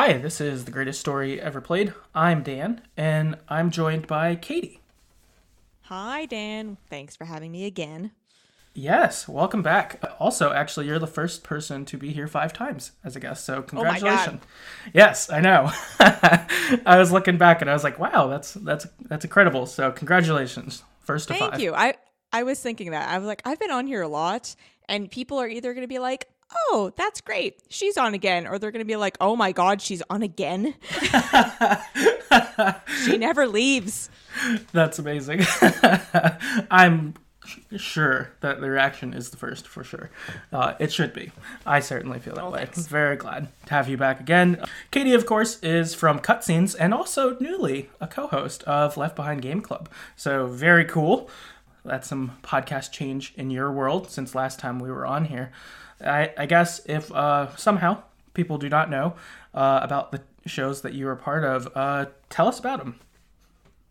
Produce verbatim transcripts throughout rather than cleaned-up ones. Hi, this is The Greatest Story Ever Played. I'm Dan, and I'm joined by Katie. Hi, Dan. Thanks for having me again. Yes, welcome back. Also, actually, you're the first person to be here five times as a guest, so congratulations. Oh yes, I know. I was looking back and I was like, wow, that's that's that's incredible. So congratulations, first to five. Thank you. I, I was thinking that. I was like, I've been on here a lot, and people are either going to be like, oh, that's great, she's on again, or they're going to be like, oh my God, she's on again. She never leaves. That's amazing. I'm sure that the reaction is the first, for sure. Uh, it should be. I certainly feel that oh, way. Thanks. Very glad to have you back again. Katie, of course, is from Cutscenes and also newly a co-host of Left Behind Game Club. So very cool. That's some podcast change in your world since last time we were on here. I, I guess if uh, somehow people do not know uh, about the shows that you were part of, uh, tell us about them.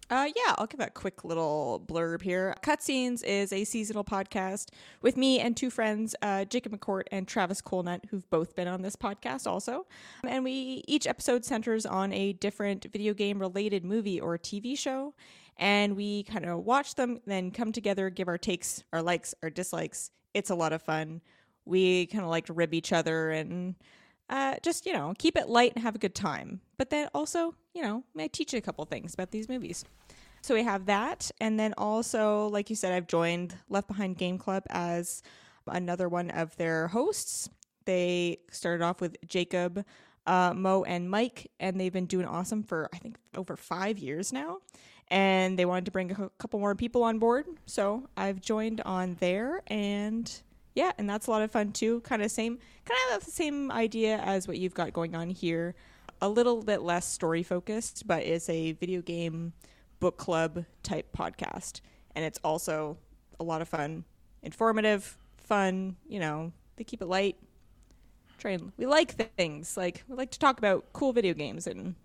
Uh, yeah, I'll give a quick little blurb here. Cutscenes is a seasonal podcast with me and two friends, uh, Jacob McCourt and Travis Colnett, who've both been on this podcast also. And we each episode centers on a different video game related movie or T V show. And we kind of watch them, then come together, give our takes, our likes, our dislikes. It's a lot of fun. We kind of like to rib each other and uh, just, you know, keep it light and have a good time. But then also, you know, I teach you a couple things about these movies. So we have that. And then also, like you said, I've joined Left Behind Game Club as another one of their hosts. They started off with Jacob, uh, Mo, and Mike, and they've been doing awesome for, I think, over five years now. And they wanted to bring a couple more people on board. So I've joined on there, and... yeah, and that's a lot of fun too. Kind of same, kind of the same idea as what you've got going on here. A little bit less story focused, but it's a video game book club type podcast. And it's also a lot of fun, informative, fun, you know, they keep it light. Try and, we like things, like we like to talk about cool video games, and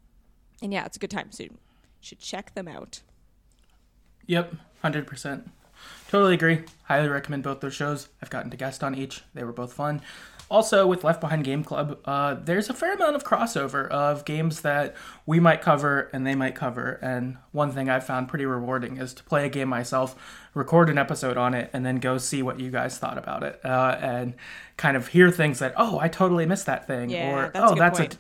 and yeah, it's a good time, so you should check them out. Yep, one hundred percent. Totally agree. Highly recommend both those shows. I've gotten to guest on each. They were both fun. Also, with Left Behind Game Club, uh, there's a fair amount of crossover of games that we might cover and they might cover. And one thing I've found pretty rewarding is to play a game myself, record an episode on it, and then go see what you guys thought about it. Uh, and kind of hear things that, oh, I totally missed that thing. Yeah, or, that's oh, a good that's point. a.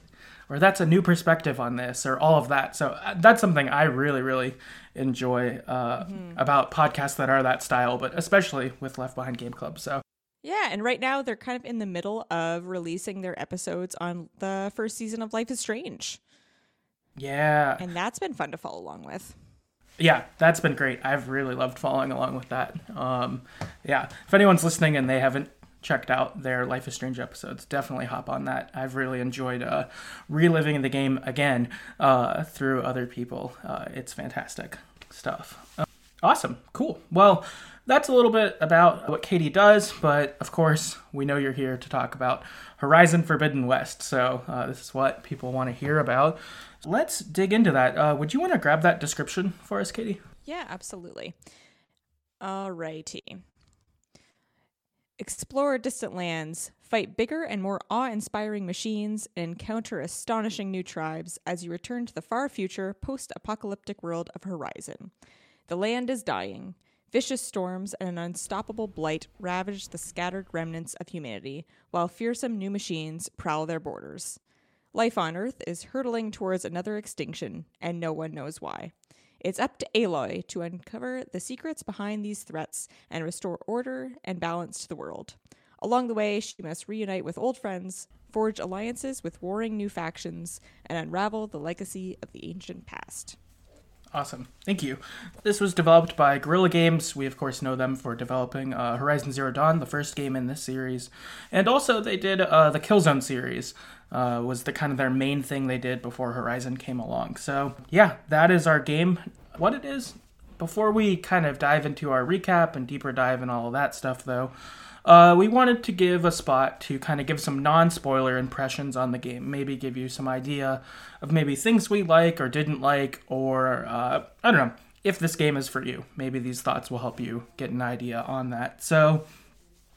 Or that's a new perspective on this, or all of that. So that's something I really, really enjoy uh, mm-hmm. about podcasts that are that style, but especially with Left Behind Game Club. So yeah, and right now they're kind of in the middle of releasing their episodes on the first season of Life is Strange. Yeah. And that's been fun to follow along with. Yeah, that's been great. I've really loved following along with that. Um, yeah, if anyone's listening and they haven't checked out their Life is Strange episodes, definitely hop on that. I've really enjoyed uh, reliving the game again uh, through other people. Uh, it's fantastic stuff. Um, awesome. Cool. Well, that's a little bit about what Katie does, but of course, we know you're here to talk about Horizon Forbidden West, so uh, this is what people want to hear about. Let's dig into that. Uh, would you want to grab that description for us, Katie? Yeah, absolutely. All righty. Explore distant lands, fight bigger and more awe-inspiring machines, and encounter astonishing new tribes as you return to the far future post-apocalyptic world of Horizon. The land is dying. Vicious storms and an unstoppable blight ravage the scattered remnants of humanity, while fearsome new machines prowl their borders. Life on Earth is hurtling towards another extinction, and no one knows why. It's up to Aloy to uncover the secrets behind these threats and restore order and balance to the world. Along the way, she must reunite with old friends, forge alliances with warring new factions, and unravel the legacy of the ancient past. Awesome. Thank you. This was developed by Guerrilla Games. We, of course, know them for developing uh, Horizon Zero Dawn, the first game in this series. And also they did uh, the Killzone series, uh, was the kind of their main thing they did before Horizon came along. So, yeah, that is our game. What it is, before we kind of dive into our recap and deeper dive and all of that stuff, though, Uh, we wanted to give a spot to kind of give some non-spoiler impressions on the game, maybe give you some idea of maybe things we like or didn't like, or, uh, I don't know, if this game is for you. Maybe these thoughts will help you get an idea on that. So,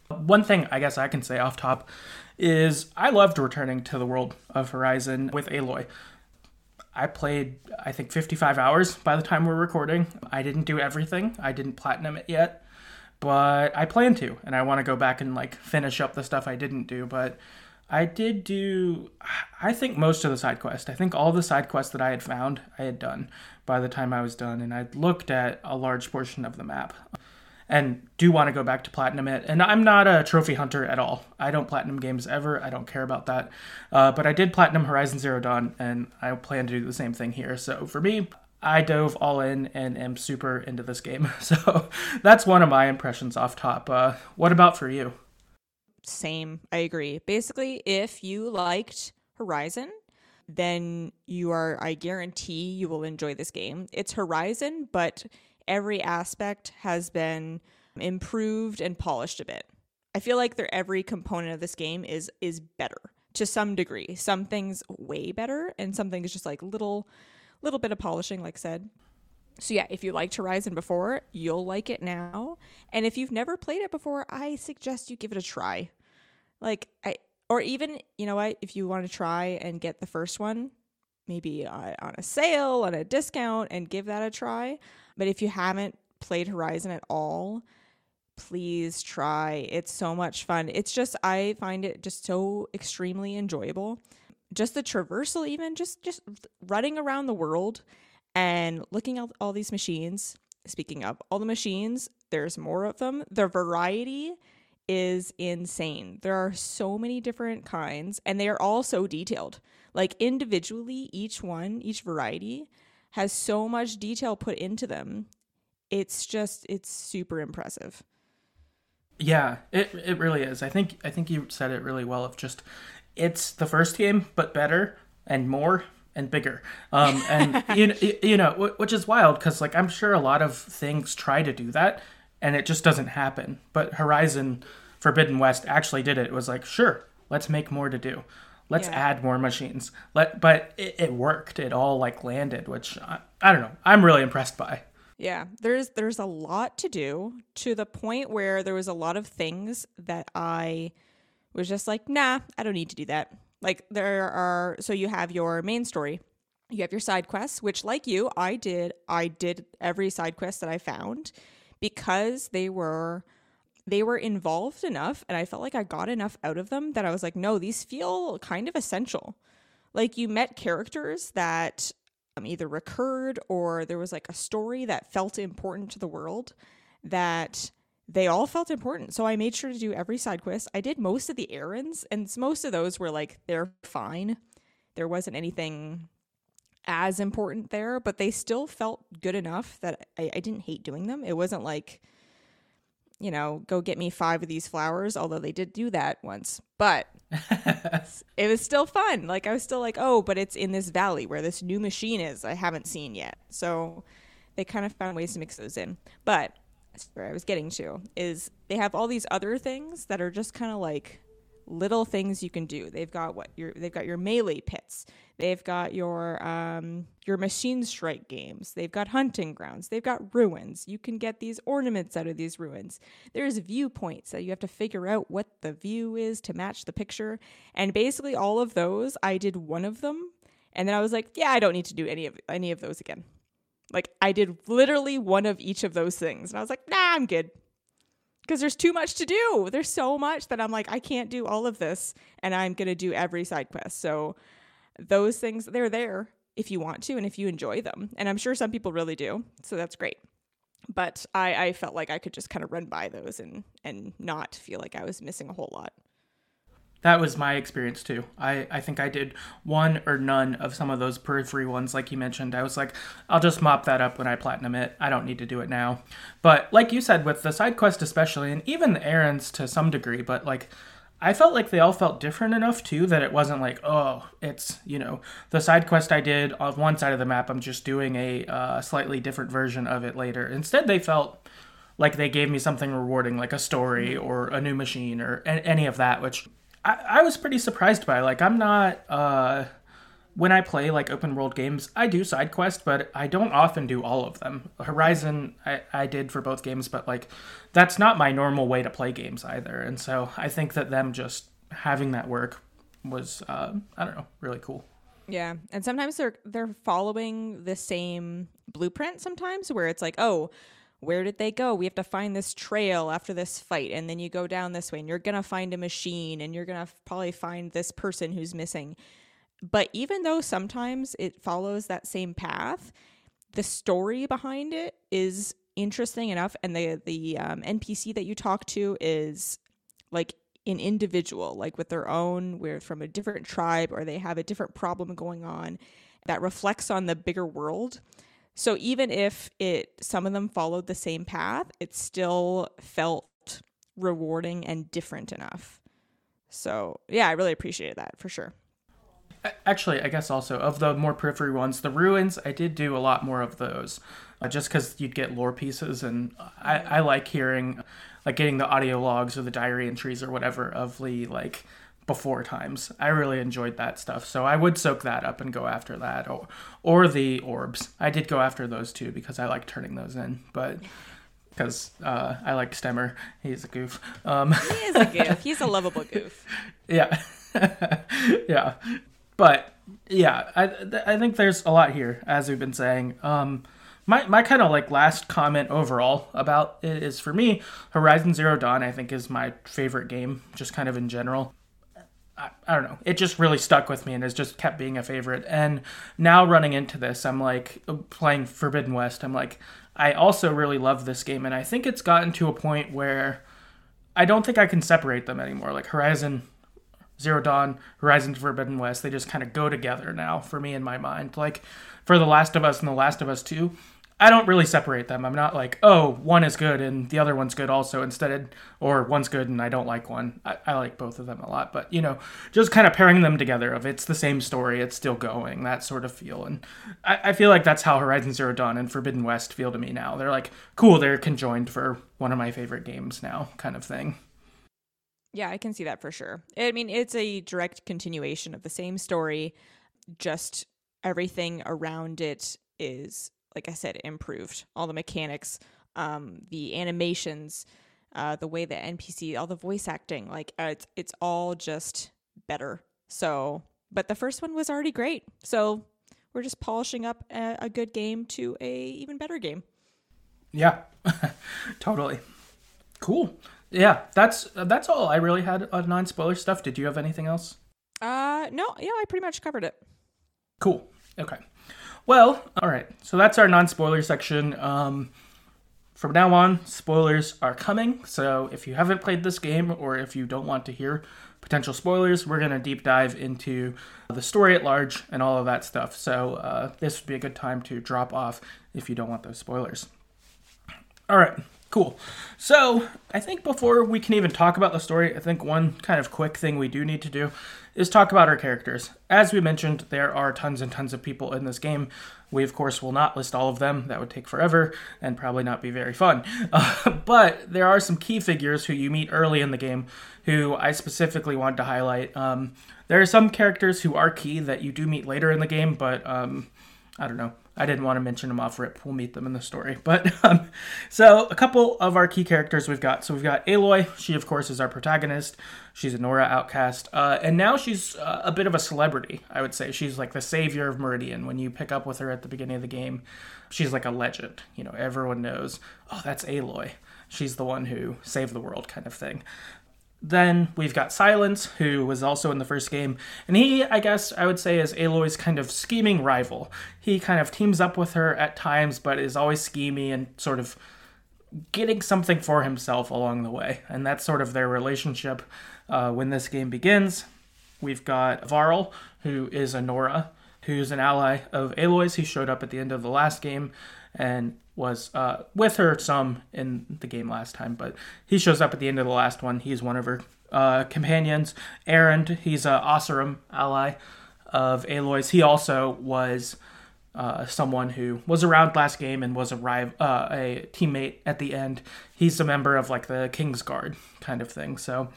one thing I guess I can say off top is I loved returning to the world of Horizon with Aloy. I played, I think, fifty-five hours by the time we're recording. I didn't do everything. I didn't platinum it yet, but I plan to, and I want to go back and like finish up the stuff I didn't do, but I did do, I think, most of the side quests. I think all the side quests that I had found, I had done by the time I was done, and I'd looked at a large portion of the map and do want to go back to platinum it. And I'm not a trophy hunter at all. I don't platinum games ever. I don't care about that. Uh, but I did platinum Horizon Zero Dawn, and I plan to do the same thing here. So for me, I dove all in and am super into this game. So that's one of my impressions off top. Uh, what about for you? Same. I agree. Basically, if you liked Horizon, then you are, I guarantee you will enjoy this game. It's Horizon, but every aspect has been improved and polished a bit. I feel like there, every component of this game is is better to some degree. Some things way better, and some things just like little, little bit of polishing, like said. So yeah, if you liked Horizon before, you'll like it now. And if you've never played it before, I suggest you give it a try. Like, I, or even, you know what, if you want to try and get the first one, maybe uh, on a sale, on a discount, and give that a try. But if you haven't played Horizon at all, please try. It's so much fun. It's just, I find it just so extremely enjoyable. Just the traversal, even, just, just running around the world and looking at all these machines. Speaking of all the machines, there's more of them. The variety is insane. There are so many different kinds, and they are all so detailed. Like, individually, each one, each variety has so much detail put into them. It's just, it's super impressive. Yeah, it it really is. I think I think you said it really well. Of just, it's the first game, but better and more and bigger. Um, and you, you know, which is wild, because like I'm sure a lot of things try to do that, and it just doesn't happen. But Horizon Forbidden West actually did it. It was like, sure, let's make more to do. Let's yeah. add more machines. Let, but it, it worked. It all like landed, which I, I don't know. I'm really impressed by. Yeah, there's there's a lot to do, to the point where there was a lot of things that I was just like, nah, I don't need to do that. Like there are, so you have your main story, you have your side quests, which like you, I did. I did every side quest that I found because they were. They were involved enough, and I felt like I got enough out of them that I was like, no, these feel kind of essential. Like, you met characters that um, either recurred, or there was like a story that felt important to the world, that they all felt important. So I made sure to do every side quest. I did most of the errands, and most of those were like, they're fine. There wasn't anything as important there, but they still felt good enough that I, I didn't hate doing them. It wasn't like, you know, go get me five of these flowers, although they did do that once, but it was still fun. Like, I was still like, oh, but it's in this valley where this new machine is I haven't seen yet. So they kind of found ways to mix those in. But that's where I was getting to, is they have all these other things that are just kind of like little things you can do. They've got what your they've got your melee pits. They've got your um your machine strike games. They've got hunting grounds. They've got ruins. You can get these ornaments out of these ruins. There's viewpoints that you have to figure out what the view is to match the picture. And basically all of those, I did one of them, and then I was like, yeah, I don't need to do any of any of those again. Like, I did literally one of each of those things, and I was like, nah, I'm good. Because there's too much to do. There's so much that I'm like, I can't do all of this, and I'm going to do every side quest. So those things, they're there if you want to and if you enjoy them. And I'm sure some people really do, so that's great. But I, I felt like I could just kind of run by those and, and not feel like I was missing a whole lot. That was my experience too. I, I think I did one or none of some of those periphery ones like you mentioned. I was like, I'll just mop that up when I platinum it. I don't need to do it now. But like you said, with the side quest especially, and even the errands to some degree, but like, I felt like they all felt different enough too that it wasn't like, oh, it's, you know, the side quest I did on one side of the map, I'm just doing a uh, slightly different version of it later. Instead, they felt like they gave me something rewarding, like a story or a new machine or a- any of that, which I was pretty surprised by. Like, I'm not, uh, when I play like open world games, I do side quests, but I don't often do all of them. Horizon, I, I did for both games, but like, that's not my normal way to play games either. And so I think that them just having that work was, uh, I don't know, really cool. Yeah. And sometimes they're they're following the same blueprint sometimes where it's like, oh, where did they go? We have to find this trail after this fight. And then you go down this way and you're going to find a machine and you're going to probably find this person who's missing. But even though sometimes it follows that same path, the story behind it is interesting enough. And the, the um, N P C that you talk to is like an individual, like with their own, we're from a different tribe or they have a different problem going on that reflects on the bigger world. So even if it, some of them followed the same path, it still felt rewarding and different enough. So yeah, I really appreciated that for sure. Actually, I guess also of the more periphery ones, the ruins, I did do a lot more of those uh, just because you'd get lore pieces. And I, I like hearing, like getting the audio logs or the diary entries or whatever of the like before times. I really enjoyed that stuff. So I would soak that up and go after that or, or the orbs. I did go after those too because I like turning those in, but because uh, I like Stemmer. He's a goof. Um, he is a goof. He's a lovable goof. Yeah. Yeah. But yeah, I th- I think there's a lot here, as we've been saying. Um, my my kind of like last comment overall about it is for me, Horizon Zero Dawn, I think, is my favorite game, just kind of in general. I, I don't know. It just really stuck with me and has just kept being a favorite. And now running into this, I'm like playing Forbidden West. I'm like, I also really love this game. And I think it's gotten to a point where I don't think I can separate them anymore. Like Horizon Zero Dawn, Horizon Forbidden West, they just kind of go together now for me in my mind. Like for The Last of Us and The Last of Us two, I don't really separate them. I'm not like, oh, one is good and the other one's good also instead, or one's good and I don't like one. I, I like both of them a lot, but you know, just kind of pairing them together of it's the same story, it's still going, that sort of feel. And I, I feel like that's how Horizon Zero Dawn and Forbidden West feel to me now. They're like, cool, they're conjoined for one of my favorite games now kind of thing. Yeah, I can see that for sure. I mean, it's a direct continuation of the same story, just everything around it is, like I said, improved. All the mechanics, um, the animations, uh, the way the N P C, all the voice acting, like uh, it's it's all just better. So, but the first one was already great. So we're just polishing up a, a good game to a even better game. Yeah, totally. Cool. Yeah, that's that's all I really had on non-spoiler stuff. Did you have anything else? Uh, no, yeah, I pretty much covered it. Cool. Okay. Well, all right. So that's our non-spoiler section. Um, from now on, spoilers are coming. So if you haven't played this game or if you don't want to hear potential spoilers, we're going to deep dive into the story at large and all of that stuff. So uh, this would be a good time to drop off if you don't want those spoilers. All right. Cool. So I think before we can even talk about the story, I think one kind of quick thing we do need to do is talk about our characters. As we mentioned, there are tons and tons of people in this game. We, of course, will not list all of them. That would take forever and probably not be very fun. Uh, but there are some key figures who you meet early in the game who I specifically wanted to highlight. Um, there are some characters who are key that you do meet later in the game, but um, I don't know. I didn't want to mention them off rip. We'll meet them in the story. But um, so a couple of our key characters we've got. So we've got Aloy. She, of course, is our protagonist. She's a Nora outcast. Uh, and now she's uh, a bit of a celebrity, I would say. She's like the savior of Meridian. When you pick up with her at the beginning of the game, she's like a legend. You know, everyone knows, oh, that's Aloy. She's the one who saved the world kind of thing. Then we've got Sylens, who was also in the first game. And he, I guess I would say, is Aloy's kind of scheming rival. He kind of teams up with her at times, but is always schemey and sort of getting something for himself along the way. And that's sort of their relationship uh, when this game begins. We've got Varl, who is a Nora, who's an ally of Aloy's. He showed up at the end of the last game and was uh, with her some in the game last time, but he shows up at the end of the last one. He's one of her uh, companions. Erend, he's an Osirum ally of Aloy's. He also was uh, someone who was around last game and was a, rival, uh, a teammate at the end. He's a member of like the King's Guard kind of thing, so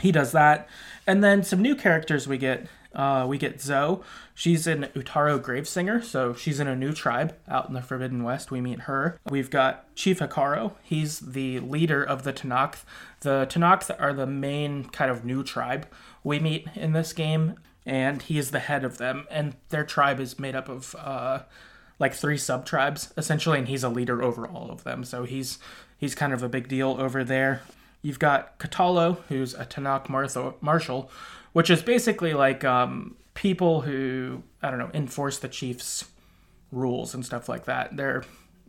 he does that. And then some new characters we get Uh, we get Zoe. She's an Utaru gravesinger, so she's in a new tribe out in the Forbidden West. We meet her. We've got Chief Hekarro. He's the leader of the Tenakth. The Tenakth are the main kind of new tribe we meet in this game, and he is the head of them. And their tribe is made up of uh, like three sub-tribes, essentially, and he's a leader over all of them. So he's he's kind of a big deal over there. You've got Kotallo, who's a Tenakth Martha- marshal, which is basically like um, people who, I don't know, enforce the chief's rules and stuff like that. They're,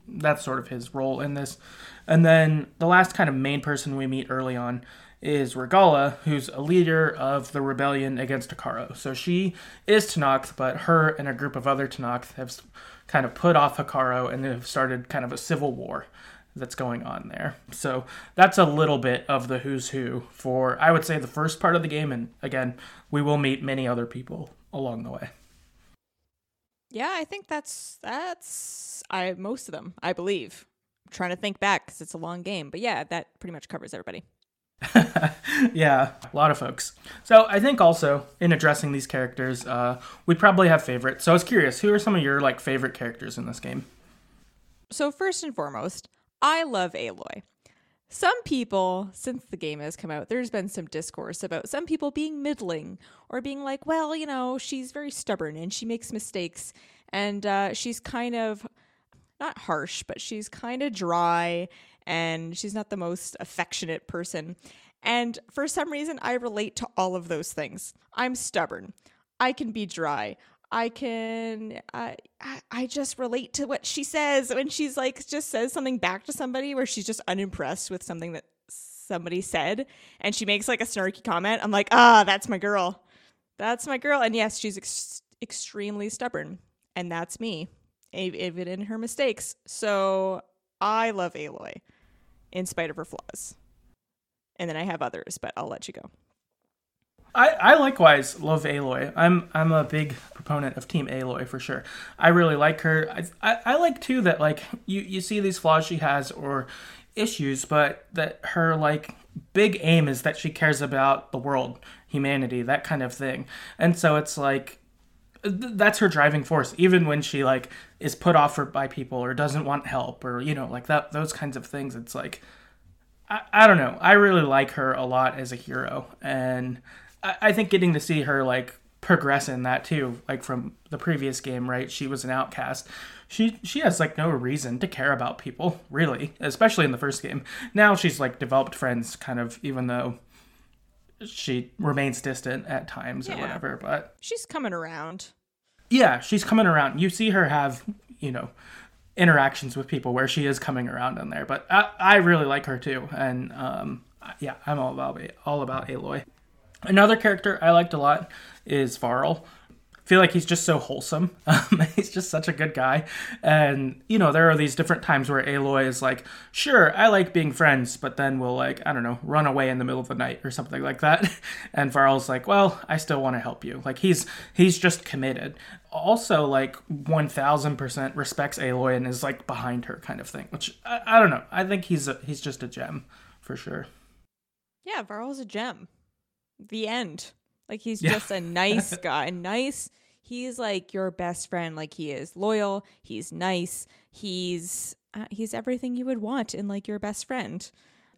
that's sort of his role in this. And then the last kind of main person we meet early on is Regalla, who's a leader of the rebellion against Hekarro. So she is Tenakth, but her and a group of other Tenakth have kind of put off Hekarro and have started kind of a civil war that's going on there. So that's a little bit of the who's who for, I would say, the first part of the game. And again, we will meet many other people along the way. Yeah, I think that's that's I most of them, I believe. I'm trying to think back because it's a long game. But yeah, that pretty much covers everybody. Yeah, a lot of folks. So I think also in addressing these characters, uh, we probably have favorites. So I was curious, who are some of your like favorite characters in this game? So first and foremost, I love Aloy. Some people, since the game has come out, there's been some discourse about some people being middling or being like, well, you know, she's very stubborn and she makes mistakes and uh, she's kind of, not harsh, but she's kind of dry and she's not the most affectionate person. And for some reason, I relate to all of those things. I'm stubborn. I can be dry. I can, uh, I just relate to what she says when she's like, just says something back to somebody where she's just unimpressed with something that somebody said. And she makes like a snarky comment. I'm like, ah, that's my girl. That's my girl. And yes, she's ex- extremely stubborn. And that's me, even in her mistakes. So I love Aloy in spite of her flaws. And then I have others, but I'll let you go. I, I likewise love Aloy. I'm I'm a big proponent of Team Aloy for sure. I really like her. I I, I like too that like you, you see these flaws she has or issues, but that her like big aim is that she cares about the world, humanity, that kind of thing. And so it's like th- that's her driving force, even when she like is put off for, by people or doesn't want help or you know like that those kinds of things. It's like I, I don't know. I really like her a lot as a hero and. I think getting to see her, like, progress in that, too, like, from the previous game, right? She was an outcast. She she has, like, no reason to care about people, really, especially in the first game. Now she's, like, developed friends, kind of, even though she remains distant at times yeah. or whatever, but... She's coming around. Yeah, she's coming around. You see her have, you know, interactions with people where she is coming around in there, but I, I really like her, too, and, um, yeah, I'm all about all about Aloy. Another character I liked a lot is Varl. I feel like he's just so wholesome. Um, he's just such a good guy. And, you know, there are these different times where Aloy is like, sure, I like being friends, but then we'll, like, I don't know, run away in the middle of the night or something like that. And Varl's like, well, I still want to help you. Like, he's he's just committed. Also, like, one thousand percent respects Aloy and is, like, behind her kind of thing, which, I, I don't know. I think he's a, he's just a gem for sure. Yeah, Varl's a gem. The end. Like, he's yeah. just a nice guy. Nice. He's like your best friend. Like, he is loyal. He's nice. He's uh, he's everything you would want in, like, your best friend.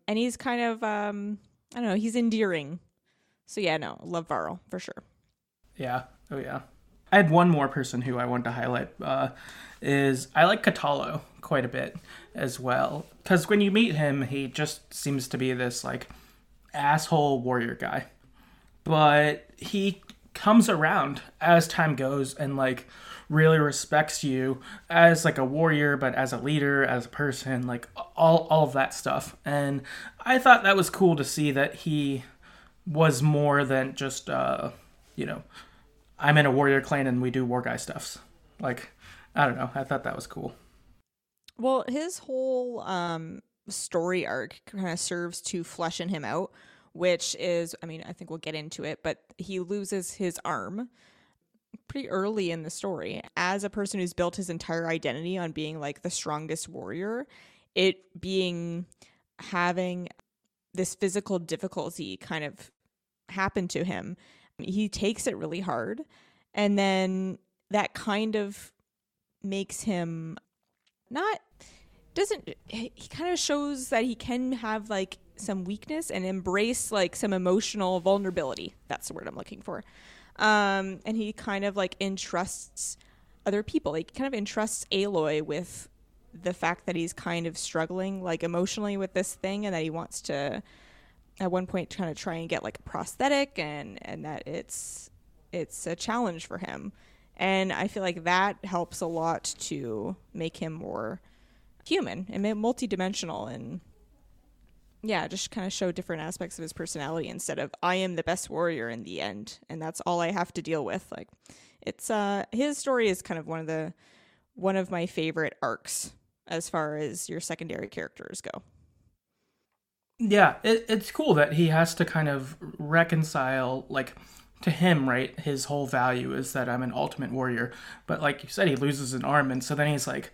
And he's kind of, um, I don't know, he's endearing. So, yeah, no, love Varl for sure. Yeah. Oh, yeah. I had one more person who I wanted to highlight uh, is I like Kotallo quite a bit as well. Because when you meet him, he just seems to be this, like, asshole warrior guy. But he comes around as time goes and, like, really respects you as, like, a warrior, but as a leader, as a person, like, all all of that stuff. And I thought that was cool to see that he was more than just, uh, you know, I'm in a warrior clan and we do war guy stuffs. Like, I don't know. I thought that was cool. Well, his whole um, story arc kind of serves to fleshen him out. Which is, I mean, I think we'll get into it, but he loses his arm pretty early in the story. As a person who's built his entire identity on being like the strongest warrior, it being having this physical difficulty kind of happen to him He takes it really hard, and then that kind of makes him not doesn't he kind of shows that he can have like some weakness and embrace like some emotional vulnerability. That's the word I'm looking for. Um, and he kind of like entrusts other people. He kind of entrusts Aloy with the fact that he's kind of struggling like emotionally with this thing, and that he wants to at one point kind of try and get like a prosthetic, and and that it's it's a challenge for him. And I feel like that helps a lot to make him more human and multidimensional, and yeah, just kind of show different aspects of his personality instead of I am the best warrior in the end and that's all I have to deal with. Like it's uh his story is kind of one of the one of my favorite arcs as far as your secondary characters go. Yeah, it, it's cool that he has to kind of reconcile, like, to him, right, his whole value is that I'm an ultimate warrior. But like you said, he loses an arm, and so then he's like,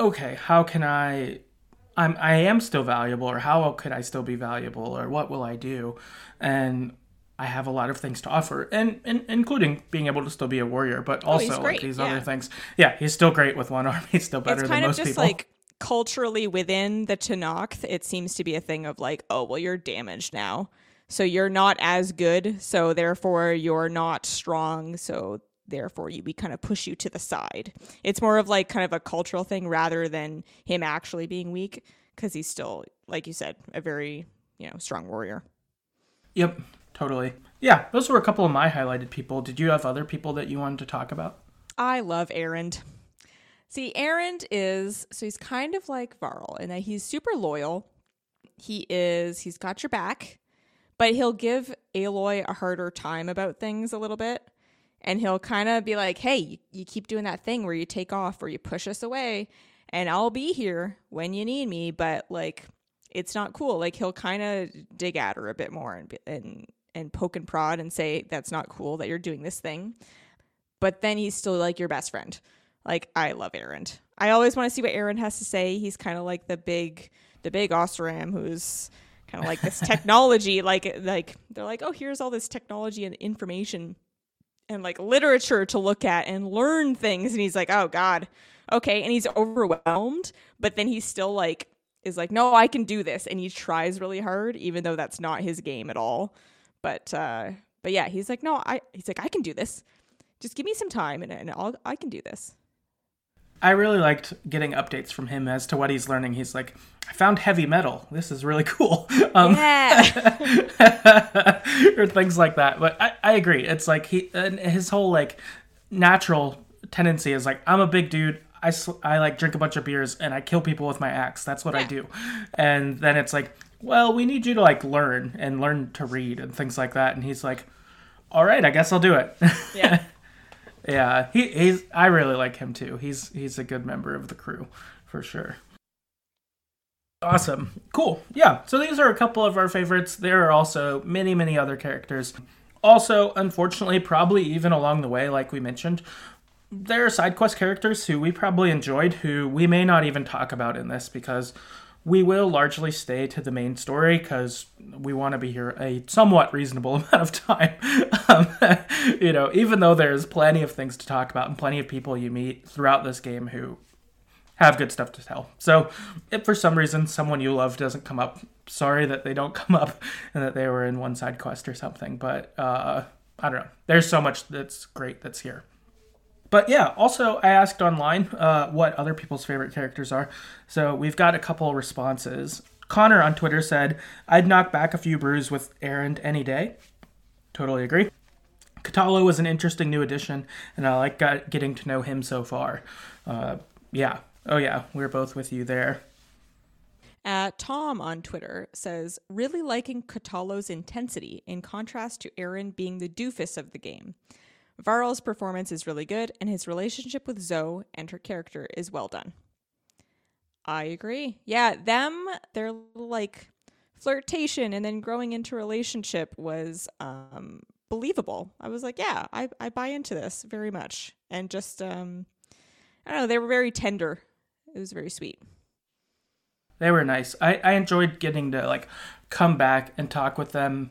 okay, how can I, I'm, I am still valuable, or how could I still be valuable, or what will I do? And I have a lot of things to offer, and, and including being able to still be a warrior, but also oh, like these yeah. other things. Yeah, he's still great with one arm. He's still better it's kind than of most just people. Like, culturally within the Tenakth, it seems to be a thing of like, oh, well, you're damaged now, so you're not as good, so therefore you're not strong, so therefore you we kind of push you to the side. It's more of like kind of a cultural thing rather than him actually being weak, because he's still, like you said, a very, you know, strong warrior. Yep. Totally. Yeah, those were a couple of my highlighted people. Did you have other people that you wanted to talk about? I love Erend. See, Erend is, so he's kind of like Varl in that he's super loyal. He is, he's got your back, but he'll give Aloy a harder time about things a little bit. And he'll kind of be like, hey, you, you keep doing that thing where you take off or you push us away, and I'll be here when you need me, but like, it's not cool. Like, he'll kind of dig at her a bit more and and and poke and prod and say, that's not cool that you're doing this thing. But then he's still like your best friend. Like, I love Erend. I always want to see what Erend has to say. He's kind of like the big, the big Osram who's kind of like this technology. like, like they're like, oh, here's all this technology and information and like literature to look at and learn things. And he's like, oh God, okay. And he's overwhelmed, but then he's still like, is like, no, I can do this. And he tries really hard, even though that's not his game at all. But uh, but yeah, he's like, no, I. He's like, I can do this. Just give me some time, and, and I'll, I can do this. I really liked getting updates from him as to what he's learning. He's like, I found heavy metal. This is really cool. Um, yeah. Or things like that. But I, I agree. It's like he and his whole like natural tendency is like, I'm a big dude. I, sl- I like drink a bunch of beers and I kill people with my axe. That's what yeah. I do. And then it's like, well, we need you to like learn and learn to read and things like that. And he's like, all right, I guess I'll do it. Yeah. yeah. He, he's, I really like him too. He's, he's a good member of the crew for sure. Awesome. Cool. Yeah. So these are a couple of our favorites. There are also many, many other characters. Also, unfortunately, probably even along the way, like we mentioned, there are side quest characters who we probably enjoyed who we may not even talk about in this, because we will largely stay to the main story because we want to be here a somewhat reasonable amount of time. Um, you know, even though there's plenty of things to talk about and plenty of people you meet throughout this game who have good stuff to tell. So if for some reason someone you love doesn't come up, sorry that they don't come up and that they were in one side quest or something. But uh, I don't know. There's so much that's great that's here. But yeah, also I asked online uh, what other people's favorite characters are. So we've got a couple responses. Connor on Twitter said, I'd knock back a few brews with Erend any day. Totally agree. Kotallo was an interesting new addition, and I like got, getting to know him so far. Uh, yeah. Oh yeah, we're both with you there. Uh, Tom on Twitter says, really liking Kotallo's intensity in contrast to Erend being the doofus of the game. Varl's performance is really good, and his relationship with Zoe and her character is well done. I agree. Yeah, them, their like flirtation and then growing into relationship was um, believable. I was like, yeah, I, I buy into this very much. And just, um, I don't know, they were very tender. It was very sweet. They were nice. I, I enjoyed getting to like come back and talk with them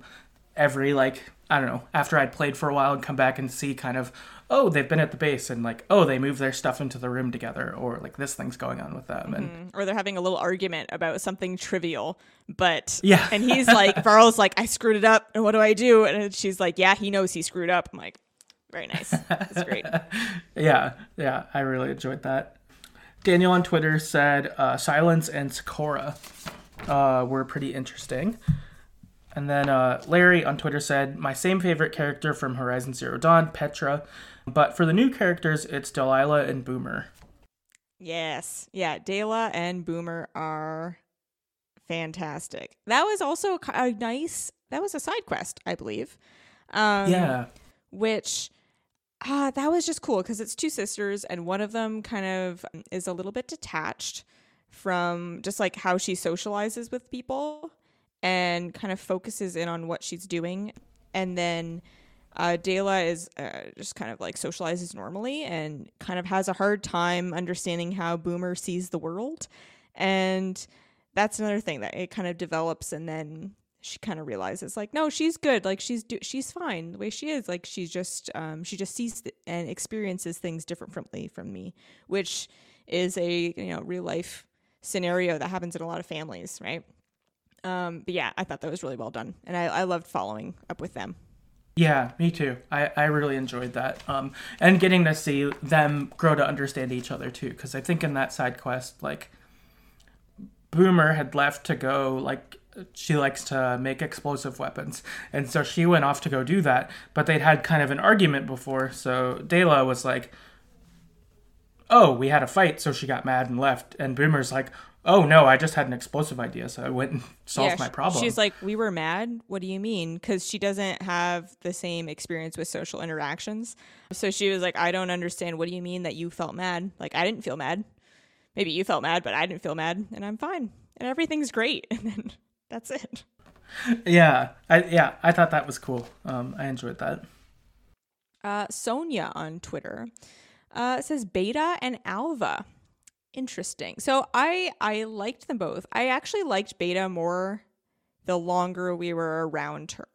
every like I don't know, after I'd played for a while and come back and see kind of, oh, they've been at the base and like, oh, they moved their stuff into the room together, or like this thing's going on with them. Mm-hmm. And or they're having a little argument about something trivial. But yeah. And he's like, Varl's like, I screwed it up. And what do I do? And she's like, yeah, he knows he screwed up. I'm like, very nice. That's great. yeah. Yeah. I really enjoyed that. Daniel on Twitter said, uh, Sylens and Sakura uh, were pretty interesting. And then uh, Larry on Twitter said, my same favorite character from Horizon Zero Dawn, Petra. But for the new characters, it's Delilah and Boomer. Yes. Yeah, Dela and Boomer are fantastic. That was also a nice, that was a side quest, I believe. Um, yeah. Which, uh, that was just cool because it's two sisters and one of them kind of is a little bit detached from just like how she socializes with people. And kind of focuses in on what she's doing. And then uh, Dela is uh, just kind of like socializes normally and kind of has a hard time understanding how Boomer sees the world. And that's another thing that it kind of develops. And then she kind of realizes like, no, she's good. Like she's do- she's fine the way she is. Like she's just um, she just sees th- and experiences things differently from me, which is a, you know, real life scenario that happens in a lot of families, right? Um, but yeah, I thought that was really well done. And I, I loved following up with them. Yeah, me too. I, I really enjoyed that. Um, and getting to see them grow to understand each other too. Because I think in that side quest, like, Boomer had left to go, like, she likes to make explosive weapons. And so she went off to go do that. But they'd had kind of an argument before. So Dela was like, oh, we had a fight. So she got mad and left. And Boomer's like, oh, no, I just had an explosive idea, so I went and solved yeah, my problem. She's like, we were mad? What do you mean? Because she doesn't have the same experience with social interactions. So she was like, I don't understand. What do you mean that you felt mad? Like, I didn't feel mad. Maybe you felt mad, but I didn't feel mad, and I'm fine, and everything's great. And then that's it. Yeah, I, yeah, I thought that was cool. Um, I enjoyed that. Uh, Sonia on Twitter uh, says Beta and Alva. Interesting. So I I liked them both. I actually liked Beta more the longer we were around her.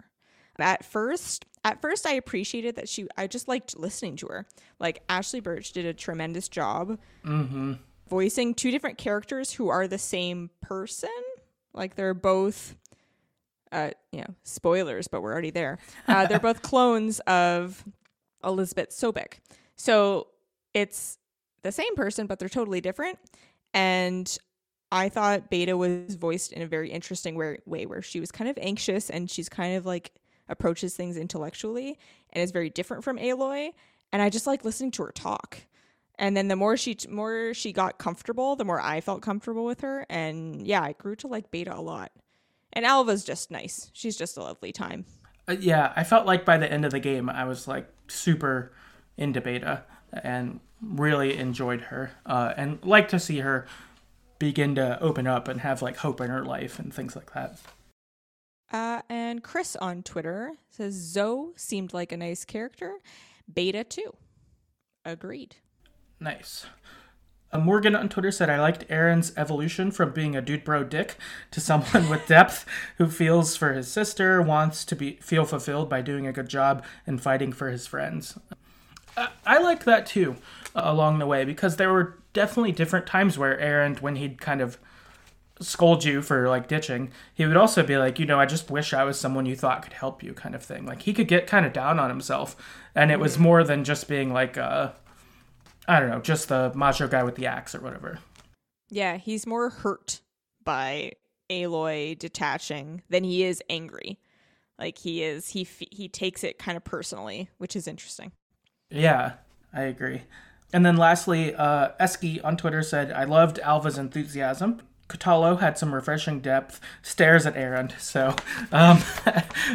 At first, at first I appreciated that she, I just liked listening to her. Like Ashley Birch did a tremendous job mm-hmm. voicing two different characters who are the same person. Like they're both, uh, you know, spoilers, but we're already there. Uh, they're both clones of Elisabet Sobeck. So it's the same person, but they're totally different. And I thought Beta was voiced in a very interesting way where she was kind of anxious and she's kind of like approaches things intellectually and is very different from Aloy. And I just like listening to her talk. And then the more she more she got comfortable, the more I felt comfortable with her. And yeah, I grew to like Beta a lot. And Alva's just nice. She's just a lovely time. Uh, yeah, I felt like by the end of the game, I was like super into Beta and really enjoyed her uh, and like to see her begin to open up and have like hope in her life and things like that. Uh, and Chris on Twitter says Zoe seemed like a nice character. Beta too. Agreed. Nice. Uh, Morgan on Twitter said, I liked Erend's evolution from being a dude bro dick to someone with depth who feels for his sister, wants to be feel fulfilled by doing a good job and fighting for his friends. I liked that too uh, along the way, because there were definitely different times where Erend, when he'd kind of scold you for like ditching, he would also be like, you know, I just wish I was someone you thought could help you kind of thing. Like he could get kind of down on himself, and it was more than just being like, uh, I don't know, just the macho guy with the axe or whatever. Yeah, he's more hurt by Aloy detaching than he is angry. Like he is, he he takes it kind of personally, which is interesting. Yeah, I agree. And then lastly, uh, Eski on Twitter said, I loved Alva's enthusiasm. Kotallo had some refreshing depth. Stares at Erend. So um,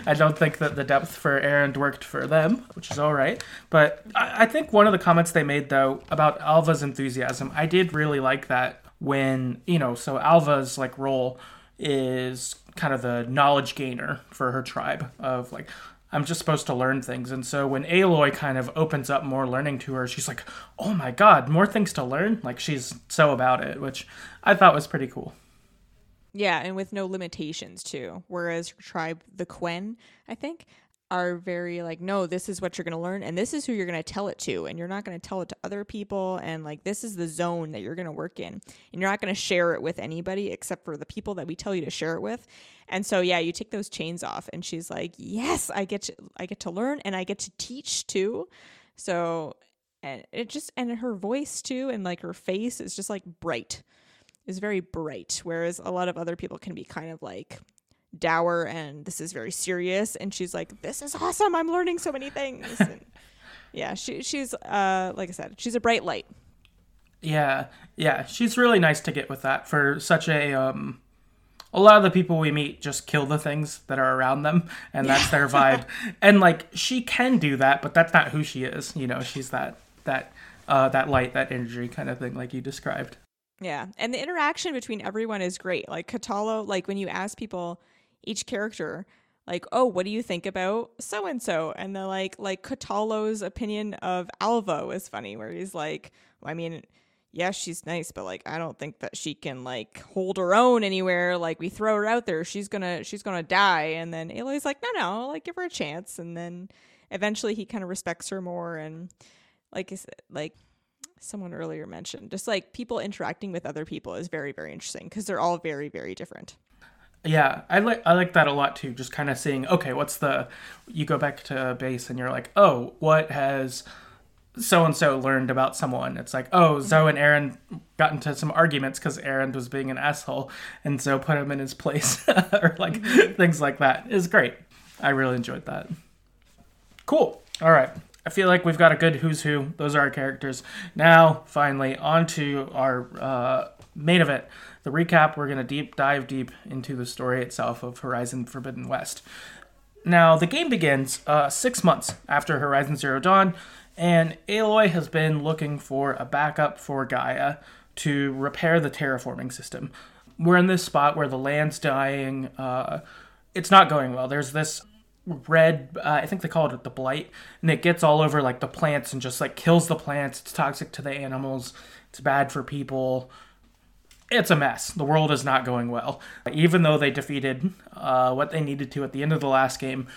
I don't think that the depth for Erend worked for them, which is all right. But I-, I think one of the comments they made, though, about Alva's enthusiasm, I did really like that when, you know, so Alva's, like, role is kind of the knowledge gainer for her tribe of, like, I'm just supposed to learn things. And so when Aloy kind of opens up more learning to her, she's like, oh my God, more things to learn? Like she's so about it, which I thought was pretty cool. Yeah, and with no limitations too. Whereas her tribe, the Quen, I think, are very like, no, this is what you're going to learn and this is who you're going to tell it to, and you're not going to tell it to other people, and like this is the zone that you're going to work in, and you're not going to share it with anybody except for the people that we tell you to share it with. And so yeah, you take those chains off and she's like, yes, I get to, I get to learn and I get to teach too. So, and it just, and her voice too, and like her face is just like bright, is very bright, whereas a lot of other people can be kind of like dour and this is very serious, and she's like, this is awesome, I'm learning so many things. And yeah, she she's uh like I said, she's a bright light. Yeah, yeah, she's really nice to get with that for such a um a lot of the people we meet just kill the things that are around them, and yeah, that's their vibe. And like she can do that, but that's not who she is, you know. She's that that uh that light, that energy kind of thing like you described. Yeah, and the interaction between everyone is great. Like Kotallo, like when you ask people each character, like, oh, what do you think about so-and-so? And they're like, like Catallo's opinion of Alva was funny, where he's like, well, I mean, yeah, she's nice, but like, I don't think that she can like hold her own anywhere. Like we throw her out there, she's gonna, she's gonna die. And then Aloy's like, no, no, like give her a chance. And then eventually he kind of respects her more. And like, like someone earlier mentioned, just like people interacting with other people is very, very interesting because they're all very, very different. Yeah, I like I like that a lot too, just kind of seeing, okay, what's the, you go back to base and you're like, oh, what has so-and-so learned about someone? It's like, oh, Zoe and Erend got into some arguments because Erend was being an asshole, and so put him in his place, or like things like that. It's great. I really enjoyed that. Cool. All right. I feel like we've got a good who's who. Those are our characters. Now, finally, on to our uh, main event. The recap, we're going to deep dive deep into the story itself of Horizon Forbidden West. Now, the game begins uh, six months after Horizon Zero Dawn, and Aloy has been looking for a backup for Gaia to repair the terraforming system. We're in this spot where the land's dying. Uh, it's not going well. There's this red, uh, I think they called it the blight, and it gets all over like the plants and just like kills the plants. It's toxic to the animals. It's bad for people. It's a mess. The world is not going well. Even though they defeated uh, what they needed to at the end of the last game,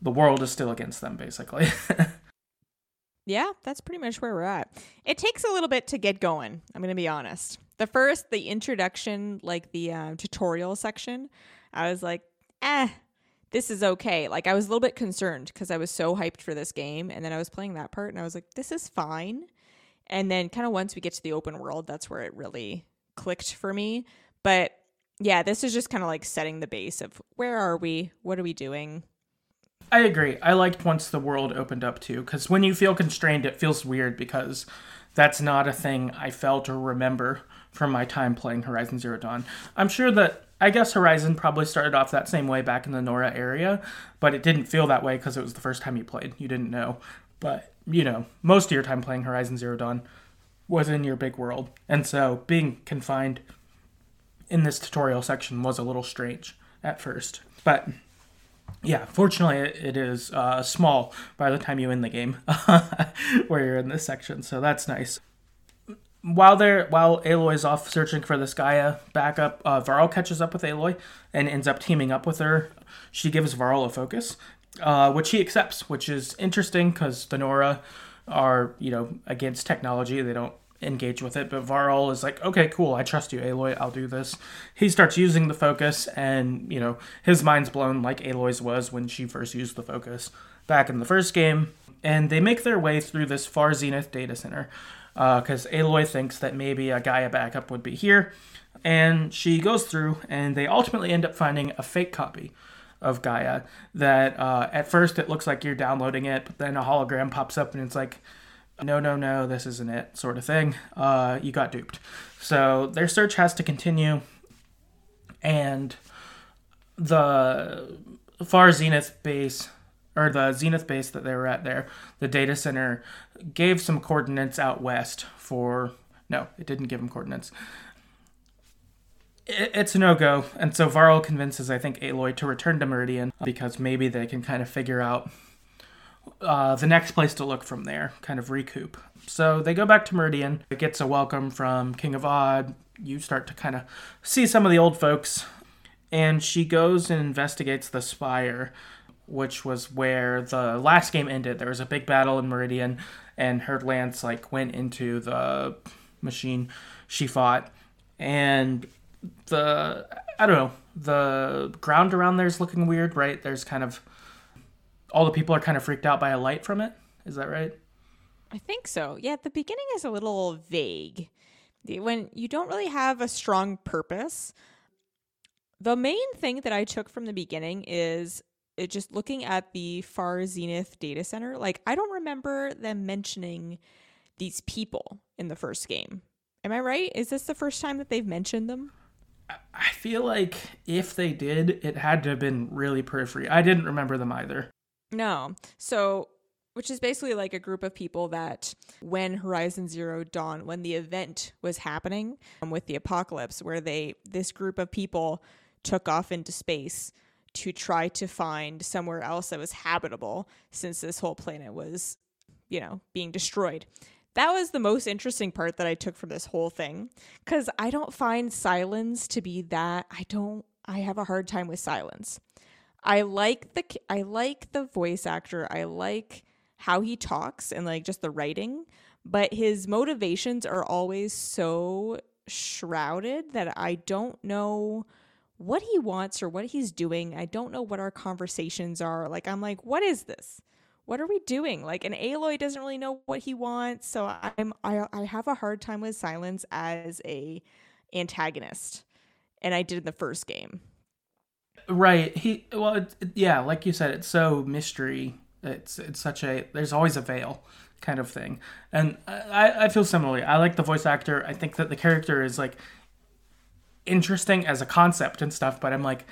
the world is still against them, basically. Yeah, that's pretty much where we're at. It takes a little bit to get going, I'm going to be honest. The first, the introduction, like the uh, tutorial section, I was like, eh, this is okay. Like I was a little bit concerned because I was so hyped for this game. And then I was playing that part and I was like, this is fine. And then kind of once we get to the open world, that's where it really clicked for me. But yeah, this is just kind of like setting the base of where are we, what are we doing. I agree. I liked once the world opened up too, because when you feel constrained, it feels weird, because that's not a thing I felt or remember from my time playing Horizon Zero Dawn. I'm sure that, I guess Horizon probably started off that same way back in the Nora area, but it didn't feel that way because it was the first time you played. You didn't know. But you know, most of your time playing Horizon Zero Dawn was in your big world. And so being confined in this tutorial section was a little strange at first. But yeah, fortunately it is uh, small by the time you end the game where you're in this section. So that's nice. While they're, while Aloy's off searching for this Gaia backup, uh, Varl catches up with Aloy and ends up teaming up with her. She gives Varl a focus, uh, which he accepts, which is interesting because the Nora are, you know, against technology. They don't engage with it. But Varl is like, okay, cool, I trust you, Aloy, I'll do this. He starts using the focus, and you know, his mind's blown like Aloy's was when she first used the focus back in the first game. And they make their way through this Far Zenith data center because uh, Aloy thinks that maybe a Gaia backup would be here, and she goes through, and they ultimately end up finding a fake copy of Gaia that uh, at first it looks like you're downloading it, but then a hologram pops up and it's like, no, no, no, this isn't it, sort of thing. Uh, you got duped. So their search has to continue, and the Far Zenith base, or the Zenith base that they were at there, the data center, gave some coordinates out west for, no, it didn't give them coordinates. It's a no-go, and so Varl convinces, I think, Aloy to return to Meridian because maybe they can kind of figure out uh, the next place to look from there, kind of recoup. So they go back to Meridian. It gets a welcome from King of Odd. You start to kind of see some of the old folks, and she goes and investigates the spire which was where the last game ended. There was a big battle in Meridian, and her lance, like, went into the machine she fought. And the, I don't know, the ground around there is looking weird, right? There's kind of, all the people are kind of freaked out by a light from it. Is that right? I think so. Yeah, the beginning is a little vague. When you don't really have a strong purpose. The main thing that I took from the beginning is it just looking at the Far Zenith data center. Like, I don't remember them mentioning these people in the first game. Am I right? Is this the first time that they've mentioned them? I feel like if they did, it had to have been really periphery. I didn't remember them either. No. So, which is basically like a group of people that when Horizon Zero Dawn, when the event was happening um, with the apocalypse, where they, this group of people took off into space to try to find somewhere else that was habitable, since this whole planet was, you know, being destroyed. That was the most interesting part that I took from this whole thing, because I don't find Sylens to be that. I don't. I have a hard time with Sylens. I like the I like the voice actor. I like how he talks and like just the writing, but his motivations are always so shrouded that I don't know what he wants or what he's doing. I don't know what our conversations are. Like, I'm like, what is this? What are we doing? Like, an Aloy doesn't really know what he wants. So I'm, I, I have a hard time with Sylens as a antagonist. And I did in the first game. Right. He, well, it, yeah, like you said, it's so mystery. It's, it's such a, there's always a veil kind of thing. And I, I feel similarly. I like the voice actor. I think that the character is like interesting as a concept and stuff, but I'm like,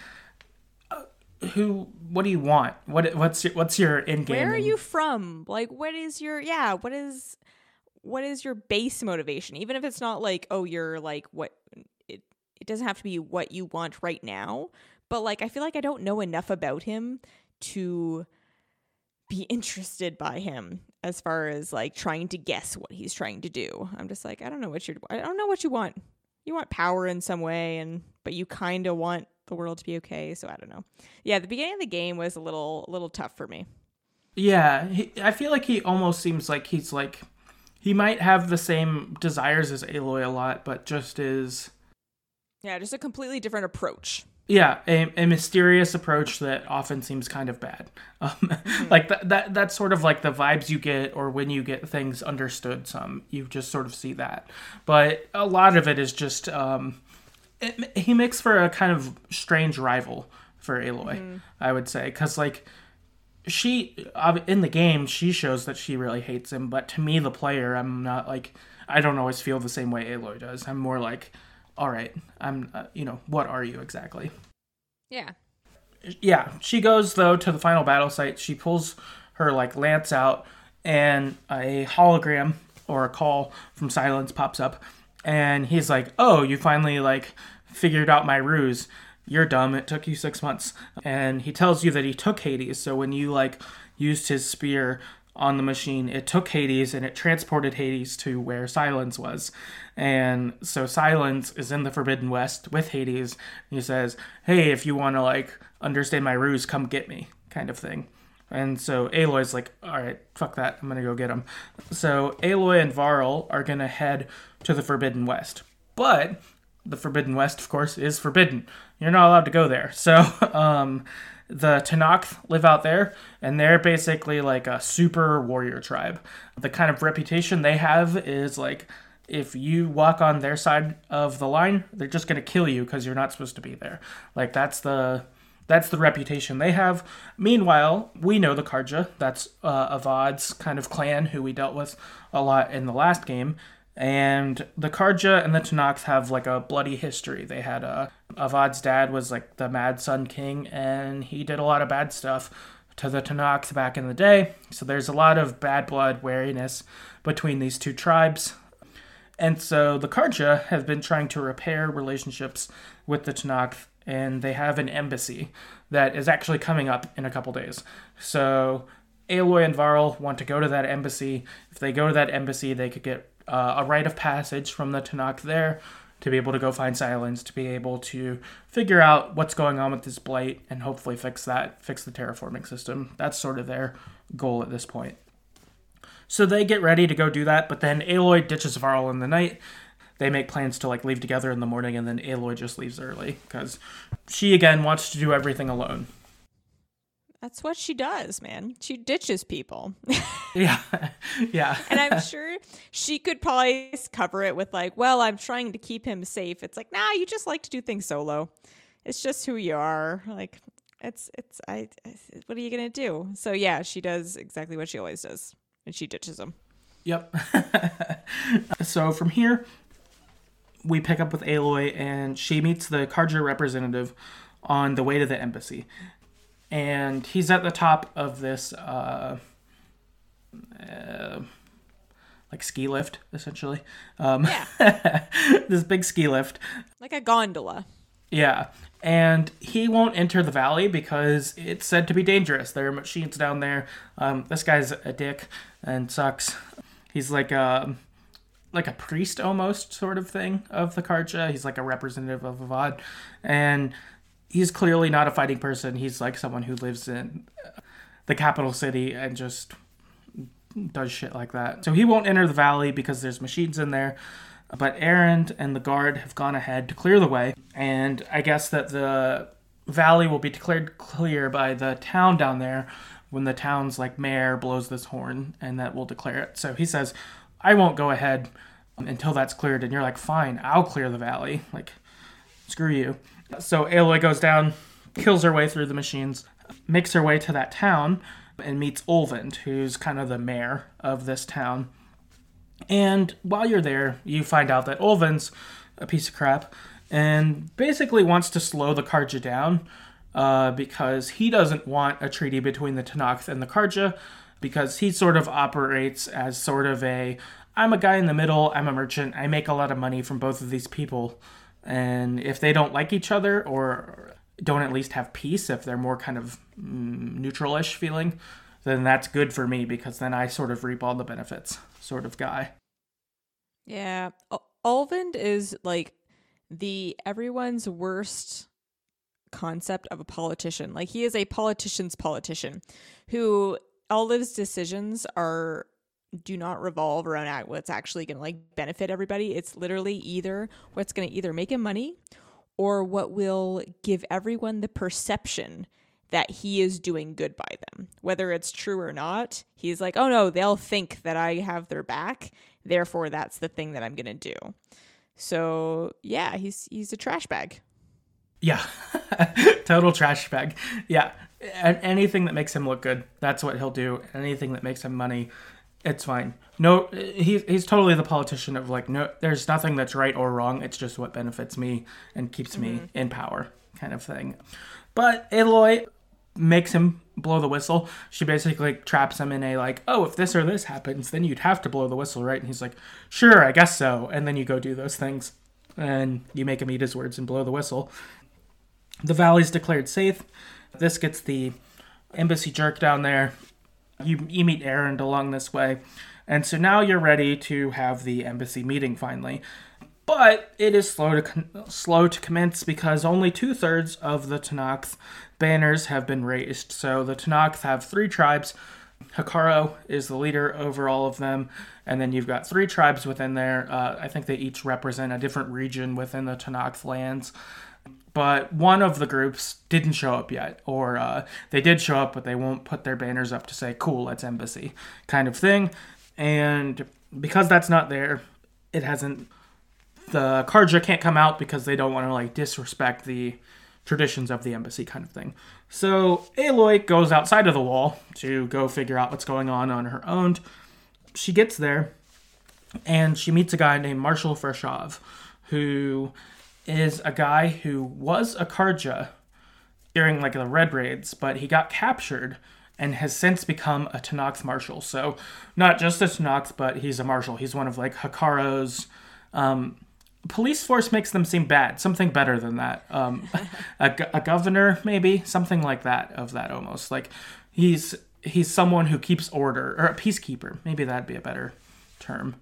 who, what do you want? What, what's your, what's your end game? Where are you from? Like, what is your, yeah, what is, what is your base motivation? Even if it's not like, oh, you're like, what, it, it doesn't have to be what you want right now. But like, I feel like I don't know enough about him to be interested by him as far as like trying to guess what he's trying to do. I'm just like, I don't know what you're, I don't know what you want. You want power in some way, and, but you kind of want the world to be okay, so I don't know. Yeah, the beginning of the game was a little a little tough for me. Yeah, he, I feel like he almost seems like he's like, he might have the same desires as Aloy a lot, but just is... Yeah, just a completely different approach. Yeah, a, a mysterious approach that often seems kind of bad. Um, mm-hmm. Like, that, that that's sort of like the vibes you get, or when you get things understood some, you just sort of see that. But a lot of it is just... Um, It, he makes for a kind of strange rival for Aloy, mm-hmm. I would say. Because, like, she, in the game, she shows that she really hates him. But to me, the player, I'm not, like, I don't always feel the same way Aloy does. I'm more like, all right, I'm, uh, you know, what are you exactly? Yeah. Yeah. She goes, though, to the final battle site. She pulls her, like, lance out, and a hologram or a call from Sylens pops up. And he's like, oh, you finally, like, figured out my ruse. You're dumb. It took you six months. And he tells you that he took Hades. So when you, like, used his spear on the machine, it took Hades, and it transported Hades to where Sylens was. And so Sylens is in the Forbidden West with Hades. And he says, hey, if you want to, like, understand my ruse, come get me, kind of thing. And so Aloy's like, all right, fuck that. I'm going to go get him. So Aloy and Varl are going to head to the Forbidden West. But the Forbidden West, of course, is forbidden. You're not allowed to go there. So um, the Tenakth live out there, and they're basically like a super warrior tribe. The kind of reputation they have is like, if you walk on their side of the line, they're just going to kill you because you're not supposed to be there. Like, that's the... That's the reputation they have. Meanwhile, we know the Carja. That's uh, Avad's kind of clan who we dealt with a lot in the last game. And the Carja and the Tenakth have, like, a bloody history. They had a... Avad's dad was, like, the Mad Sun King, and he did a lot of bad stuff to the Tenakth back in the day. So there's a lot of bad blood wariness between these two tribes. And so the Carja have been trying to repair relationships with the Tenakth, and they have an embassy that is actually coming up in a couple days. So Aloy and Varl want to go to that embassy. If they go to that embassy, they could get uh, a rite of passage from the Tenakth there, to be able to go find Sylens, to be able to figure out what's going on with this blight and hopefully fix that, fix the terraforming system. That's sort of their goal at this point. So they get ready to go do that, but then Aloy ditches Varl in the night. They make plans to like leave together in the morning, and then Aloy just leaves early because she, again, wants to do everything alone. That's what she does, man. She ditches people. Yeah. Yeah. And I'm sure she could probably cover it with like, well, I'm trying to keep him safe. It's like, nah, you just like to do things solo. It's just who you are. Like, it's, it's, I, what are you going to do? So yeah, she does exactly what she always does, and she ditches him. Yep. So from here, we pick up with Aloy, and she meets the Carja representative on the way to the embassy. And he's at the top of this, uh, uh, like, ski lift, essentially. Um, yeah. This big ski lift. Like a gondola. Yeah. And he won't enter the valley because it's said to be dangerous. There are machines down there. Um, this guy's a dick and sucks. He's like a, like a priest almost sort of thing of the Carja. He's like a representative of Avad. And he's clearly not a fighting person. He's like someone who lives in the capital city and just does shit like that. So he won't enter the valley because there's machines in there. But Erend and the guard have gone ahead to clear the way. And I guess that the valley will be declared clear by the town down there when the town's like mayor blows this horn, and that will declare it. So he says, I won't go ahead until that's cleared. And you're like, fine, I'll clear the valley. Like, screw you. So Aloy goes down, kills her way through the machines, makes her way to that town, and meets Olvind, who's kind of the mayor of this town. And while you're there, you find out that Olvind's a piece of crap and basically wants to slow the Carja down uh, because he doesn't want a treaty between the Tenakth and the Carja, because he sort of operates as sort of a, I'm a guy in the middle, I'm a merchant, I make a lot of money from both of these people. And if they don't like each other or don't at least have peace, if they're more kind of neutral-ish feeling, then that's good for me because then I sort of reap all the benefits sort of guy. Yeah. Olvind is like the everyone's worst concept of a politician. Like, he is a politician's politician who all of his decisions are... do not revolve around what's actually going to like benefit everybody. It's literally either what's going to either make him money or what will give everyone the perception that he is doing good by them. Whether it's true or not, he's like, oh no, they'll think that I have their back. Therefore, that's the thing that I'm going to do. So yeah, he's he's a trash bag. Yeah, total trash bag. Yeah, and anything that makes him look good, that's what he'll do. Anything that makes him money, it's fine. No, he, he's totally the politician of like, no, there's nothing that's right or wrong. It's just what benefits me and keeps mm-hmm. me in power kind of thing. But Aloy makes him blow the whistle. She basically traps him in a like, oh, if this or this happens, then you'd have to blow the whistle, right? And he's like, sure, I guess so. And then you go do those things and you make him eat his words and blow the whistle. The valley's declared safe. This gets the embassy jerk down there. You, you meet Erend along this way. And so now you're ready to have the embassy meeting finally. But it is slow to slow to commence because only two-thirds of the Tenakth banners have been raised. So the Tenakth have three tribes. Hekarro is the leader over all of them. And then you've got three tribes within there. Uh, I think they each represent a different region within the Tenakth lands. But one of the groups didn't show up yet, or uh, they did show up, but they won't put their banners up to say, cool, let's embassy kind of thing. And because that's not there, it hasn't, the Carja can't come out because they don't want to like disrespect the traditions of the embassy kind of thing. So Aloy goes outside of the wall to go figure out what's going on on her own. She gets there and she meets a guy named Marshal Freshov, who is a guy who was a Carja during like the Red Raids, but he got captured and has since become a Tenakth marshal. So not just a Tenakth, but he's a marshal. He's one of like Hekarro's um, police force makes them seem bad. Something better than that. Um, a, a governor, maybe something like that of that almost like he's he's someone who keeps order, or a peacekeeper. Maybe that'd be a better term.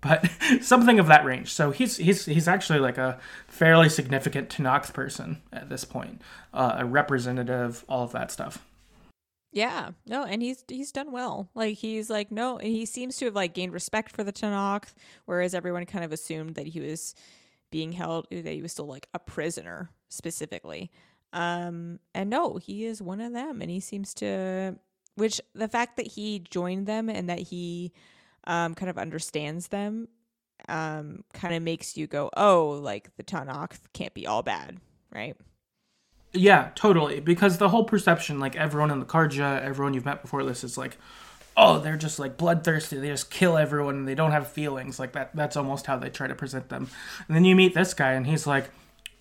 but something of that range. So he's he's he's actually like a fairly significant Tenakth person at this point, uh, a representative, all of that stuff. Yeah, no, and he's he's done well. Like he's like no, and he seems to have like gained respect for the Tenakth, whereas everyone kind of assumed that he was being held, that he was still like a prisoner specifically. Um, and no, he is one of them, and he seems to. Which the fact that he joined them and that he um, kind of understands them um, kind of makes you go, oh, like the Tenakth can't be all bad, right? Yeah, totally. Because the whole perception, like everyone in the Carja, everyone you've met before this is like, oh, they're just like bloodthirsty. They just kill everyone. And they don't have feelings. Like that. That's almost how they try to present them. And then you meet this guy and he's like,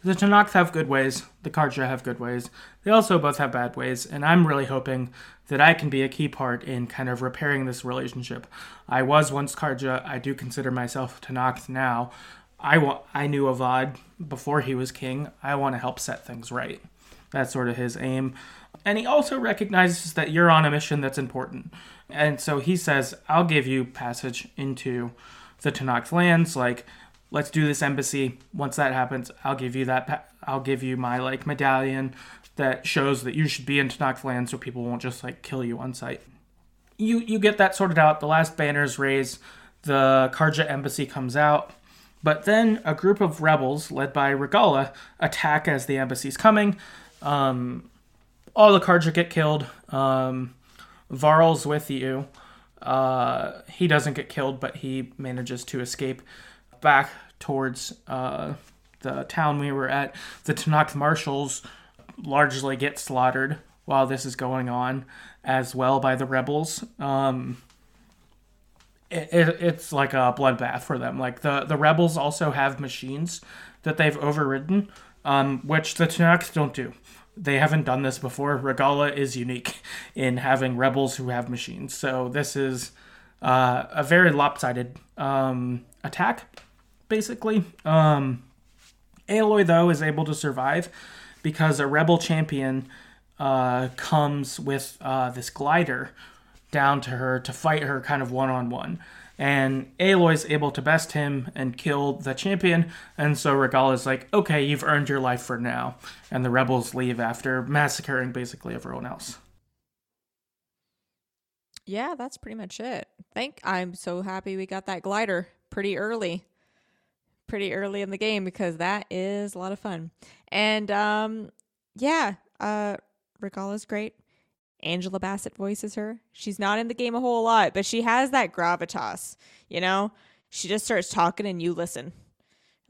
the Tenakth have good ways. The Carja have good ways. They also both have bad ways. And I'm really hoping that I can be a key part in kind of repairing this relationship. I was once Carja. I do consider myself Tenakth now. I, wa- I knew Avad before he was king. I want to help set things right. That's sort of his aim. And he also recognizes that you're on a mission that's important. And so he says, I'll give you passage into the Tenakth lands, like... let's do this embassy. Once that happens, I'll give you that. Pa- I'll give you my like medallion that shows that you should be in Tenakth land, so people won't just like kill you on sight. You you get that sorted out. The last banner's raised. The Carja embassy comes out, but then a group of rebels led by Regalla attack as the embassy's coming. Um, all the Carja get killed. Um, Varl's with you. Uh, he doesn't get killed, but he manages to escape back towards uh, the town we were at. The Tenakth marshals largely get slaughtered while this is going on as well by the rebels. Um, it, it, it's like a bloodbath for them. Like the, the rebels also have machines that they've overridden, um, which the Tenakth don't do. They haven't done this before. Regalla is unique in having rebels who have machines. So this is uh, a very lopsided um, attack. Basically, um, Aloy, though, is able to survive because a rebel champion uh, comes with uh, this glider down to her to fight her kind of one-on-one. And Aloy's able to best him and kill the champion. And so Regalla's like, okay, you've earned your life for now. And the rebels leave after massacring basically everyone else. Yeah, that's pretty much it. Thank. I'm so happy we got that glider pretty early. pretty early in the game, because that is a lot of fun. And um yeah, uh Regalla's great. Angela Bassett voices her. She's not in the game a whole lot, but she has that gravitas, you know? She just starts talking and you listen.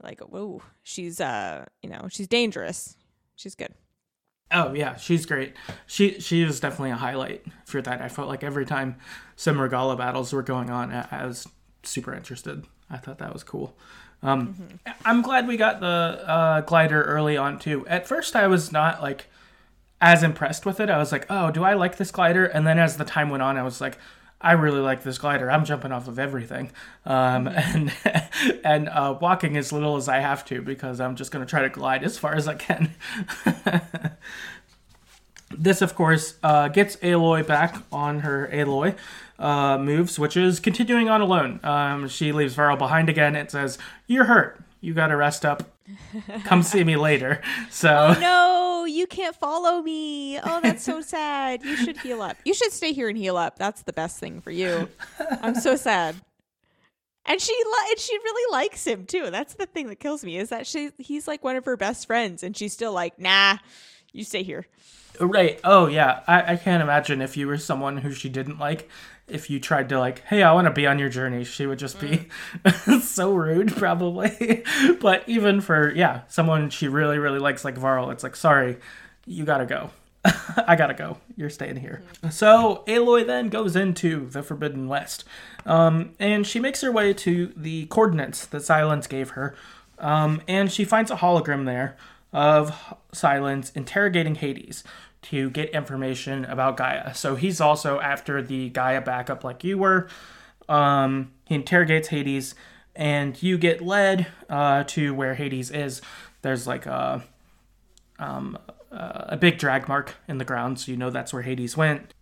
Like, whoa, she's uh you know, she's dangerous. She's good. Oh yeah, she's great. She she was definitely a highlight for that. I felt like every time some Regalla battles were going on, I, I was super interested. I thought that was cool. Um, mm-hmm. I'm glad we got the uh, glider early on too. At first I was not like as impressed with it. I was like, oh, do I like this glider? And then as the time went on, I was like, I really like this glider. I'm jumping off of everything. Um, and and uh, walking as little as I have to, because I'm just going to try to glide as far as I can. This, of course, uh, gets Aloy back on her Aloy uh, moves, which is continuing on alone. Um, she leaves Varl behind again. It says, you're hurt. You got to rest up. Come see me later. So, oh, no, you can't follow me. Oh, that's so sad. You should heal up. You should stay here and heal up. That's the best thing for you. I'm so sad. And she li- and she really likes him, too. That's the thing that kills me, is that she he's like one of her best friends. And she's still like, nah, you stay here. Right. Oh, yeah. I, I can't imagine if you were someone who she didn't like, if you tried to like, hey, I want to be on your journey, she would just be mm. so rude, probably. But even for, yeah, someone she really, really likes like Varl, it's like, sorry, you got to go. I got to go. You're staying here. Mm. So Aloy then goes into the Forbidden West, um, and she makes her way to the coordinates that Sylens gave her, um, and she finds a hologram there of Sylens interrogating Hades to get information about Gaia. So he's also after the Gaia backup like you were. Um, he interrogates Hades, and you get led uh, to where Hades is. There's like a, um, a big drag mark in the ground, so you know that's where Hades went.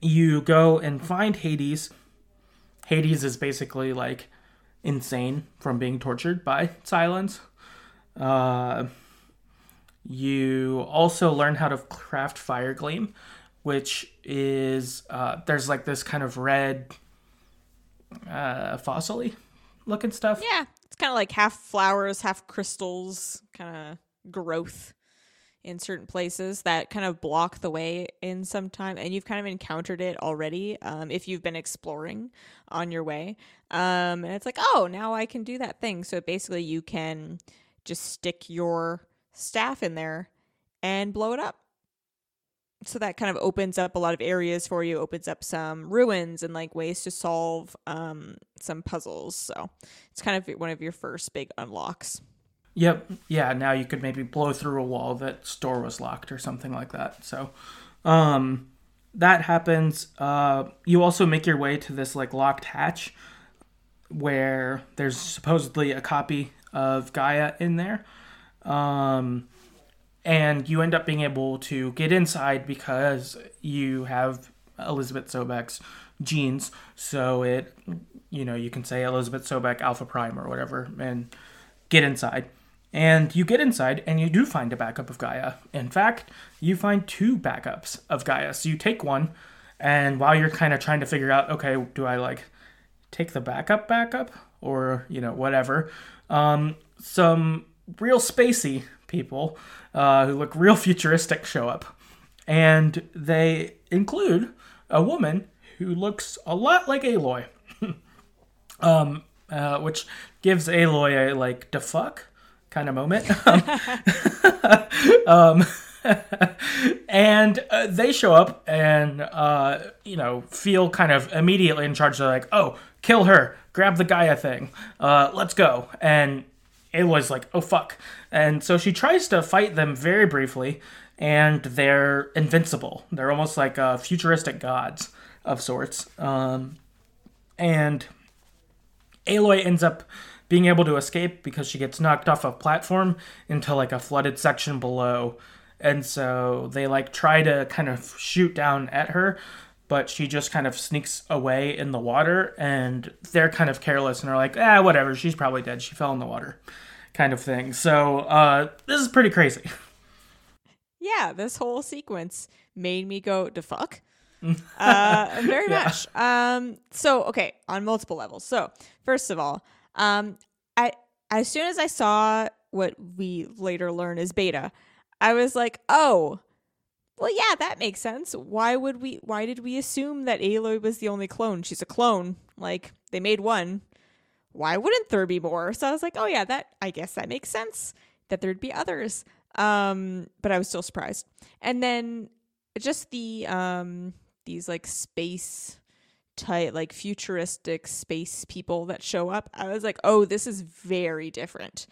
You go and find Hades. Hades is basically like insane from being tortured by Sylens. Uh, you also learn how to craft fire gleam, which is, uh, there's like this kind of red uh, fossil-y looking stuff. Yeah, it's kind of like half flowers, half crystals, kind of growth in certain places that kind of block the way in some time. And you've kind of encountered it already um, if you've been exploring on your way. Um, and it's like, oh, now I can do that thing. So basically you can just stick your staff in there and blow it up. So that kind of opens up a lot of areas for you, opens up some ruins and like ways to solve um, some puzzles. So it's kind of one of your first big unlocks. Yep. Yeah. Now you could maybe blow through a wall that door was locked or something like that. So um, that happens. Uh, you also make your way to this like locked hatch where there's supposedly a copy of Gaia in there. Um, and you end up being able to get inside because you have Elisabet Sobeck's genes. So it, you know, you can say Elisabet Sobeck Alpha Prime or whatever and get inside. And you get inside and you do find a backup of Gaia. In fact, you find two backups of Gaia. So you take one, and while you're kind of trying to figure out, okay, do I like take the backup backup or, you know, whatever. Um, some real spacey people uh, who look real futuristic show up. And they include a woman who looks a lot like Aloy. um, uh, which gives Aloy a like, the fuck? kind of moment. um, and uh, they show up and, uh, you know, feel kind of immediately in charge. They're like, oh, kill her, grab the Gaia thing, uh, let's go. And Aloy's like, oh, fuck. And so she tries to fight them very briefly, and they're invincible. They're almost like uh, futuristic gods of sorts. Um, and Aloy ends up being able to escape because she gets knocked off a platform into like a flooded section below. And so they like try to kind of shoot down at her, but she just kind of sneaks away in the water, and they're kind of careless and are like, ah, whatever. She's probably dead. She fell in the water kind of thing. So uh, this is pretty crazy. Yeah. This whole sequence made me go to fuck. uh, very yeah. much. Um, so, okay. On multiple levels. So first of all, Um, I as soon as I saw what we later learn is Beta, I was like, oh, well, yeah, that makes sense. Why would we? Why did we assume that Aloy was the only clone? She's a clone. Like, they made one. Why wouldn't there be more? So I was like, oh yeah, that I guess that makes sense that there'd be others. Um, but I was still surprised. And then just the um these like space. Tight, like futuristic space people that show up. I was like, oh, this is very different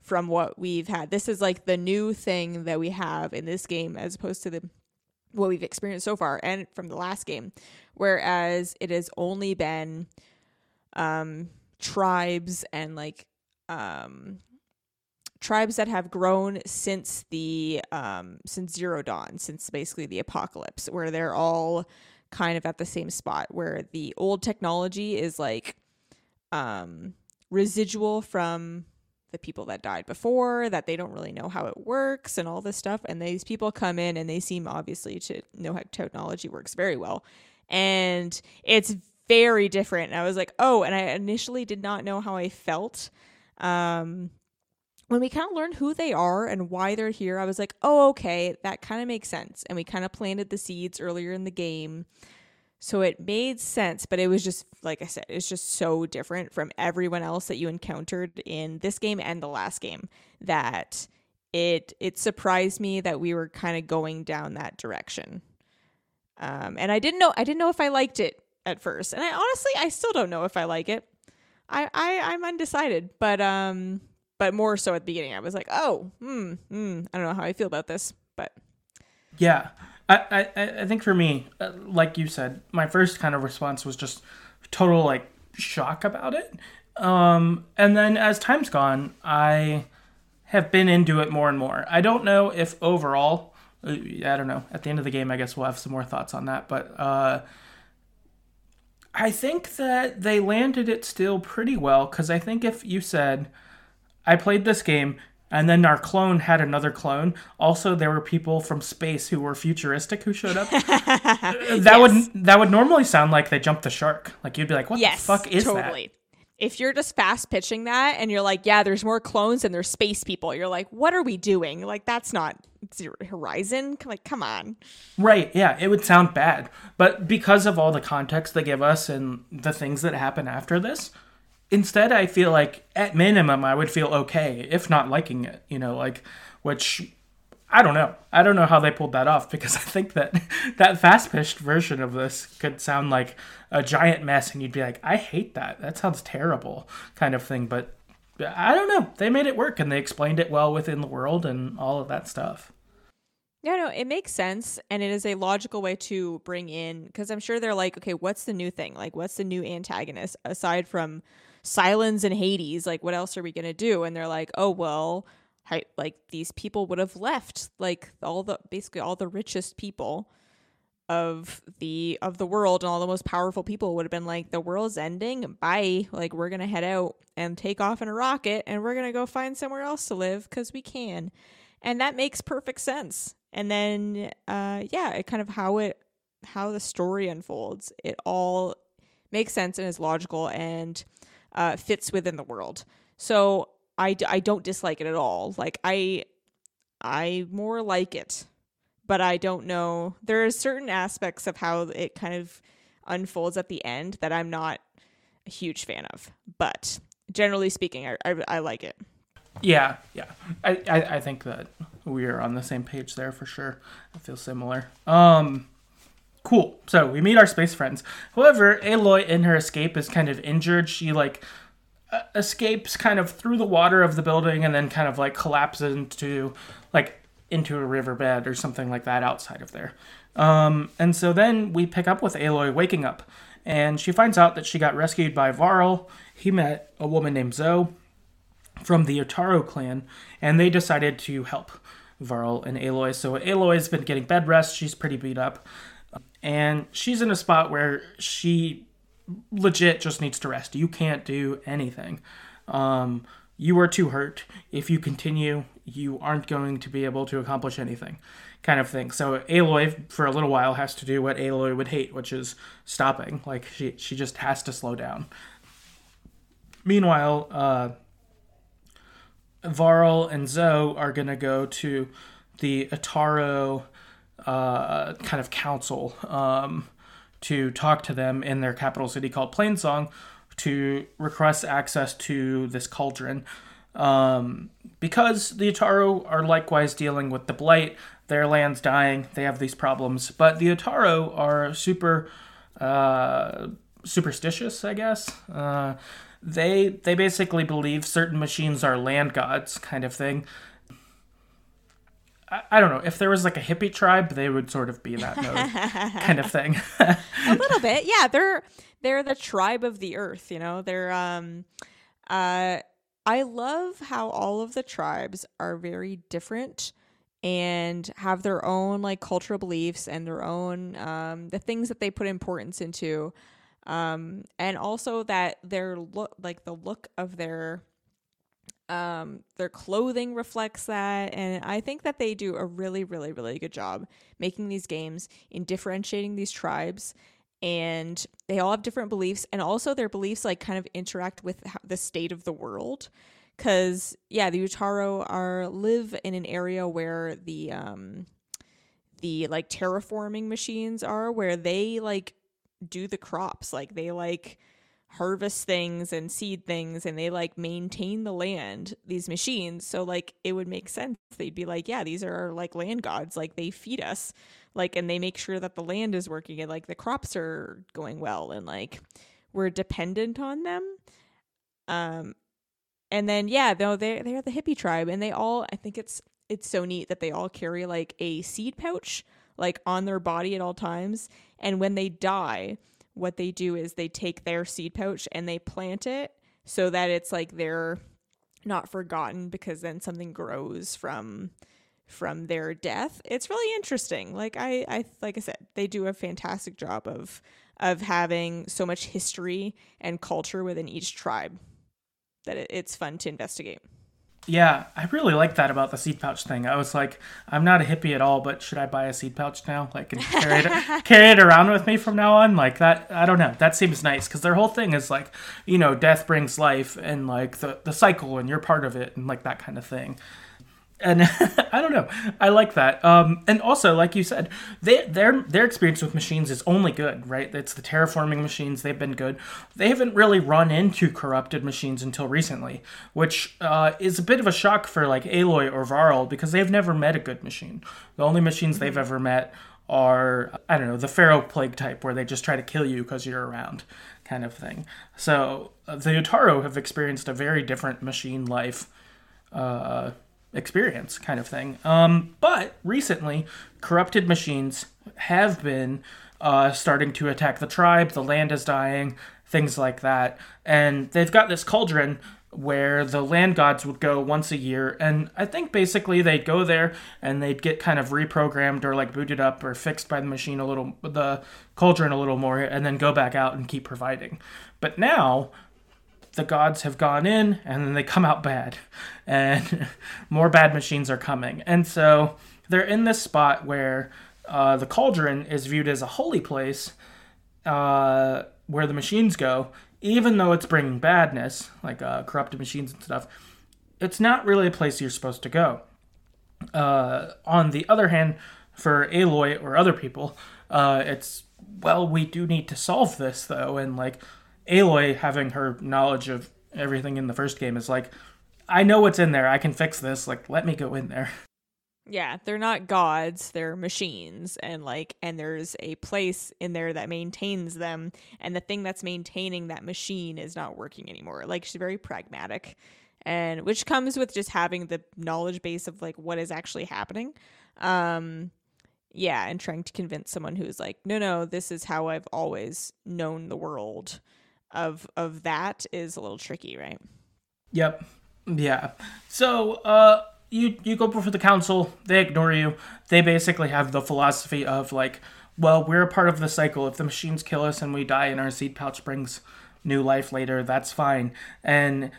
from what we've had. This is like the new thing that we have in this game as opposed to the what we've experienced so far and from the last game, whereas it has only been um tribes and like um tribes that have grown since the um since Zero Dawn, since basically the apocalypse, where they're all kind of at the same spot, where the old technology is like um residual from the people that died before, that they don't really know how it works and all this stuff, and these people come in and they seem obviously to know how technology works very well, and it's very different. And I was like, oh, and I initially did not know how I felt um when we kind of learned who they are and why they're here. I was like, oh, okay, that kind of makes sense. And we kind of planted the seeds earlier in the game, so it made sense. But it was just, like I said, it's just so different from everyone else that you encountered in this game and the last game that it it surprised me that we were kind of going down that direction. Um, and I didn't know I didn't know if I liked it at first. And I honestly, I still don't know if I like it. I, I I'm undecided, but um. But more so at the beginning, I was like, oh, hmm, hmm, I don't know how I feel about this, but. Yeah, I, I, I think for me, like you said, my first kind of response was just total, like, shock about it. Um, and then as time's gone, I have been into it more and more. I don't know if overall, I don't know, at the end of the game, I guess we'll have some more thoughts on that, but uh, I think that they landed it still pretty well, because I think if you said, I played this game, and then our clone had another clone, also there were people from space who were futuristic who showed up, that yes. would that would normally sound like they jumped the shark. Like, you'd be like, what yes, the fuck is totally. that? Yes, totally. If you're just fast pitching that and you're like, yeah, there's more clones and there's space people, you're like, what are we doing? Like, that's not Horizon. Like, come on. Right. Yeah. It would sound bad. But because of all the context they give us and the things that happen after this, instead, I feel like at minimum, I would feel okay, if not liking it, you know, like, which I don't know. I don't know how they pulled that off, because I think that that fast pitched version of this could sound like a giant mess and you'd be like, I hate that. That sounds terrible, kind of thing. But I don't know. They made it work and they explained it well within the world and all of that stuff. Yeah, no, it makes sense. And it is a logical way to bring in, because I'm sure they're like, okay, what's the new thing? Like, what's the new antagonist aside from Sylens and Hades? Like, what else are we going to do? And they're like, oh, well, hi, like these people would have left, like all the, basically all the richest people of the of the world and all the most powerful people would have been like, the world's ending, bye, like we're gonna head out and take off in a rocket and we're gonna go find somewhere else to live because we can. And that makes perfect sense. And then uh yeah it kind of how it how the story unfolds, it all makes sense and is logical and uh fits within the world. So I, I don't dislike it at all. Like I I more like it. But I don't know. There are certain aspects of how it kind of unfolds at the end that I'm not a huge fan of. But generally speaking, I I, I like it. Yeah, yeah. I, I, I think that we are on the same page there for sure. I feel similar. Um, cool. So we meet our space friends. However, Aloy in her escape is kind of injured. She like uh, escapes kind of through the water of the building and then kind of like collapses into like... into a riverbed or something like that outside of there. Um, and so then we pick up with Aloy waking up, and she finds out that she got rescued by Varl. He met a woman named Zoe from the Utaru clan, and they decided to help Varl and Aloy. So Aloy's been getting bed rest. She's pretty beat up, and she's in a spot where she legit just needs to rest. You can't do anything. Um, you are too hurt. If you continue, you aren't going to be able to accomplish anything, kind of thing. So Aloy, for a little while, has to do what Aloy would hate, which is stopping. Like, she she just has to slow down. Meanwhile, uh, Varl and Zoe are going to go to the Utaru uh, kind of council um, to talk to them in their capital city called Plainsong to request access to this cauldron. Um, because the Utaru are likewise dealing with the blight, their land's dying, they have these problems, but the Utaru are super, uh, superstitious, I guess. Uh, they, they basically believe certain machines are land gods, kind of thing. I, I don't know, if there was like a hippie tribe, they would sort of be that mode, kind of thing. A little bit, yeah, they're, they're the tribe of the earth, you know, they're, um, uh, I love how all of the tribes are very different and have their own like cultural beliefs and their own um, the things that they put importance into, um, and also that their look, like the look of their um, their clothing reflects that. And I think that they do a really, really, really good job making these games in differentiating these tribes. And they all have different beliefs, and also their beliefs like kind of interact with the state of the world, because yeah, the Utaru are live in an area where the um the like terraforming machines are, where they like do the crops, like they like harvest things and seed things, and they like maintain the land, these machines. So like it would make sense, they'd be like, yeah, these are like land gods, like they feed us, like, and they make sure that the land is working and like the crops are going well and like we're dependent on them. Um and then yeah, though they they're the hippie tribe, and they all, I think it's it's so neat that they all carry like a seed pouch like on their body at all times, and when they die, what they do is they take their seed pouch and they plant it so that it's like they're not forgotten, because then something grows from from their death. It's really interesting. Like I, I like I said, they do a fantastic job of of having so much history and culture within each tribe that it, it's fun to investigate. Yeah, I really like that about the seed pouch thing. I was like, I'm not a hippie at all, but should I buy a seed pouch now? Like, and carry it, carry it around with me from now on? Like that, I don't know. That seems nice because their whole thing is like, you know, death brings life and like the, the cycle and you're part of it and like that kind of thing. And I don't know. I like that. Um, and also, like you said, they, their their experience with machines is only good, right? It's the terraforming machines. They've been good. They haven't really run into corrupted machines until recently, which uh, is a bit of a shock for like Aloy or Varl because they've never met a good machine. The only machines mm-hmm. they've ever met are, I don't know, the Pharaoh plague type where they just try to kill you because you're around kind of thing. So uh, the Utaru have experienced a very different machine life uh experience kind of thing. Um, but recently, corrupted machines have been uh, starting to attack the tribe, the land is dying, things like that. And they've got this cauldron where the land gods would go once a year. And I think basically they'd go there and they'd get kind of reprogrammed or like booted up or fixed by the machine a little, the cauldron a little more, and then go back out and keep providing. But now the gods have gone in and then they come out bad and more bad machines are coming. And so they're in this spot where uh, the cauldron is viewed as a holy place uh, where the machines go, even though it's bringing badness, like uh, corrupted machines and stuff. It's not really a place you're supposed to go. Uh, on the other hand, for Aloy or other people, uh, it's, well, we do need to solve this though. And like, Aloy, having her knowledge of everything in the first game, is like, I know what's in there. I can fix this. Like, let me go in there. Yeah, they're not gods. They're machines. And like, and there's a place in there that maintains them. And the thing that's maintaining that machine is not working anymore. Like, she's very pragmatic. And which comes with just having the knowledge base of like what is actually happening. Um, yeah, and trying to convince someone who's like, no, no, this is how I've always known the world. Of of that is a little tricky, right? Yep. Yeah. So uh, you you go before the council. They ignore you. They basically have the philosophy of like, well, we're a part of the cycle. If the machines kill us and we die and our seed pouch brings new life later, that's fine. And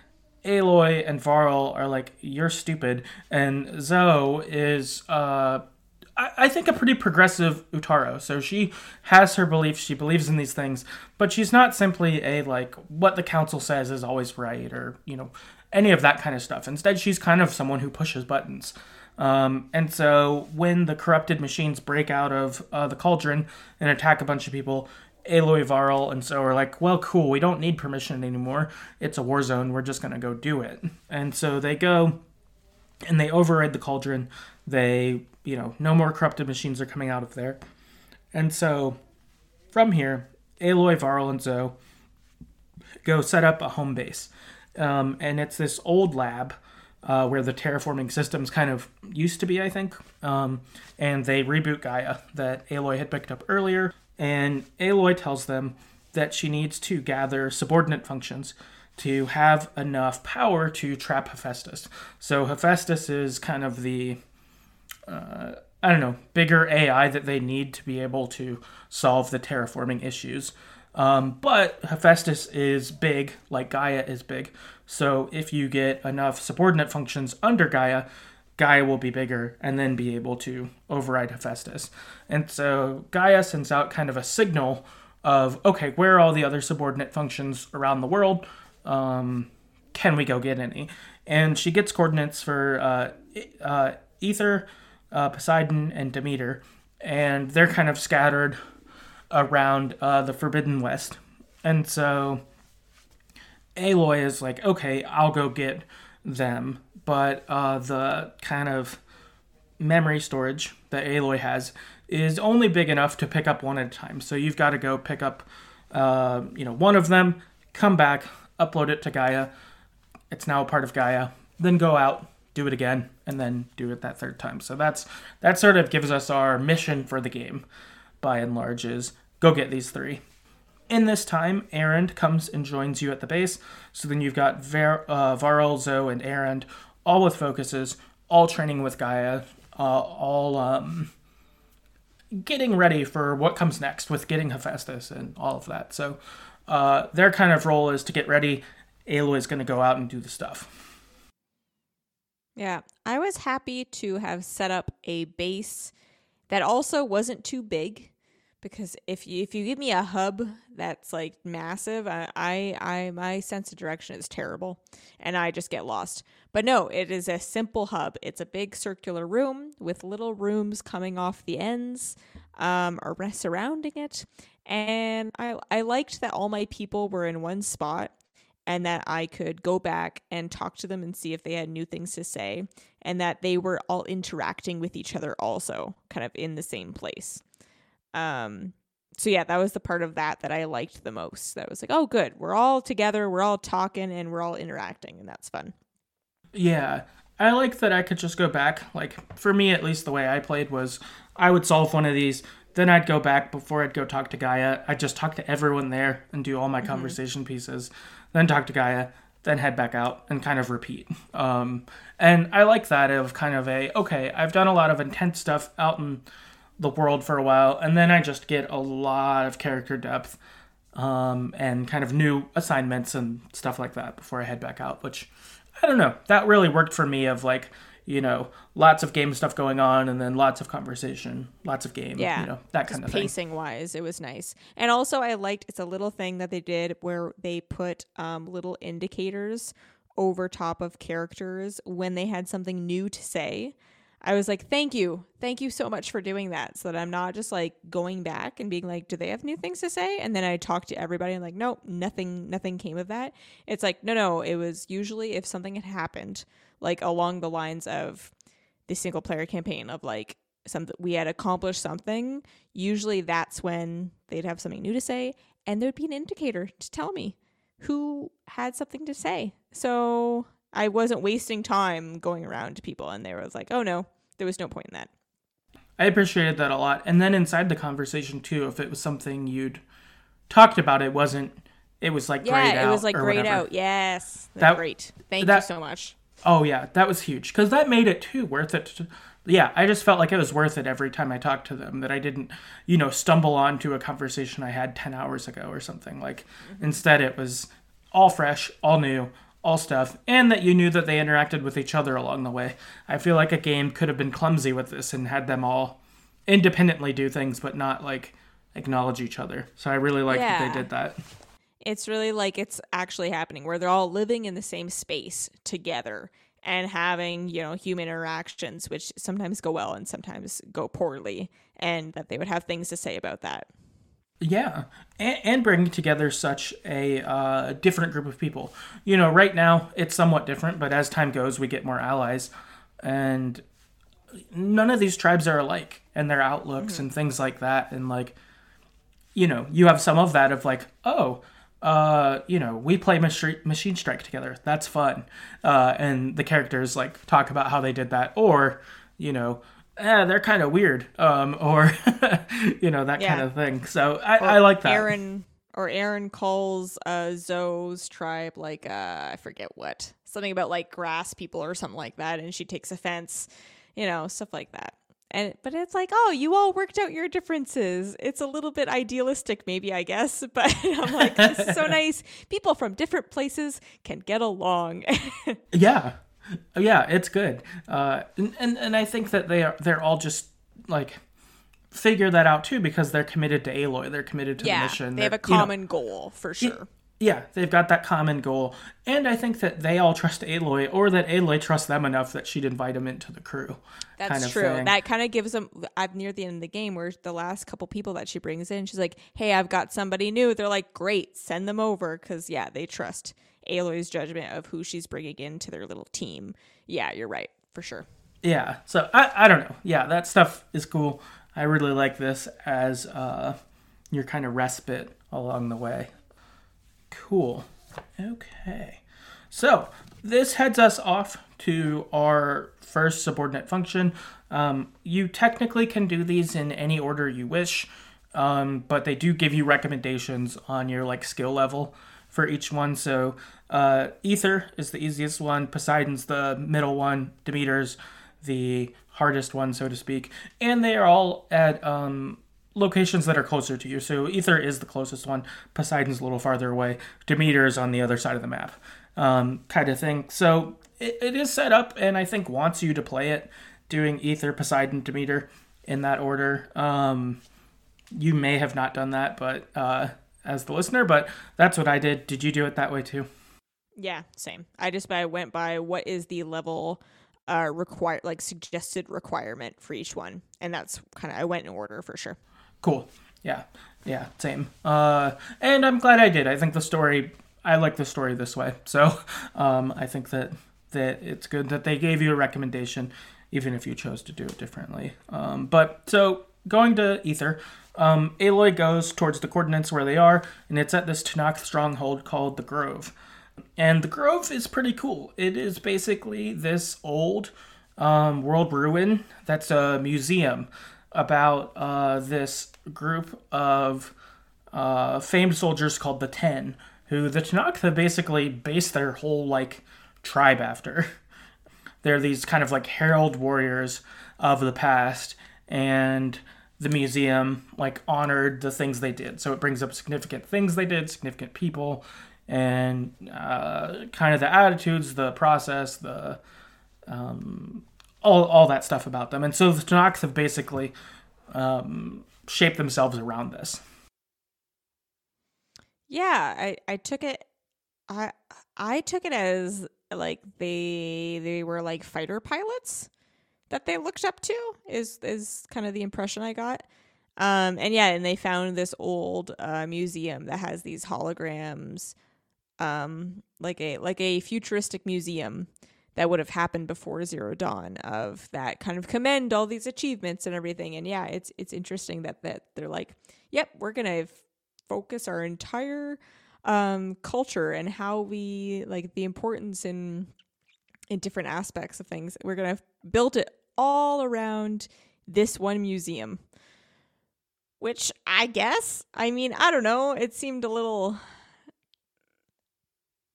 Aloy and Varl are like, you're stupid. And Zoe is... Uh, I think a pretty progressive Utaru. So she has her beliefs. She believes in these things, but she's not simply a, like, what the council says is always right or, you know, any of that kind of stuff. Instead, she's kind of someone who pushes buttons. Um, and so when the corrupted machines break out of uh, the cauldron and attack a bunch of people, Aloy, Varl, and so are like, well, cool, we don't need permission anymore. It's a war zone. We're just going to go do it. And so they go and they override the cauldron. They... you know, no more corrupted machines are coming out of there. And so from here, Aloy, Varl, and Zoe go set up a home base. Um, and it's this old lab uh, where the terraforming systems kind of used to be, I think. Um, and they reboot Gaia that Aloy had picked up earlier. And Aloy tells them that she needs to gather subordinate functions to have enough power to trap Hephaestus. So Hephaestus is kind of the... Uh, I don't know, bigger A I that they need to be able to solve the terraforming issues. Um, but Hephaestus is big, like Gaia is big. So if you get enough subordinate functions under Gaia, Gaia will be bigger and then be able to override Hephaestus. And so Gaia sends out kind of a signal of, okay, where are all the other subordinate functions around the world? Um, can we go get any? And she gets coordinates for uh, uh, Ether, Uh, Poseidon and Demeter, and they're kind of scattered around uh, the Forbidden West. And so Aloy is like, okay, I'll go get them. But uh, the kind of memory storage that Aloy has is only big enough to pick up one at a time. So you've got to go pick up, uh, you know, one of them, come back, upload it to Gaia. It's now a part of Gaia. Then go out, do it again, and then do it that third time. So that's that sort of gives us our mission for the game, by and large, is go get these three. In this time, Erend comes and joins you at the base. So then you've got Ver, uh, Varl, Zoe, and Erend, all with focuses, all training with Gaia, uh, all um, getting ready for what comes next with getting Hephaestus and all of that. So uh, their kind of role is to get ready. Aloy is going to go out and do the stuff. Yeah, I was happy to have set up a base that also wasn't too big, because if you, if you give me a hub that's like massive, I, I I my sense of direction is terrible and I just get lost. But no, it is a simple hub. It's a big circular room with little rooms coming off the ends um, or surrounding it. And I I liked that all my people were in one spot, and that I could go back and talk to them and see if they had new things to say, and that they were all interacting with each other also kind of in the same place. Um, so yeah, that was the part of that that I liked the most. That was like, oh, good. We're all together. We're all talking and we're all interacting, and that's fun. Yeah. I like that I could just go back. Like, for me, at least the way I played was I would solve one of these, then I'd go back before I'd go talk to Gaia. I'd just talk to everyone there and do all my mm-hmm. conversation pieces, then talk to Gaia, then head back out and kind of repeat. Um, and I like that of kind of a, okay, I've done a lot of intense stuff out in the world for a while, and then I just get a lot of character depth um, and kind of new assignments and stuff like that before I head back out, which, I don't know, that really worked for me of like, you know, lots of game stuff going on and then lots of conversation, lots of game, yeah. you know, that kind of thing. Pacing-wise, it was nice. And also I liked, it's a little thing that they did where they put um, little indicators over top of characters when they had something new to say. I was like, thank you. Thank you so much for doing that, so that I'm not just like going back and being like, do they have new things to say? And then I talk to everybody and like, nope, nothing, nothing came of that. It's like, no, no, it was usually if something had happened, like along the lines of the single player campaign of like something, we had accomplished something. Usually that's when they'd have something new to say, and there'd be an indicator to tell me who had something to say. So I wasn't wasting time going around to people and they were like, oh no, there was no point in that. I appreciated that a lot. And then inside the conversation too, if it was something you'd talked about, it wasn't, it was like yeah, grayed out. Yeah, it was like grayed out. Yes. That's that, great. Thank that, you so much. Oh yeah, that was huge. Because that made it too worth it. To, yeah, I just felt like it was worth it every time I talked to them, that I didn't, you know, stumble onto a conversation I had ten hours ago or something. Like mm-hmm. instead it was all fresh, all new, all stuff, and that you knew that they interacted with each other along the way. I feel like a game could have been clumsy with this and had them all independently do things, but not like acknowledge each other. So I really like yeah. that they did that. It's really like it's actually happening where they're all living in the same space together and having, you know, human interactions, which sometimes go well and sometimes go poorly, and that they would have things to say about that. Yeah, and, and bringing together such a uh, different group of people. You know, right now it's somewhat different, but as time goes, we get more allies. And none of these tribes are alike, and their outlooks mm-hmm. and things like that. And like, you know, you have some of that of like, oh, uh, you know, we play mach- Machine Strike together. That's fun. Uh, and the characters like talk about how they did that, or, you know, Eh, they're kind of weird, um, or, you know, that yeah. kind of thing. So I, I like that. Erend, or Erend calls uh, Zoe's tribe, like, uh, I forget what, something about like grass people or something like that. And she takes offense, you know, stuff like that. And but it's like, oh, you all worked out your differences. It's a little bit idealistic, maybe, I guess. But I'm like, this is so nice. People from different places can get along. yeah. Yeah, it's good. Uh, and, and, and I think that they are, they're all just like figure that out too, because they're committed to Aloy. They're committed to yeah, the mission. They have a common you know, goal for sure. Yeah, they've got that common goal. And I think that they all trust Aloy, or that Aloy trusts them enough that she'd invite them into the crew. That's kind of true. Thing. That kind of gives them, I'm near the end of the game where the last couple people that she brings in, she's like, hey, I've got somebody new. They're like, great, send them over. Because yeah, they trust Aloy's judgment of who she's bringing into their little team. Yeah, you're right, for sure. Yeah, so I, I don't know. Yeah, that stuff is cool. I really like this as uh, your kind of respite along the way. Cool. Okay. So this heads us off to our first subordinate function. Um, you technically can do these in any order you wish, um, but they do give you recommendations on your like skill level for each one. So uh, Ether is the easiest one. Poseidon's the middle one. Demeter's the hardest one, so to speak. And they are all at um, locations that are closer to you. So Ether is the closest one. Poseidon's a little farther away. Demeter is on the other side of the map, um, kind of thing. So it, it is set up, and I think wants you to play it doing Ether, Poseidon, Demeter in that order. Um, you may have not done that, but uh, as the listener, but that's what I did. Did you do it that way too? Yeah, same. I just by went by what is the level uh require like suggested requirement for each one, and that's kind of I went in order for sure. Cool. Yeah, yeah, same. Uh, and I'm glad I did. I think the story. I like the story this way. So, um, I think that that it's good that they gave you a recommendation, even if you chose to do it differently. Um, but so going to Ether. Um, Aloy goes towards the coordinates where they are, and it's at this Tenakth stronghold called the Grove. And the Grove is pretty cool. It is basically this old um, world ruin that's a museum about uh, this group of uh, famed soldiers called the Ten, who the Tenakth have basically based their whole, like, tribe after. They're these kind of, like, herald warriors of the past, and the museum, like, honored the things they did. So it brings up significant things they did, significant people, and uh, kind of the attitudes, the process, the um, all all that stuff about them. And so the Tenakth have basically um, shaped themselves around this. Yeah, I, I took it. I I took it as like they they were like fighter pilots that they looked up to is is kind of the impression I got. Um, and yeah, and they found this old uh, museum that has these holograms, um, like a like a futuristic museum that would have happened before Zero Dawn of that kind of commend all these achievements and everything. And yeah, it's it's interesting that, that they're like, yep, we're going to f- focus our entire um, culture and how we like the importance in in different aspects of things. We're going to f- build it all around this one museum, which I guess, I mean, I don't know. It seemed a little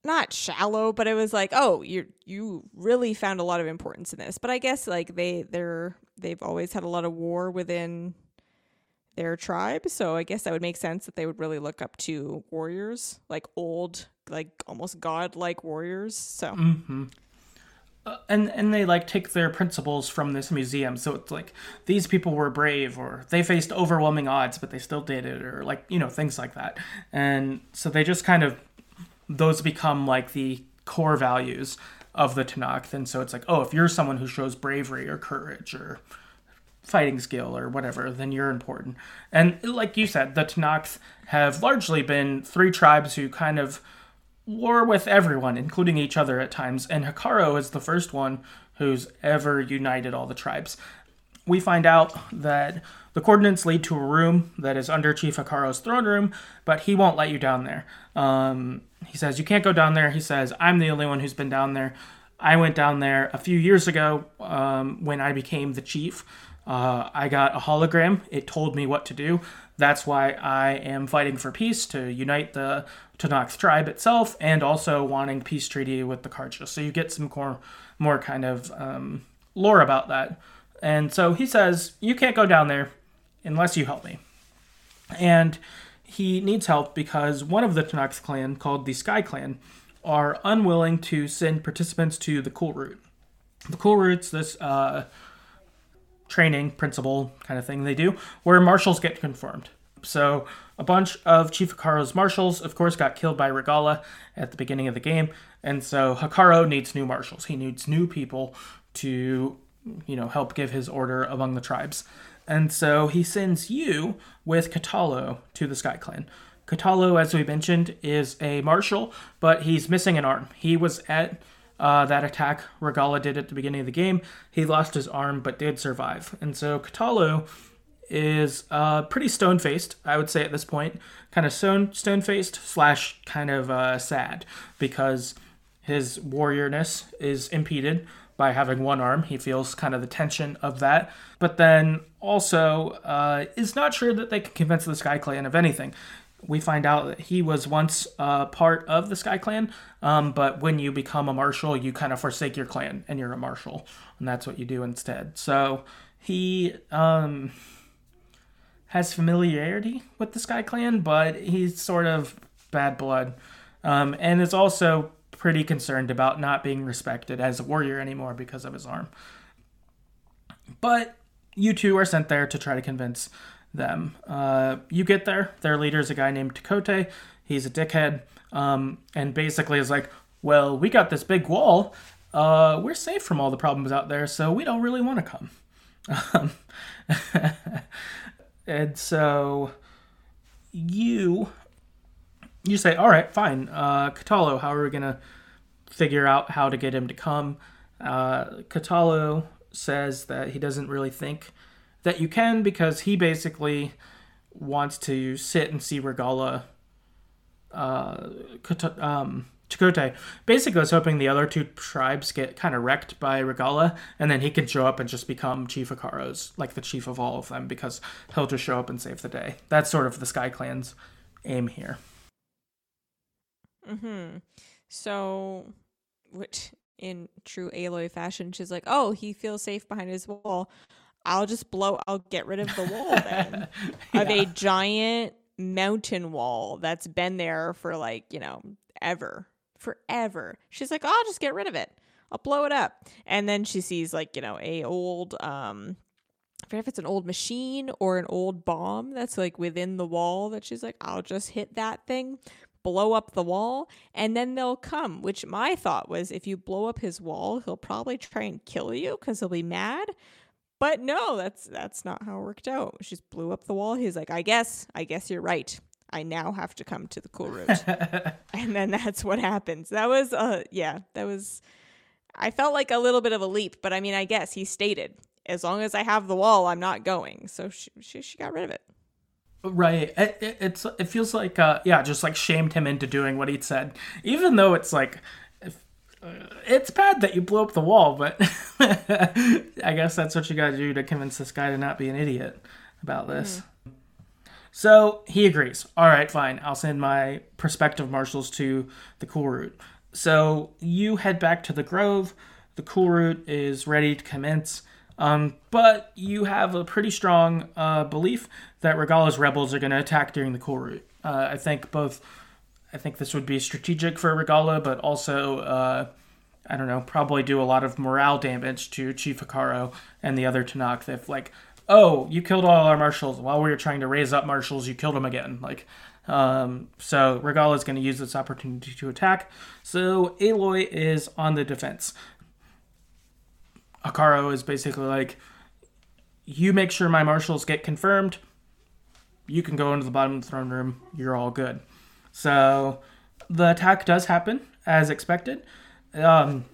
not shallow, but it was like, oh, you you really found a lot of importance in this. But I guess like they they're they've always had a lot of war within their tribe, so I guess that would make sense that they would really look up to warriors, like old, like almost godlike warriors. So. Mm-hmm. And and they, like, take their principles from this museum. So it's like, these people were brave, or they faced overwhelming odds, but they still did it, or, like, you know, things like that. And so they just kind of, those become, like, the core values of the Tenakth. And so it's like, oh, if you're someone who shows bravery or courage or fighting skill or whatever, then you're important. And like you said, the Tenakth have largely been three tribes who kind of war with everyone, including each other at times, and Hekarro is the first one who's ever united all the tribes. We find out that the coordinates lead to a room that is under Chief Hikaro's throne room, but he won't let you down there. Um, he says, you can't go down there. He says, I'm the only one who's been down there. I went down there a few years ago um, when I became the chief. Uh, I got a hologram. It told me what to do. That's why I am fighting for peace, to unite the Tenakth tribe itself, and also wanting peace treaty with the Carja. So you get some more, more kind of um, lore about that. And so he says, you can't go down there unless you help me. And he needs help because one of the Tenakth clan, called the Sky Clan, are unwilling to send participants to the Cool Route. The Cool Route's this Uh, training principle kind of thing they do, where marshals get confirmed. So a bunch of Chief Hikaro's marshals, of course, got killed by Regalla at the beginning of the game, and so Hekarro needs new marshals. He needs new people to, you know, help give his order among the tribes. And so he sends you with Kotallo to the Sky Clan. Kotallo, as we mentioned, is a marshal, but he's missing an arm. He was at Uh, that attack Regalla did at the beginning of the game. He lost his arm, but did survive. And so Kotallo is uh, pretty stone-faced, I would say at this point. Kind of stone, stone-faced slash kind of uh, sad, because his warriorness is impeded by having one arm. He feels kind of the tension of that. But then also uh, is not sure that they can convince the Sky Clan of anything. we find out that he was once uh, part of the Sky Clan, um, but when you become a marshal, you kind of forsake your clan and you're a marshal, and that's what you do instead. So he um, has familiarity with the Sky Clan, but he's sort of bad blood, um, and is also pretty concerned about not being respected as a warrior anymore because of his arm. But you two are sent there to try to convince them. Uh, you get there. Their leader is a guy named Takote. He's a dickhead. Um, and basically is like, well, we got this big wall. Uh, we're safe from all the problems out there, so we don't really want to come. Um, and so you you say, all right, fine. Uh, Kotallo, how are we going to figure out how to get him to come? Uh, Kotallo says that he doesn't really think that you can, because he basically wants to sit and see Regalla. Uh, um, Chakotay basically is hoping the other two tribes get kind of wrecked by Regalla, and then he can show up and just become Chief Hekarro's, like the chief of all of them, because he'll just show up and save the day. That's sort of the Sky Clan's aim here. Mm-hmm. So, which in true Aloy fashion, she's like, "Oh, he feels safe behind his wall. I'll just blow, I'll get rid of the wall then." Yeah. Of a giant mountain wall that's been there for like, you know, ever, forever. She's like, I'll just get rid of it. I'll blow it up. And then she sees like, you know, a old, um, I forget if it's an old machine or an old bomb that's like within the wall that she's like, I'll just hit that thing, blow up the wall, and then they'll come, which my thought was if you blow up his wall, he'll probably try and kill you because he'll be mad. But no, that's that's not how it worked out. She just blew up the wall. He's like, I guess, I guess you're right. I now have to come to the cool route. And then that's what happens. That was, uh, yeah, that was, I felt like a little bit of a leap. But I mean, I guess he stated, as long as I have the wall, I'm not going. So she she, she got rid of it. Right. It, it, it's, it feels like, uh, yeah, just like shamed him into doing what he'd said. Even though it's like, it's bad that you blew up the wall, but I guess that's what you got to do to convince this guy to not be an idiot about this. Mm. So he agrees. All right, fine. I'll send my prospective marshals to the cool route. So you head back to the grove. The cool route is ready to commence. Um, but you have a pretty strong uh, belief that Regalla's rebels are going to attack during the cool route. Uh, I think both... I think this would be strategic for Regalla, but also, uh, I don't know, probably do a lot of morale damage to Chief Hekarro and the other Tenakth if, like, oh, you killed all our marshals. While we were trying to raise up marshals, you killed them again. Like, um, so Regalla's going to use this opportunity to attack. So Aloy is on the defense. Hekarro is basically like, you make sure my marshals get confirmed. You can go into the bottom of the throne room. You're all good. So the attack does happen as expected. Um,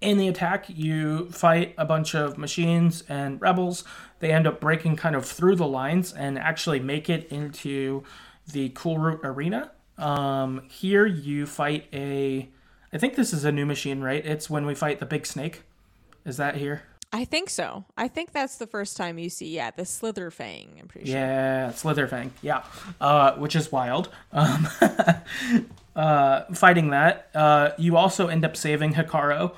in the attack, you fight a bunch of machines and rebels. They end up breaking kind of through the lines and actually make it into the Cool Route Arena. Um, here you fight a... I think this is a new machine, right? It's when we fight the big snake. Is that here? I think so. I think that's the first time you see, yeah, the Slitherfang, I'm pretty yeah, sure. Yeah, Slitherfang, yeah, uh, which is wild. Um, uh, fighting that, uh, you also end up saving Hekarro.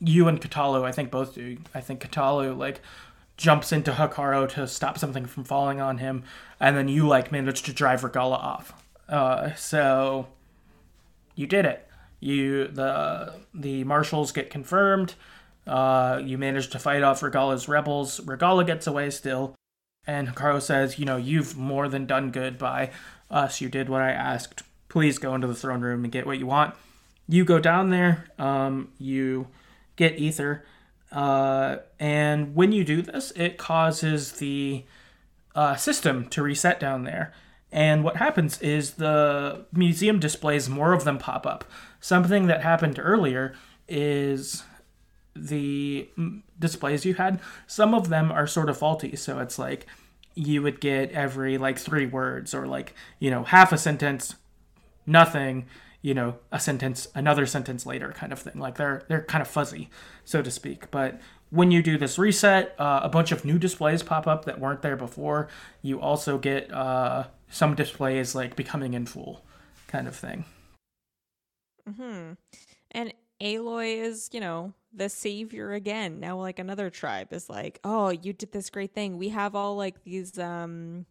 You and Kotallo, I think both do. I think Kotallo, like, jumps into Hekarro to stop something from falling on him, and then you, like, manage to drive Regalla off. Uh, so, you did it. You the The marshals get confirmed. Uh, you manage to fight off Regalla's rebels. Regalla gets away still, and Hekarro says, you know, you've more than done good by us. You did what I asked. Please go into the throne room and get what you want. You go down there, um, you get ether, uh, and when you do this, it causes the uh, system to reset down there. And what happens is the museum displays, more of them pop up. Something that happened earlier is... the displays you had, some of them are sort of faulty, so it's like you would get every like three words, or like, you know, half a sentence, nothing, you know, a sentence, another sentence later kind of thing. Like they're they're kind of fuzzy, so to speak. But when you do this reset, uh, a bunch of new displays pop up that weren't there before. You also get uh, some displays like becoming in full kind of thing. Mm-hmm. And Aloy is, you know, the savior again. Now, like, another tribe is like, oh, you did this great thing. We have all, like, these, um,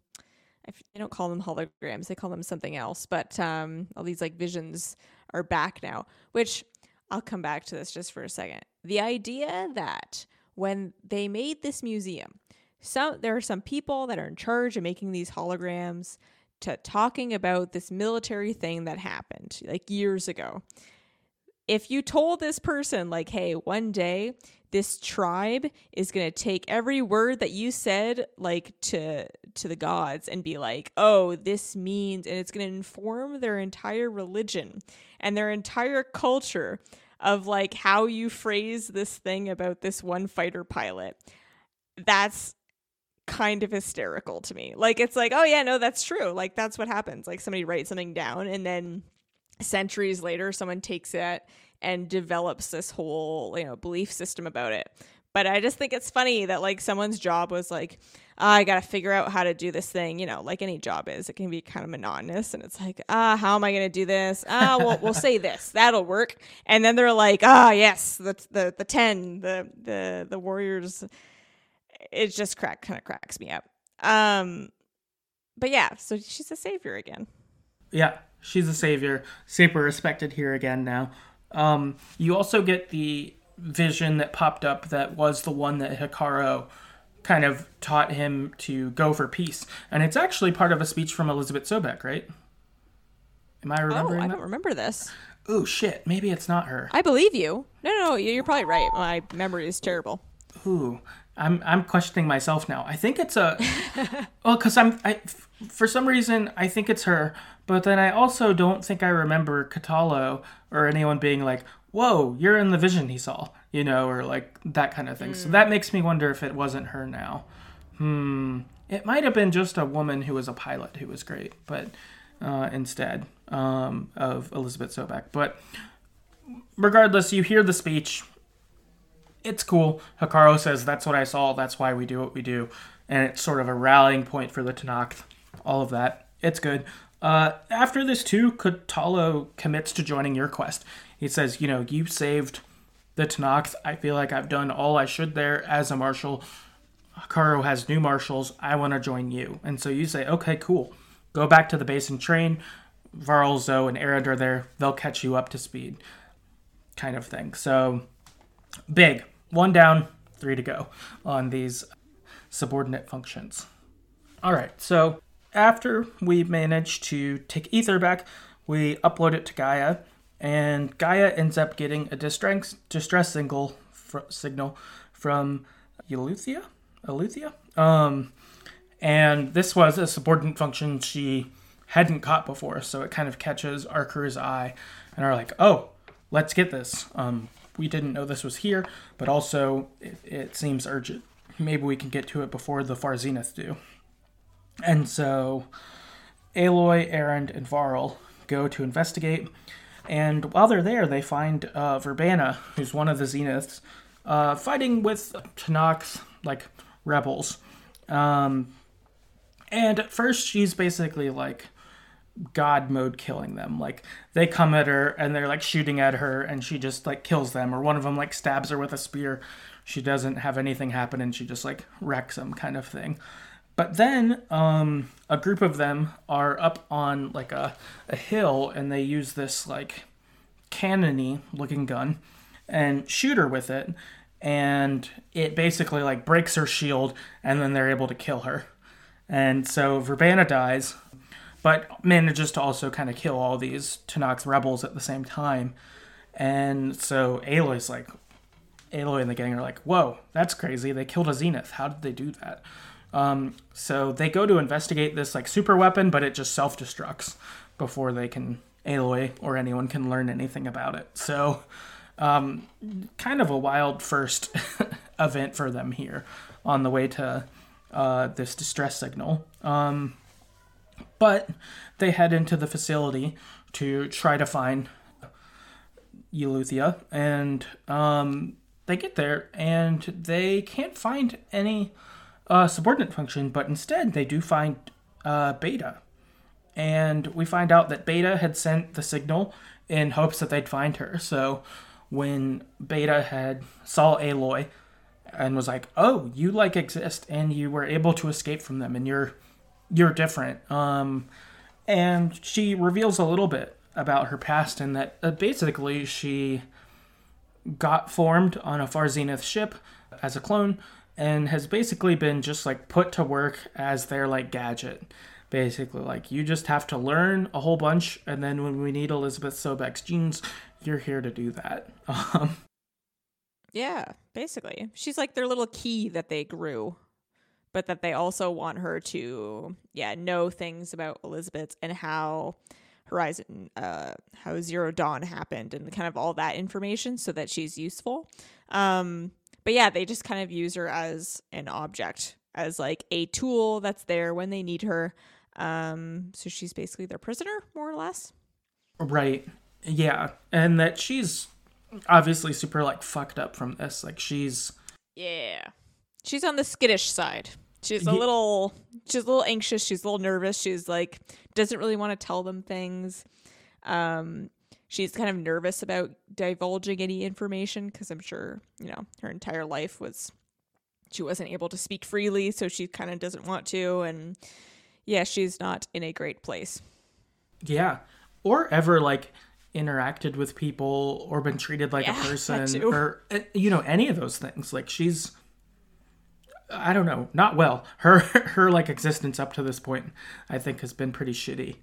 they don't call them holograms. They call them something else. But um, all these, like, visions are back now, which I'll come back to this just for a second. The idea that when they made this museum, some there are some people that are in charge of making these holograms to talking about this military thing that happened, like, years ago. If you told this person, like, hey, one day this tribe is going to take every word that you said, like, to to the gods and be like, oh, this means, and it's going to inform their entire religion and their entire culture of, like, how you phrase this thing about this one fighter pilot. That's kind of hysterical to me. Like, it's like, oh, yeah, no, that's true. Like, that's what happens. Like, somebody writes something down and then centuries later someone takes it and develops this whole, you know, belief system about it. But I just think it's funny that, like, someone's job was like, oh, I gotta figure out how to do this thing, you know, like any job is. It can be kind of monotonous, and it's like, ah, oh, how am I gonna do this? Ah, oh, well, we'll say this, that'll work. And then they're like, ah, oh, yes, the the the ten, the the the warriors. It just crack kind of cracks me up. Um, but yeah, so she's a savior again. Yeah. She's a savior, super respected here again now. Um, you also get the vision that popped up that was the one that Hekarro kind of taught him to go for peace. And it's actually part of a speech from Elisabet Sobeck, right? Am I remembering Oh, I that? don't remember this. Oh, shit. Maybe it's not her. I believe you. No, no, no. You're probably right. My memory is terrible. Ooh. I'm I'm questioning myself now. I think it's a... well, because I'm... I, for some reason, I think it's her, but then I also don't think I remember Kotallo or anyone being like, whoa, you're in the vision he saw, you know, or like that kind of thing. Mm. So that makes me wonder if it wasn't her now. Hmm. It might have been just a woman who was a pilot who was great, but uh, instead um, of Elisabet Sobeck. But regardless, you hear the speech. It's cool. Hekarro says, that's what I saw. That's why we do what we do. And it's sort of a rallying point for the Tenakth. All of that. It's good. Uh, after this, too, Kotallo commits to joining your quest. He says, you know, you saved the Tenakth. I feel like I've done all I should there as a marshal. Hekarro has new marshals. I want to join you. And so you say, okay, cool. Go back to the base and train. Varl, Zoe, and Erend are there. They'll catch you up to speed. Kind of thing. So, big. One down, three to go on these subordinate functions. All right, so... after we manage to take Ether back, we upload it to Gaia, and Gaia ends up getting a distress, distress single fr- signal from Eleuthia? Eleuthia? Um, and this was a subordinate function she hadn't caught before, so it kind of catches our crew's eye, and are like, oh, let's get this. Um, we didn't know this was here, but also it, it seems urgent. Maybe we can get to it before the Far Zenith do. And so Aloy, Erend, and Varl go to investigate. And while they're there, they find uh, Verbana, who's one of the Zeniths, uh, fighting with Tenakth, like, rebels. Um, and at first, she's basically, like, god mode killing them. Like, they come at her, and they're, like, shooting at her, and she just, like, kills them. Or one of them, like, stabs her with a spear. She doesn't have anything happen, and she just, like, wrecks them kind of thing. But then um, a group of them are up on, like, a, a hill, and they use this, like, cannony looking gun and shoot her with it. And it basically, like, breaks her shield, and then they're able to kill her. And so Verbana dies, but manages to also kind of kill all these Tenakth rebels at the same time. And so Aloy's like, Aloy and the gang are like, whoa, that's crazy. They killed a Zenith. How did they do that? Um, so they go to investigate this, like, super weapon, but it just self-destructs before they can, Aloy or anyone can learn anything about it. So, um, kind of a wild first event for them here on the way to, uh, this distress signal. Um, but they head into the facility to try to find Eluthia, and um, they get there, and they can't find any uh, subordinate function, but instead they do find uh, Beta. And we find out that Beta had sent the signal in hopes that they'd find her. So when Beta had saw Aloy and was like, oh, you like exist and you were able to escape from them and you're you're different. Um, and she reveals a little bit about her past and that uh, basically she got formed on a Far Zenith ship as a clone and has basically been just like put to work as their like gadget. Basically, like, you just have to learn a whole bunch, and then when we need Elisabet Sobeck's genes, you're here to do that. Um, yeah, basically. She's like their little key that they grew, but that they also want her to, yeah, know things about Elisabet and how Horizon, uh, how Zero Dawn happened and kind of all that information so that she's useful. Um, but yeah, they just kind of use her as an object, as like a tool that's there when they need her. Um, so she's basically their prisoner, more or less. Right. Yeah. And that she's obviously super like fucked up from this. Like she's Yeah. She's on the skittish side. She's a yeah. little she's a little anxious, she's a little nervous, she's like doesn't really want to tell them things. Um she's kind of nervous about divulging any information because I'm sure, you know, her entire life was she wasn't able to speak freely, so she kind of doesn't want to, and yeah, she's not in a great place. Yeah. Or ever, like, interacted with people or been treated like yeah, a person or, you know, any of those things. Like, she's, I don't know, not well. Her, her like, existence up to this point, I think, has been pretty shitty.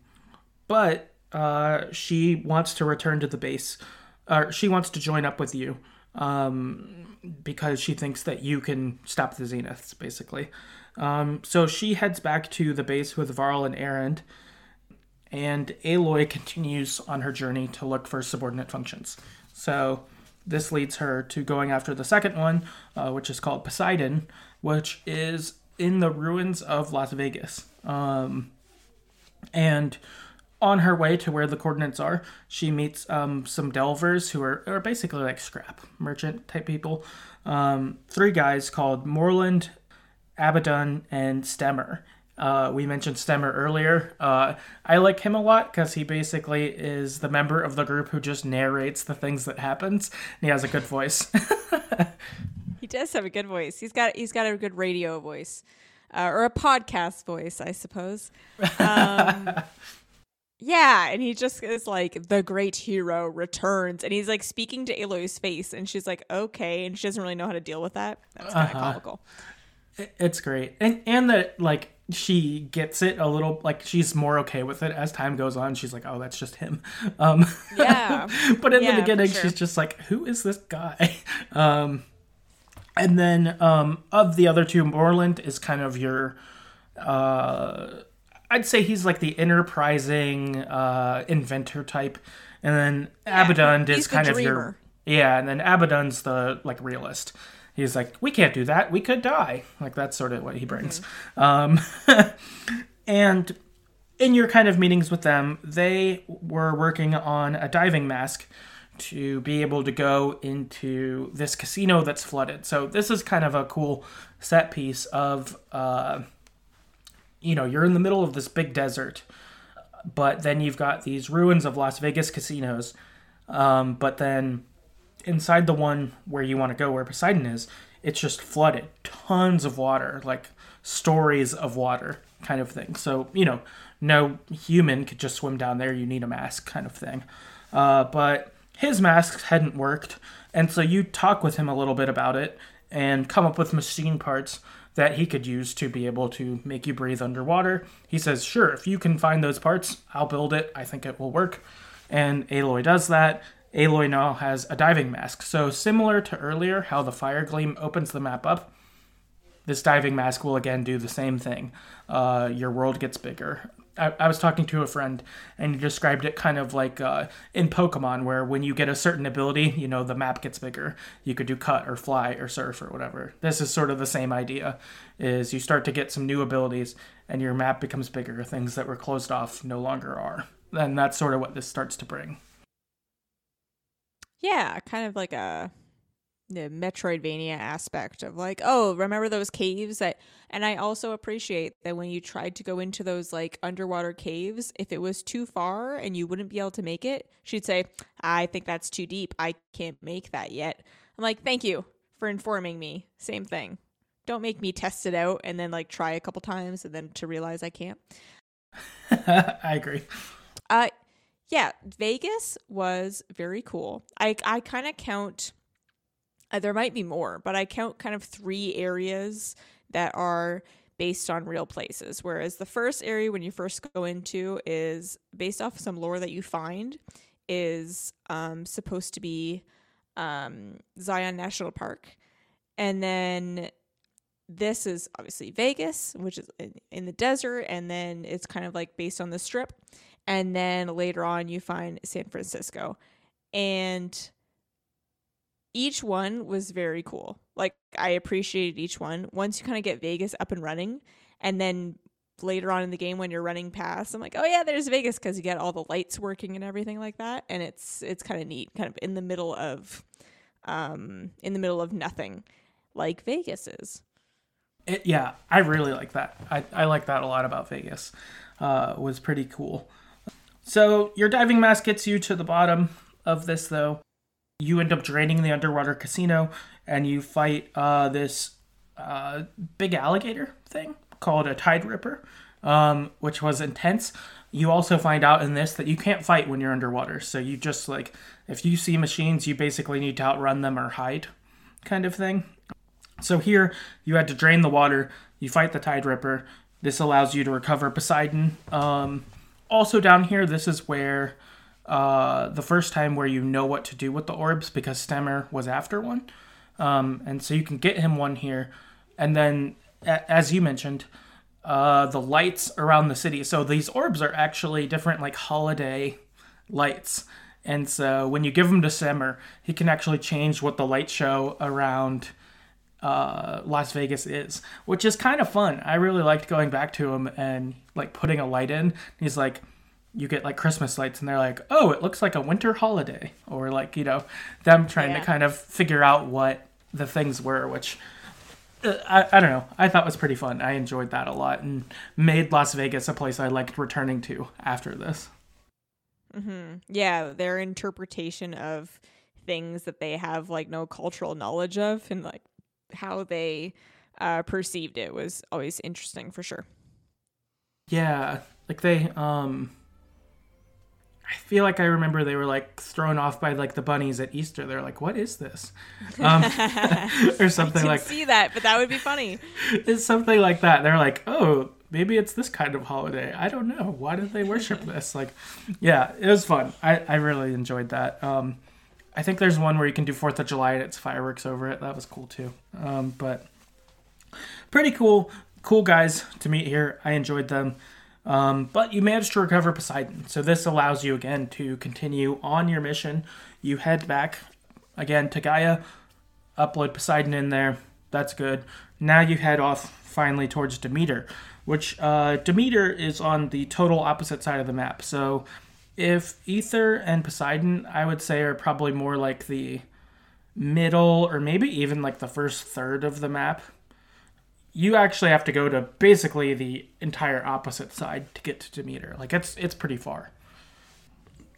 But uh, she wants to return to the base. Or she wants to join up with you um, because she thinks that you can stop the Zeniths, basically. Um, so she heads back to the base with Varl and Erend, and Aloy continues on her journey to look for subordinate functions. So this leads her to going after the second one, uh, which is called Poseidon, which is in the ruins of Las Vegas. Um, and on her way to where the coordinates are, she meets um, some delvers who are, are basically like scrap merchant type people. Um, three guys called Moreland, Abaddon, and Stemmer. Uh, we mentioned Stemmer earlier. Uh, I like him a lot because he basically is the member of the group who just narrates the things that happens. And he has a good voice. He does have a good voice. He's got he's got a good radio voice, uh, or a podcast voice, I suppose. Um, yeah, and he just is like, the great hero returns, and he's like speaking to Aloy's face, and she's like, okay, and she doesn't really know how to deal with that. That's kind of uh-huh. comical. It's great. And and that, like, she gets it a little, like, she's more okay with it as time goes on. She's like, oh, that's just him. Um, yeah. But in yeah, the beginning, sure. she's just like, who is this guy? Um, and then um, of the other two, Moreland is kind of your, uh, I'd say he's like the enterprising uh, inventor type. And then yeah, Abaddon is kind of your, yeah, and then Abaddon's the, like, realist. He's like, we can't do that. We could die. Like, that's sort of what he brings. Mm-hmm. Um, and in your kind of meetings with them, they were working on a diving mask to be able to go into this casino that's flooded. So this is kind of a cool set piece of, uh, you know, you're in the middle of this big desert, but then you've got these ruins of Las Vegas casinos. Um, but then inside the one where you want to go, where Poseidon is, it's just flooded. Tons of water, like stories of water kind of thing. So, you know, no human could just swim down there. You need a mask kind of thing. Uh, but his masks hadn't worked. And so you talk with him a little bit about it and come up with machine parts that he could use to be able to make you breathe underwater. He says, sure, if you can find those parts, I'll build it. I think it will work. And Aloy does that. Aloy now has a diving mask. So similar to earlier, how the fire gleam opens the map up, this diving mask will again do the same thing. Uh, your world gets bigger. I, I was talking to a friend, and he described it kind of like uh, in Pokemon, where when you get a certain ability, you know, the map gets bigger. You could do cut or fly or surf or whatever. This is sort of the same idea, is you start to get some new abilities, and your map becomes bigger. Things that were closed off no longer are. And that's sort of what this starts to bring. Yeah, kind of like a the Metroidvania aspect of like, oh, remember those caves that, and I also appreciate that when you tried to go into those like underwater caves, if it was too far and you wouldn't be able to make it, she'd say, I think that's too deep. I can't make that yet. I'm like, thank you for informing me. Same thing. Don't make me test it out and then like try a couple times and then to realize I can't. I agree. Uh, yeah, Vegas was very cool. I I kind of count, uh, there might be more, but I count kind of three areas that are based on real places. Whereas the first area when you first go into is based off some lore that you find is um, supposed to be um, Zion National Park. And then this is obviously Vegas, which is in, in the desert. And then it's kind of like based on the strip. And then later on, you find San Francisco. And each one was very cool. Like, I appreciated each one. Once you kind of get Vegas up and running, and then later on in the game when you're running past, I'm like, oh, yeah, there's Vegas, because you get all the lights working and everything like that. And it's it's kind of neat, kind of in the middle of um, in the middle of nothing, like Vegas is. It, yeah, I really like that. I, I like that a lot about Vegas. Uh, was pretty cool. So your diving mask gets you to the bottom of this, though. You end up draining the underwater casino, and you fight uh, this uh, big alligator thing called a Tide Ripper, um, which was intense. You also find out in this that you can't fight when you're underwater. So you just, like, if you see machines, you basically need to outrun them or hide kind of thing. So here, you had to drain the water, you fight the Tide Ripper. This allows you to recover Poseidon. Um, also down here, this is where uh, the first time where you know what to do with the orbs because Stemmer was after one. Um, and so you can get him one here. And then, a- as you mentioned, uh, the lights around the city. So these orbs are actually different, like, holiday lights. And so when you give them to Stemmer, he can actually change what the light show around uh Las Vegas is, which is kind of fun. I really liked going back to him and like putting a light in. He's like, you get like Christmas lights and they're like, oh, it looks like a winter holiday, or like, you know, them trying yeah. to kind of figure out what the things were, which uh, I, I don't know, I thought was pretty fun. I enjoyed that a lot and made Las Vegas a place I liked returning to after this. Mm-hmm. Yeah, their interpretation of things that they have like no cultural knowledge of and like how they uh, perceived it was always interesting for sure. Yeah, like they, um, I feel like I remember they were like thrown off by like the bunnies at Easter. They're like, what is this? Um, or something like that. I didn't see that, but that would be funny. It's something like that. They're like, oh, maybe it's this kind of holiday. I don't know. Why did they worship this? Like, yeah, it was fun. I, I really enjoyed that. Um, I think there's one where you can do fourth of July and it's fireworks over it. That was cool too. Um, but pretty cool. Cool guys to meet here. I enjoyed them. Um, but you managed to recover Poseidon. So this allows you again to continue on your mission. You head back again to Gaia. Upload Poseidon in there. That's good. Now you head off finally towards Demeter. Which uh, Demeter is on the total opposite side of the map. So if Ether and Poseidon, I would say, are probably more like the middle or maybe even like the first third of the map, you actually have to go to basically the entire opposite side to get to Demeter. Like, it's it's pretty far.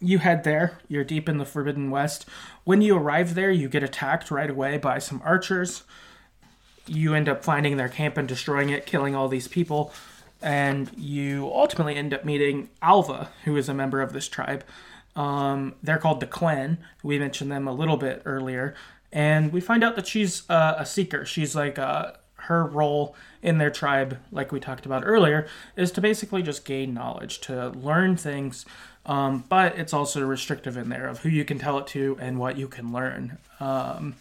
You head there. You're deep in the Forbidden West. When you arrive there, you get attacked right away by some archers. You end up finding their camp and destroying it, killing all these people. And you ultimately end up meeting Alva, who is a member of this tribe. Um, they're called the Quen. We mentioned them a little bit earlier. And we find out that she's uh, a seeker. She's like, uh, her role in their tribe, like we talked about earlier, is to basically just gain knowledge, to learn things. Um, but it's also restrictive in there of who you can tell it to and what you can learn. Um,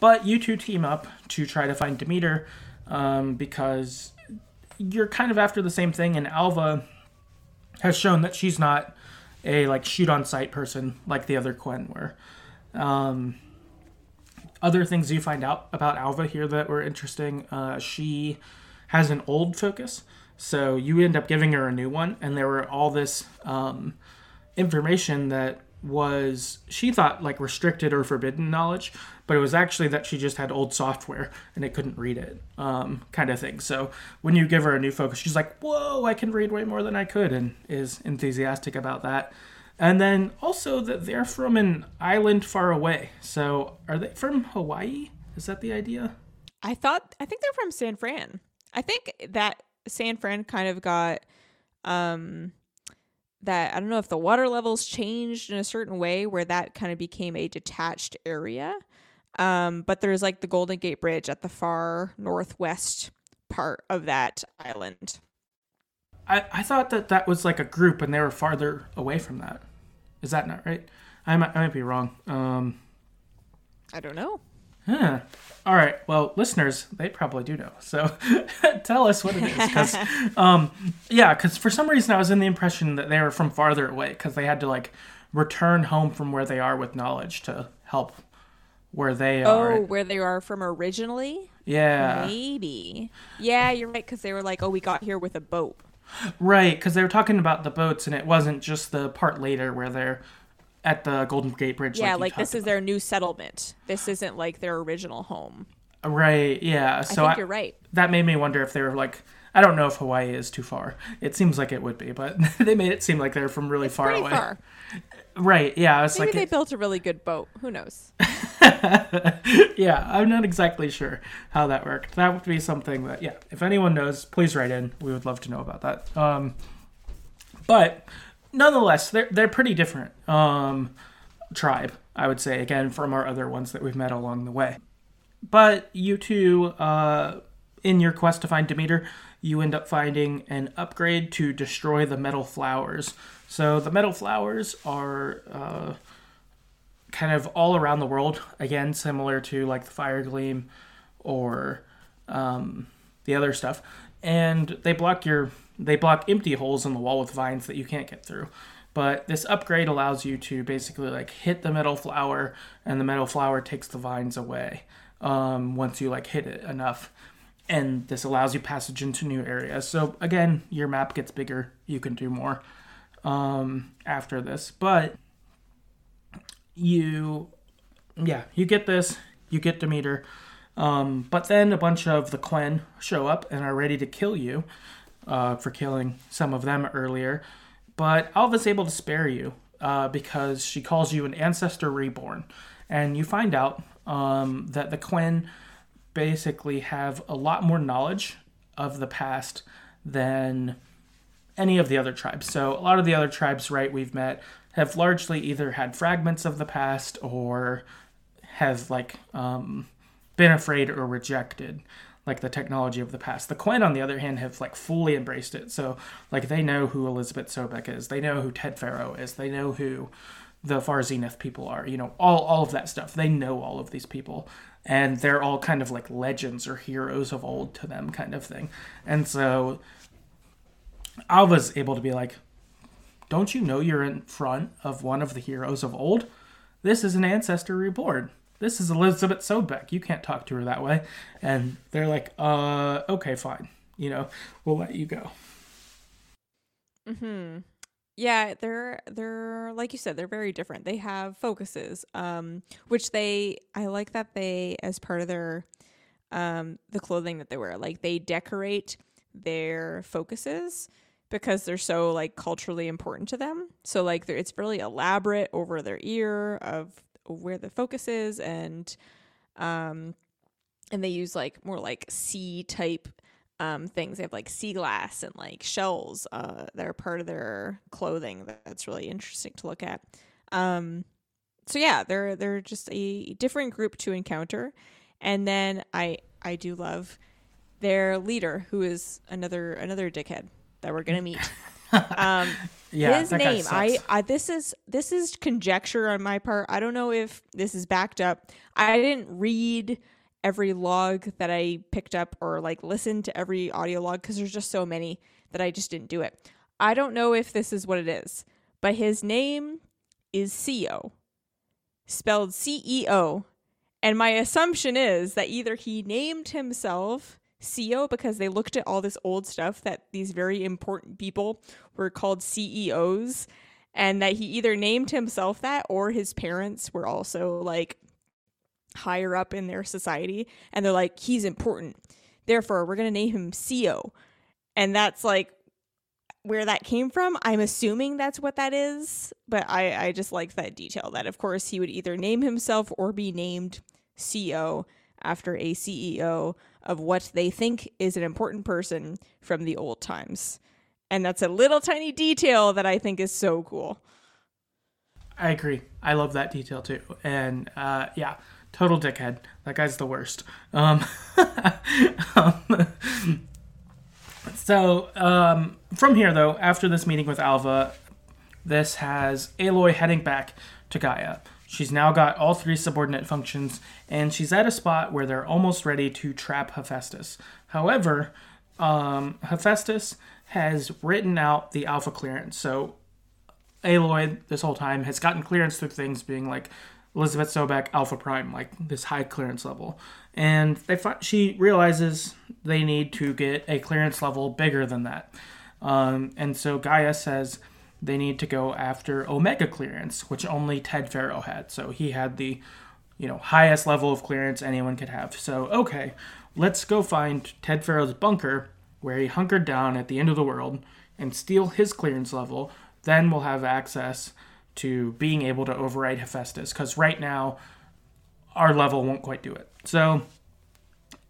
but you two team up to try to find Demeter um, because you're kind of after the same thing, and Alva has shown that she's not a, like, shoot-on-sight person like the other Quen were. Um, other things you find out about Alva here that were interesting, uh, she has an old focus, so you end up giving her a new one, and there were all this um, information that was, she thought, like restricted or forbidden knowledge, but it was actually that she just had old software and it couldn't read it, um, kind of thing. So when you give her a new focus, she's like, whoa, I can read way more than I could, and is enthusiastic about that. And then also that they're from an island far away. So are they from Hawaii? Is that the idea? I thought, I think they're from San Fran. I think that San Fran kind of got, um, that, I don't know if the water levels changed in a certain way where that kind of became a detached area. Um, but there's like the Golden Gate Bridge at the far northwest part of that island. I, I thought that that was like a group and they were farther away from that. Is that not right? I might, I might be wrong. Um, I don't know. Huh. All right. Well, listeners, they probably do know. So tell us what it is. Because, um, yeah, because for some reason I was in the impression that they were from farther away because they had to like return home from where they are with knowledge to help where they oh, are. Oh, where they are from originally? Yeah. Maybe. Yeah, you're right. Because they were like, oh, we got here with a boat. Right, because they were talking about the boats, and it wasn't just the part later where they're at the Golden Gate Bridge. Yeah, like, like this is about their new settlement. This isn't like their original home. Right, yeah. So I think I, you're right. That made me wonder if they were like, I don't know if Hawaii is too far. It seems like it would be, but they made it seem like they're from really it's far away. Far. Right, yeah. It's Maybe like, they it, built a really good boat. Who knows? Yeah, I'm not exactly sure how that worked. That would be something that, yeah, if anyone knows, please write in. We would love to know about that. Um, but nonetheless, they're they're pretty different um, tribe, I would say, again, from our other ones that we've met along the way. But you two, uh, in your quest to find Demeter, you end up finding an upgrade to destroy the metal flowers. So the metal flowers are... Uh, kind of all around the world, again, similar to like the Fire Gleam or um, the other stuff. And they block your, they block empty holes in the wall with vines that you can't get through. But this upgrade allows you to basically like hit the metal flower, and the metal flower takes the vines away um, once you like hit it enough. And this allows you passage into new areas. So again, your map gets bigger. You can do more um, after this, but you yeah you get this you get Demeter, um but then a bunch of the Quen show up and are ready to kill you uh for killing some of them earlier, but Alva's able to spare you uh because she calls you an ancestor reborn, and you find out um that the Quen basically have a lot more knowledge of the past than any of the other tribes. So a lot of the other tribes, right, we've met have largely either had fragments of the past or have like um, been afraid or rejected like the technology of the past. The Quen, on the other hand, have like fully embraced it. So like they know who Elisabet Sobeck is. They know who Ted Faro is. They know who the Far Zenith people are. You know, all, all of that stuff. They know all of these people. And they're all kind of like legends or heroes of old to them kind of thing. And so Alva's able to be like, don't you know you're in front of one of the heroes of old? This is an ancestor reborn. This is Elisabet Sobeck. You can't talk to her that way. And they're like, uh, okay, fine. You know, we'll let you go. Mm-hmm. Yeah, they're, they're like you said, they're very different. They have focuses, um, which they, I like that they, as part of their, um, the clothing that they wear, like they decorate their focuses because they're so like culturally important to them. So like it's really elaborate over their ear of where the focus is, and um and they use like more like sea type um things. They have like sea glass and like shells uh that are part of their clothing that's really interesting to look at. Um so yeah, they're they're just a different group to encounter. And then I I do love their leader, who is another another dickhead that we're gonna meet. Um, yeah, his name. I, I. This is this is conjecture on my part. I don't know if this is backed up. I didn't read every log that I picked up or like listen to every audio log because there's just so many that I just didn't do it. I don't know if this is what it is, but his name is C E O, spelled C E O, and my assumption is that either he named himself C E O because they looked at all this old stuff that these very important people were called C E Os, and that he either named himself that or his parents were also like higher up in their society, and they're like, he's important, therefore we're gonna name him C E O. And that's like where that came from. I'm assuming that's what that is, but I, I just like that detail that, of course, he would either name himself or be named C E O after a C E O of what they think is an important person from the old times. And that's a little tiny detail that I think is so cool. I agree. I love that detail too. And uh, yeah, total dickhead. That guy's the worst. Um, um So, um, from here, though, after this meeting with Alva, this has Aloy heading back to Gaia. She's now got all three subordinate functions, and she's at a spot where they're almost ready to trap Hephaestus. However, um, Hephaestus has written out the Alpha clearance. So, Aloy, this whole time, has gotten clearance through things being like Elisabet Sobeck, Alpha Prime, like this high clearance level. And they fi- she realizes they need to get a clearance level bigger than that. Um, and so Gaia says they need to go after Omega clearance, which only Ted Faro had. So he had the, you know, highest level of clearance anyone could have. So, okay, let's go find Ted Faro's bunker where he hunkered down at the end of the world and steal his clearance level. Then we'll have access to being able to override Hephaestus, because right now our level won't quite do it. So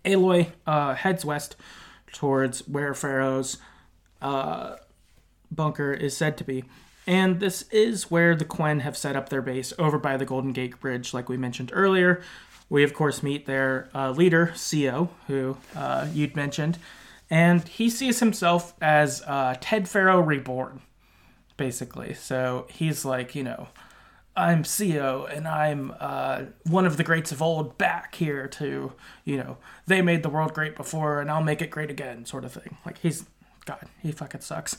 Aloy uh, heads west towards where Pharaoh's uh, bunker is said to be. And this is where the Quen have set up their base, over by the Golden Gate Bridge, like we mentioned earlier. We, of course, meet their uh, leader, C E O, who uh, you'd mentioned. And he sees himself as uh, Ted Faro reborn, basically. So he's like, you know, I'm C E O, and I'm uh, one of the greats of old back here to, you know, they made the world great before, and I'll make it great again, sort of thing. Like, he's, God, he fucking sucks.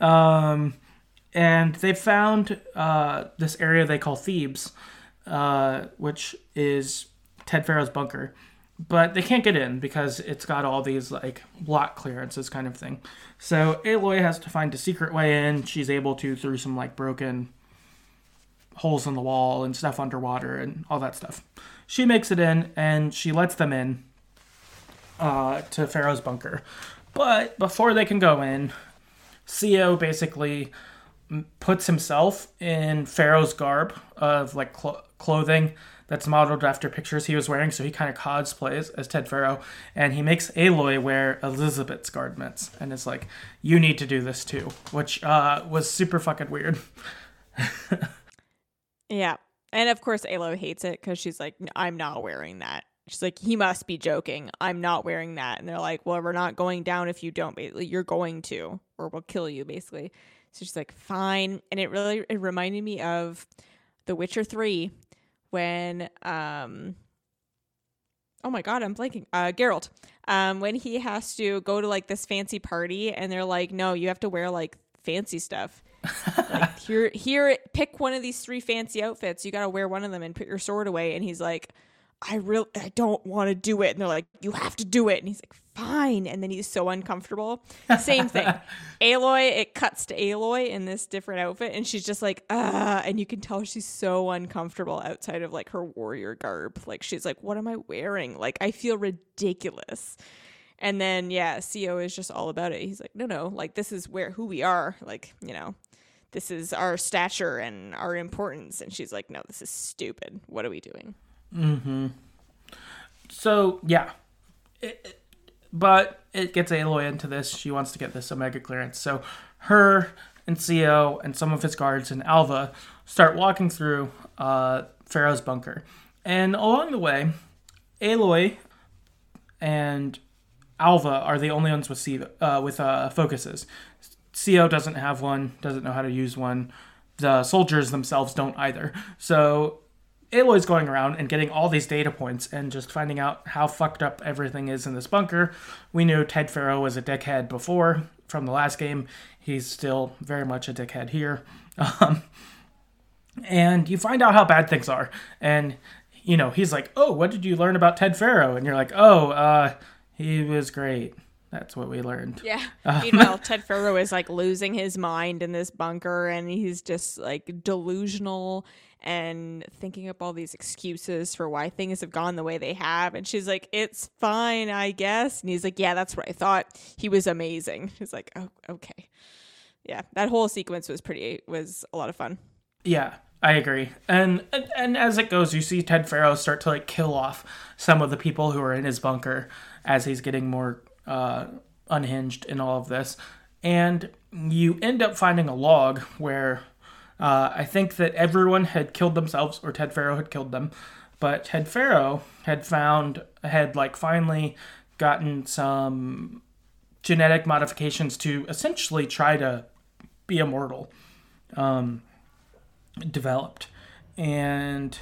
um, and they found uh, this area they call Thebes, uh, which is Ted Faro's bunker. But they can't get in because it's got all these, like, block clearances kind of thing. So Aloy has to find a secret way in. She's able to, through some, like, broken holes in the wall and stuff underwater and all that stuff. She makes it in, and she lets them in uh, to Pharaoh's bunker. But before they can go in, C E O basically puts himself in Pharaoh's garb of, like, cl- clothing that's modeled after pictures he was wearing, so he kind of cosplays as Ted Faro, and he makes Aloy wear Elizabeth's garments, and is like, you need to do this too, which uh, was super fucking weird. Yeah, and of course Aloy hates it, because she's like, I'm not wearing that. She's like, he must be joking, I'm not wearing that. And they're like, well, we're not going down if you don't, you're going to, or we'll kill you, basically. So she's like, fine. And it really it reminded me of The Witcher three, when um oh my god I'm blanking uh Geralt um when he has to go to like this fancy party, and they're like, no, you have to wear like fancy stuff. Like, here here pick one of these three fancy outfits, you gotta wear one of them and put your sword away. And he's like, I really I don't want to do it. And they're like, you have to do it. And he's like, fine. And then he's so uncomfortable. Same thing. Aloy, it cuts to Aloy in this different outfit, and she's just like, ah, and you can tell she's so uncomfortable outside of like her warrior garb. Like, she's like, what am I wearing? Like, I feel ridiculous. And then yeah, C E O is just all about it. He's like, no, no, like, this is where who we are. Like, you know, this is our stature and our importance. And she's like, no, this is stupid. What are we doing? Mm-hmm. So, yeah. It, it, but it gets Aloy into this. She wants to get this Omega clearance. So her and C E O and some of his guards and Alva start walking through uh, Pharaoh's bunker. And along the way, Aloy and Alva are the only ones with C- uh, with uh, focuses. C E O doesn't have one, doesn't know how to use one. The soldiers themselves don't either. So Aloy's going around and getting all these data points and just finding out how fucked up everything is in this bunker. We knew Ted Faro was a dickhead before from the last game. He's still very much a dickhead here. Um, and you find out how bad things are. And, you know, he's like, oh, what did you learn about Ted Faro? And you're like, oh, uh, he was great. That's what we learned. Yeah. Um, Meanwhile, Ted Faro is like losing his mind in this bunker, and he's just like delusional and thinking up all these excuses for why things have gone the way they have. And she's like, "It's fine, I guess." And he's like, "Yeah, that's what I thought. He was amazing." She's like, "Oh, okay." Yeah, that whole sequence was pretty was a lot of fun. Yeah, I agree. And and, and as it goes, you see Ted Faro start to like kill off some of the people who are in his bunker as he's getting more Uh, unhinged in all of this, and you end up finding a log where uh, I think that everyone had killed themselves, or Ted Faro had killed them, but Ted Faro had found had like finally gotten some genetic modifications to essentially try to be immortal, um, developed, and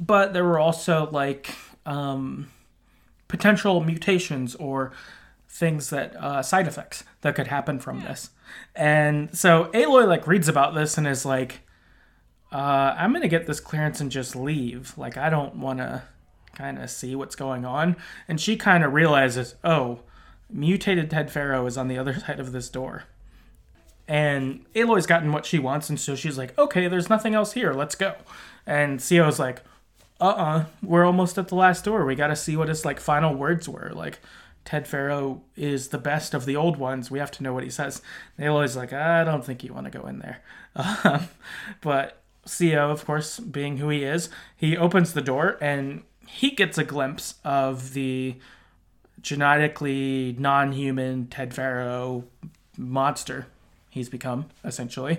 but there were also like um. potential mutations or things that uh side effects that could happen from yeah. this. And so Aloy like reads about this and is like, uh I'm gonna get this clearance and just leave, like I don't want to kind of see what's going on. And she kind of realizes, oh, mutated Ted Faro is on the other side of this door, and Aloy's gotten what she wants, and so she's like, okay, there's nothing else here, let's go. And C O's like, uh-uh, we're almost at the last door. We got to see what his, like, final words were. Like, Ted Faro is the best of the old ones. We have to know what he says. And Aloy's like, I don't think you want to go in there. Um, but C E O, of course, being who he is, he opens the door, and he gets a glimpse of the genetically non-human Ted Faro monster he's become, essentially.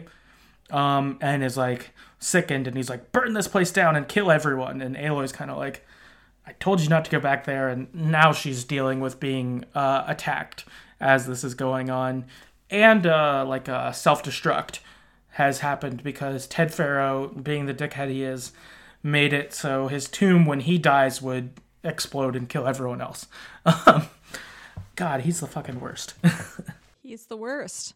Um, and is like sickened, and he's like, burn this place down and kill everyone. And Aloy's kind of like, I told you not to go back there. And now she's dealing with being uh, attacked as this is going on. And uh, like a self-destruct has happened because Ted Faro, being the dickhead he is, made it so his tomb when he dies would explode and kill everyone else. Um, God, he's the fucking worst. He's the worst.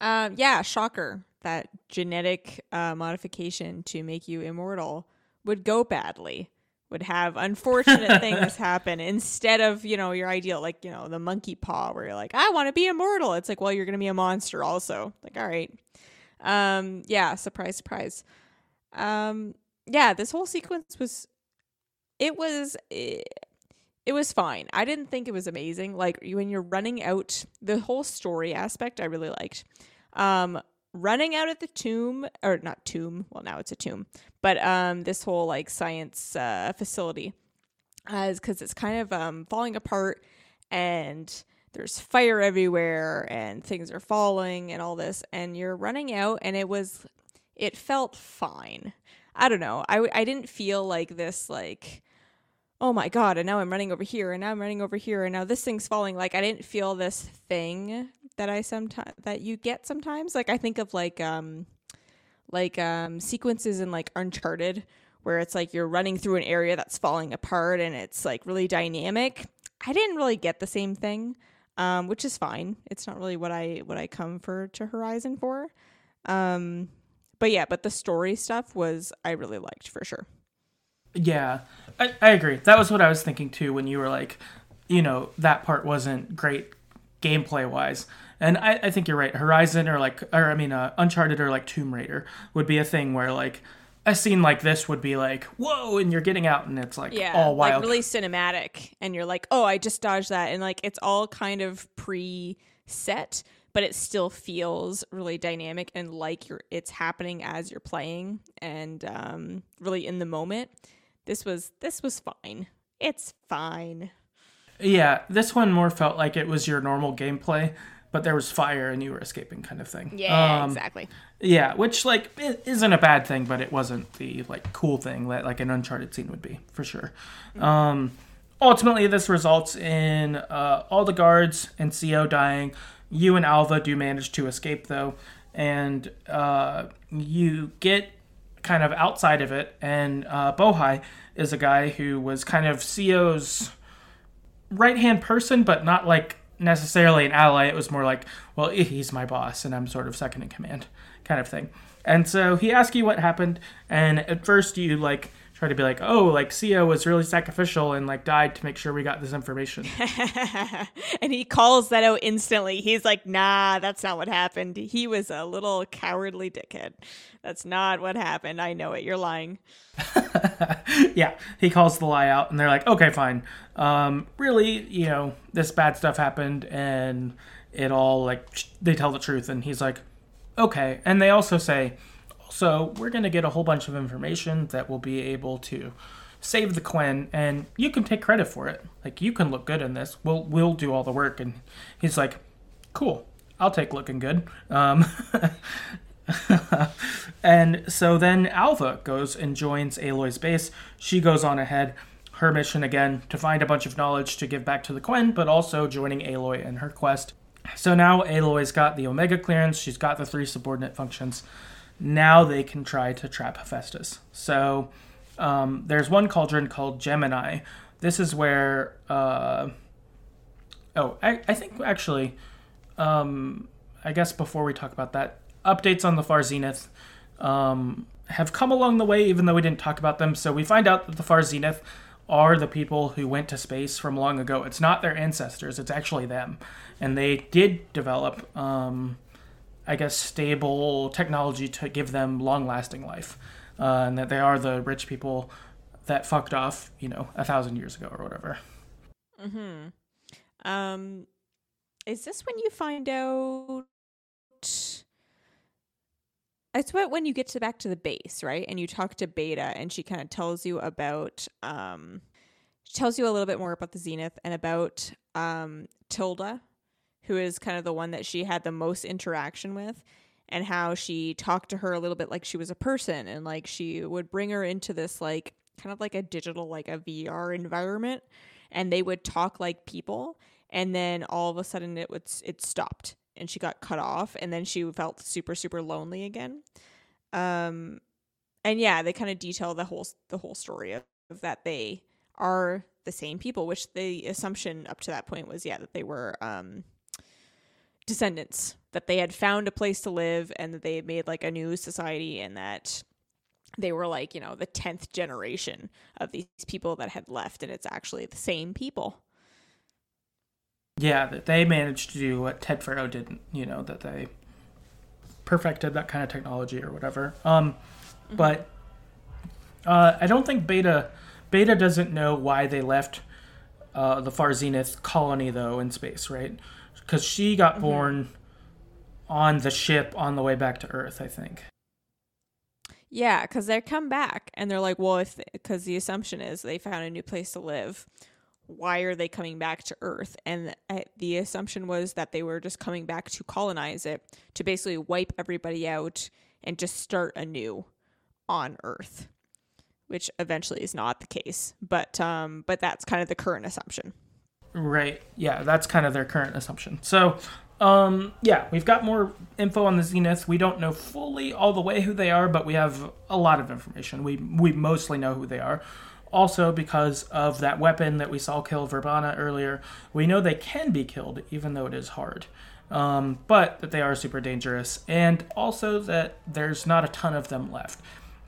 Um, yeah, shocker. That genetic uh, modification to make you immortal would go badly, would have unfortunate things happen instead of, you know, your ideal, like, you know, the monkey paw where you're like, I want to be immortal. It's like, well, you're going to be a monster also. Like, all right. Um, yeah. Surprise, surprise. Um, yeah. This whole sequence was, it was, it, it was fine. I didn't think it was amazing. Like when you're running out, the whole story aspect I really liked. Um, running out at the tomb, or not tomb, well now it's a tomb, but um this whole like science uh facility uh, is because it's kind of um falling apart, and there's fire everywhere and things are falling and all this, and you're running out, and it was it felt fine. I don't know, I, I didn't feel like this like, oh my god, and now I'm running over here, and now I'm running over here, and now this thing's falling. Like I didn't feel this thing that I sometimes that you get sometimes. Like I think of like um like um sequences in like Uncharted where it's like you're running through an area that's falling apart and it's like really dynamic. I didn't really get the same thing, um, which is fine. It's not really what I what I come for to Horizon for. Um, but yeah, but the story stuff was I really liked for sure. Yeah, I, I agree. That was what I was thinking too when you were like, you know, that part wasn't great gameplay wise. And I, I think you're right. Horizon or like, or I mean, uh, Uncharted or like Tomb Raider would be a thing where like a scene like this would be like, whoa, and you're getting out, and it's like yeah, all wild. Like really cinematic, and you're like, oh, I just dodged that. And like, it's all kind of pre-set, but it still feels really dynamic and like you're, it's happening as you're playing and um, really in the moment. This was, this was fine. It's fine. Yeah, this one more felt like it was your normal gameplay, but there was fire and you were escaping kind of thing. Yeah, um, exactly. Yeah, which, like, it isn't a bad thing, but it wasn't the, like, cool thing that, like, an Uncharted scene would be, for sure. Mm-hmm. Um, ultimately, this results in uh, all the guards and C E O dying. You and Alva do manage to escape, though, and uh, you get kind of outside of it, and uh, Bohai is a guy who was kind of C O's right-hand person, but not like necessarily an ally. It was more like, well, he's my boss and I'm sort of second in command kind of thing. And so he asks you what happened, and at first you like try to be like, oh, like C E O was really sacrificial and like died to make sure we got this information. And he calls that out instantly. He's like, nah, that's not what happened. He was a little cowardly dickhead. That's not what happened. I know it. You're lying. Yeah, he calls the lie out and they're like, okay, fine. Um, really, you know, this bad stuff happened and it all like, they tell the truth. And he's like, okay. And they also say, so we're going to get a whole bunch of information that will be able to save the Quen, and you can take credit for it. Like, you can look good in this. We'll we'll do all the work. And he's like, cool, I'll take looking good. Um, and so then Alva goes and joins Aloy's base. She goes on ahead. Her mission, again, to find a bunch of knowledge to give back to the Quen, but also joining Aloy in her quest. So now Aloy's got the Omega clearance. She's got the three subordinate functions. Now they can try to trap Hephaestus. So um, there's one cauldron called Gemini. This is where... Uh, oh, I, I think actually... Um, I guess before we talk about that, updates on the Far Zenith um, have come along the way, even though we didn't talk about them. So we find out that the Far Zenith are the people who went to space from long ago. It's not their ancestors. It's actually them. And they did develop... Um, I guess, stable technology to give them long-lasting life, uh, and that they are the rich people that fucked off, you know, a thousand years ago or whatever. Mm-hmm. Um, is this when you find out... It's what when you get to back to the base, right? And you talk to Beta, and she kind of tells you about... Um, she tells you a little bit more about the Zenith and about um, Tilda, who is kind of the one that she had the most interaction with, and how she talked to her a little bit like she was a person, and like she would bring her into this like kind of like a digital, like a V R environment, and they would talk like people, and then all of a sudden it would it stopped and she got cut off, and then she felt super super lonely again. Um, and yeah, they kind of detail the whole the whole story of, of that they are the same people, which the assumption up to that point was yeah that they were. Um, descendants, that they had found a place to live and that they had made like a new society, and that they were like, you know, the tenth generation of these people that had left, and it's actually the same people. Yeah, that they managed to do what Ted Faro didn't, you know, that they perfected that kind of technology or whatever. Um, mm-hmm. But uh, I don't think Beta, Beta doesn't know why they left uh, the Far Zenith colony though in space, right? Because she got born mm-hmm. on the ship on the way back to Earth, I think. Yeah, because they come back and they're like, well, if because the assumption is they found a new place to live. Why are they coming back to Earth? And uh, the assumption was that they were just coming back to colonize it, to basically wipe everybody out and just start anew on Earth, which eventually is not the case. But um, but that's kind of the current assumption. Right. Yeah, that's kind of their current assumption. So, um, yeah, we've got more info on the Zenith. We don't know fully all the way who they are, but we have a lot of information. We we mostly know who they are. Also, because of that weapon that we saw kill Verbana earlier, we know they can be killed, even though it is hard. Um, but that they are super dangerous. And also that there's not a ton of them left.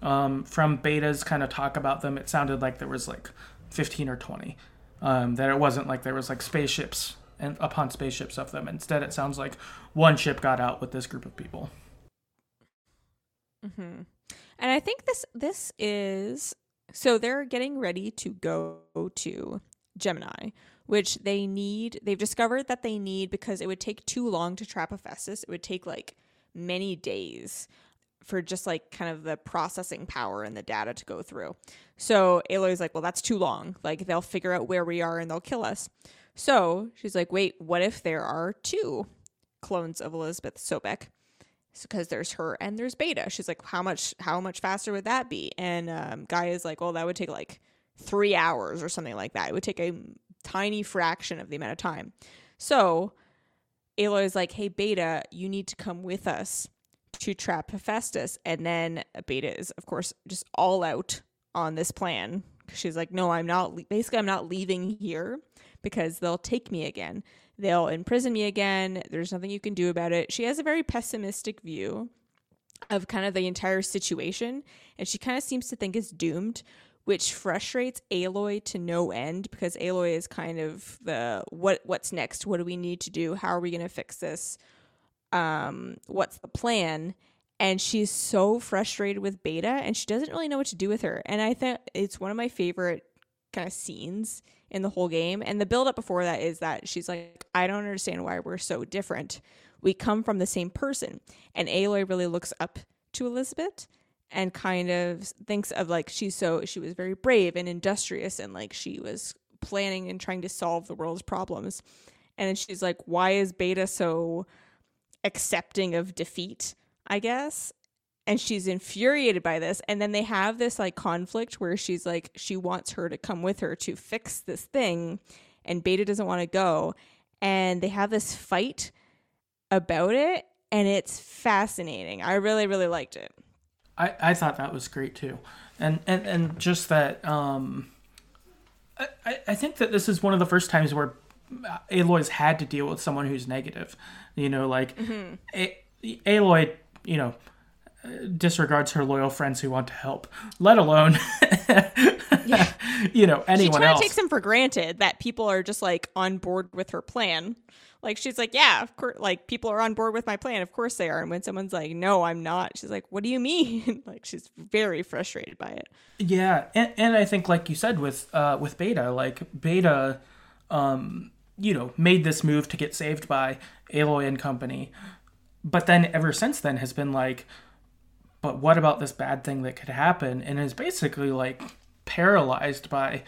Um, from Beta's kind of talk about them, it sounded like there was like fifteen or twenty. Um, that it wasn't like there was like spaceships and upon spaceships of them. Instead, it sounds like one ship got out with this group of people. Mm-hmm. And I think this this is so they're getting ready to go to Gemini, which they need. They've discovered that they need because it would take too long to trap Hephaestus. It would take like many days for just like kind of the processing power and the data to go through. So Aloy's like, well, that's too long. Like they'll figure out where we are and they'll kill us. So she's like, wait, what if there are two clones of Elisabet Sobeck? Because there's her and there's Beta. She's like, how much, how much faster would that be? And um, Gaia's like, well, that would take like three hours or something like that. It would take a tiny fraction of the amount of time. So Aloy's like, hey, Beta, you need to come with us to trap Hephaestus. And then Beta is, of course, just all out on this plan. She's like, no, I'm not, le- basically, I'm not leaving here because they'll take me again. They'll imprison me again. There's nothing you can do about it. She has a very pessimistic view of kind of the entire situation, and she kind of seems to think it's doomed, which frustrates Aloy to no end, because Aloy is kind of the what what's next? What do we need to do? How are we going to fix this? Um, what's the plan? And she's so frustrated with Beta, and she doesn't really know what to do with her. And I think it's one of my favorite kind of scenes in the whole game. And the build-up before that is that she's like, I don't understand why we're so different. We come from the same person. And Aloy really looks up to Elisabet and kind of thinks of like, she's so, she was very brave and industrious, and like she was planning and trying to solve the world's problems. And then she's like, why is Beta so accepting of defeat? I guess. And she's infuriated by this. And then they have this like conflict where she's like, she wants her to come with her to fix this thing, and Beta doesn't want to go. And they have this fight about it, and it's fascinating. I really, really liked it. I, I thought that was great too. And, and, and just that, um, I, I think that this is one of the first times where Aloy's had to deal with someone who's negative, you know, like mm-hmm. a- Aloy, you know, disregards her loyal friends who want to help, let alone, yeah. you know, anyone else. She kind of takes them for granted that people are just like on board with her plan. Like she's like, yeah, of course, like people are on board with my plan. Of course they are. And when someone's like, no, I'm not, she's like, what do you mean? Like she's very frustrated by it. Yeah. And, and I think like you said with, uh, with Beta, like Beta, um, you know, made this move to get saved by Aloy and company. But then ever since then has been like, but what about this bad thing that could happen? And is basically like paralyzed by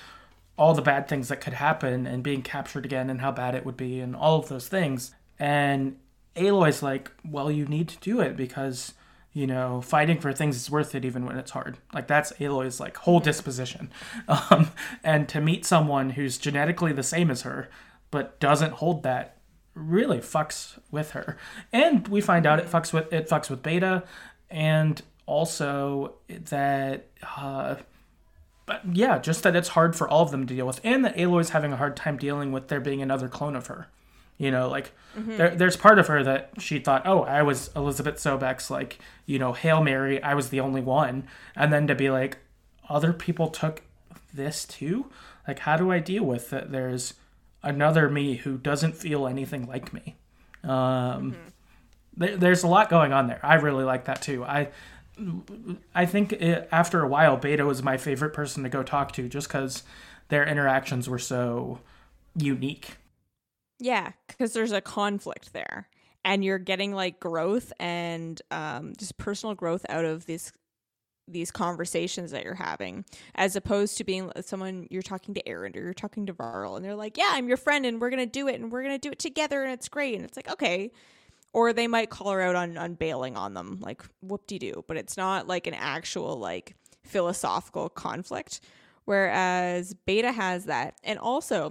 all the bad things that could happen and being captured again and how bad it would be and all of those things. And Aloy's like, well, you need to do it because, you know, fighting for things is worth it even when it's hard. Like that's Aloy's like whole disposition. Um, and to meet someone who's genetically the same as her, but doesn't hold that, really fucks with her. And we find out it fucks with it fucks with Beta, and also that uh but yeah just that it's hard for all of them to deal with, and that Aloy's having a hard time dealing with there being another clone of her, you know, like mm-hmm. there, there's part of her that she thought, oh, I was Elisabet Sobeck's like, you know, Hail Mary, I was the only one, and then to be like, other people took this too, like how do I deal with that? There's another me who doesn't feel anything like me. Um, mm-hmm. there, there's a lot going on there. I really like that too. I I think it, after a while, Beta was my favorite person to go talk to just because their interactions were so unique. Yeah, because there's a conflict there. And you're getting like growth and um, just personal growth out of this these conversations that you're having, as opposed to being someone you're talking to Erend or you're talking to Varl and they're like, yeah, I'm your friend and we're going to do it and we're going to do it together and it's great. And it's like, okay. Or they might call her out on, on bailing on them, like whoop-de-doo, but it's not like an actual like philosophical conflict. Whereas Beta has that. And also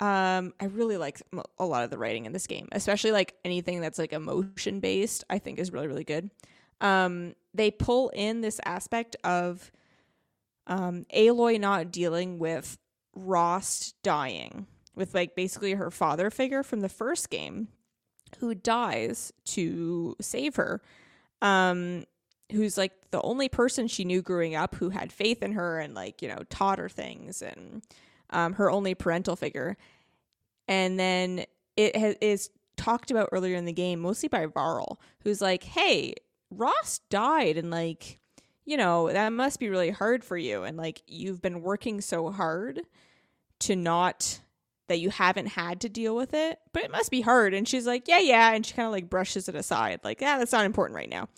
um, I really like a lot of the writing in this game, especially like anything that's like emotion based, I think is really, really good. Um, they pull in this aspect of um, Aloy not dealing with Rost dying, with like basically her father figure from the first game who dies to save her, um, who's like the only person she knew growing up who had faith in her and like, you know, taught her things, and um, her only parental figure. And then it ha- is talked about earlier in the game, mostly by Varl, who's like, hey, Ross died, and like, you know, that must be really hard for you, and like you've been working so hard to not that you haven't had to deal with it, but it must be hard. And she's like, yeah, yeah, and she kind of like brushes it aside, like, yeah, that's not important right now,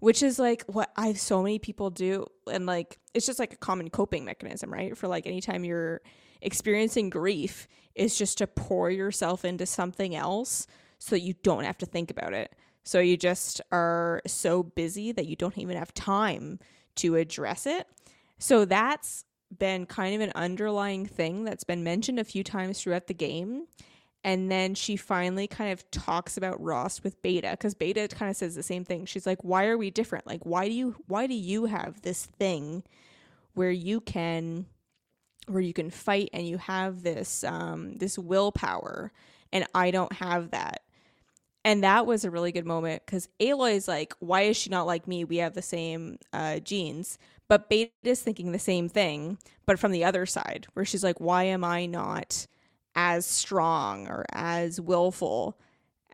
which is like what I've so many people do, and like it's just like a common coping mechanism, right? For like anytime you're experiencing grief, is just to pour yourself into something else so that you don't have to think about it. So you just are so busy that you don't even have time to address it. So that's been kind of an underlying thing that's been mentioned a few times throughout the game. And then she finally kind of talks about Ross with Beta, because Beta kind of says the same thing. She's like, why are we different? Like, why do you why do you have this thing where you can where you can fight and you have this um, this willpower, and I don't have that? And that was a really good moment, because Aloy's like, why is she not like me? We have the same uh, genes. But Beta's thinking the same thing, but from the other side, where she's like, why am I not as strong or as willful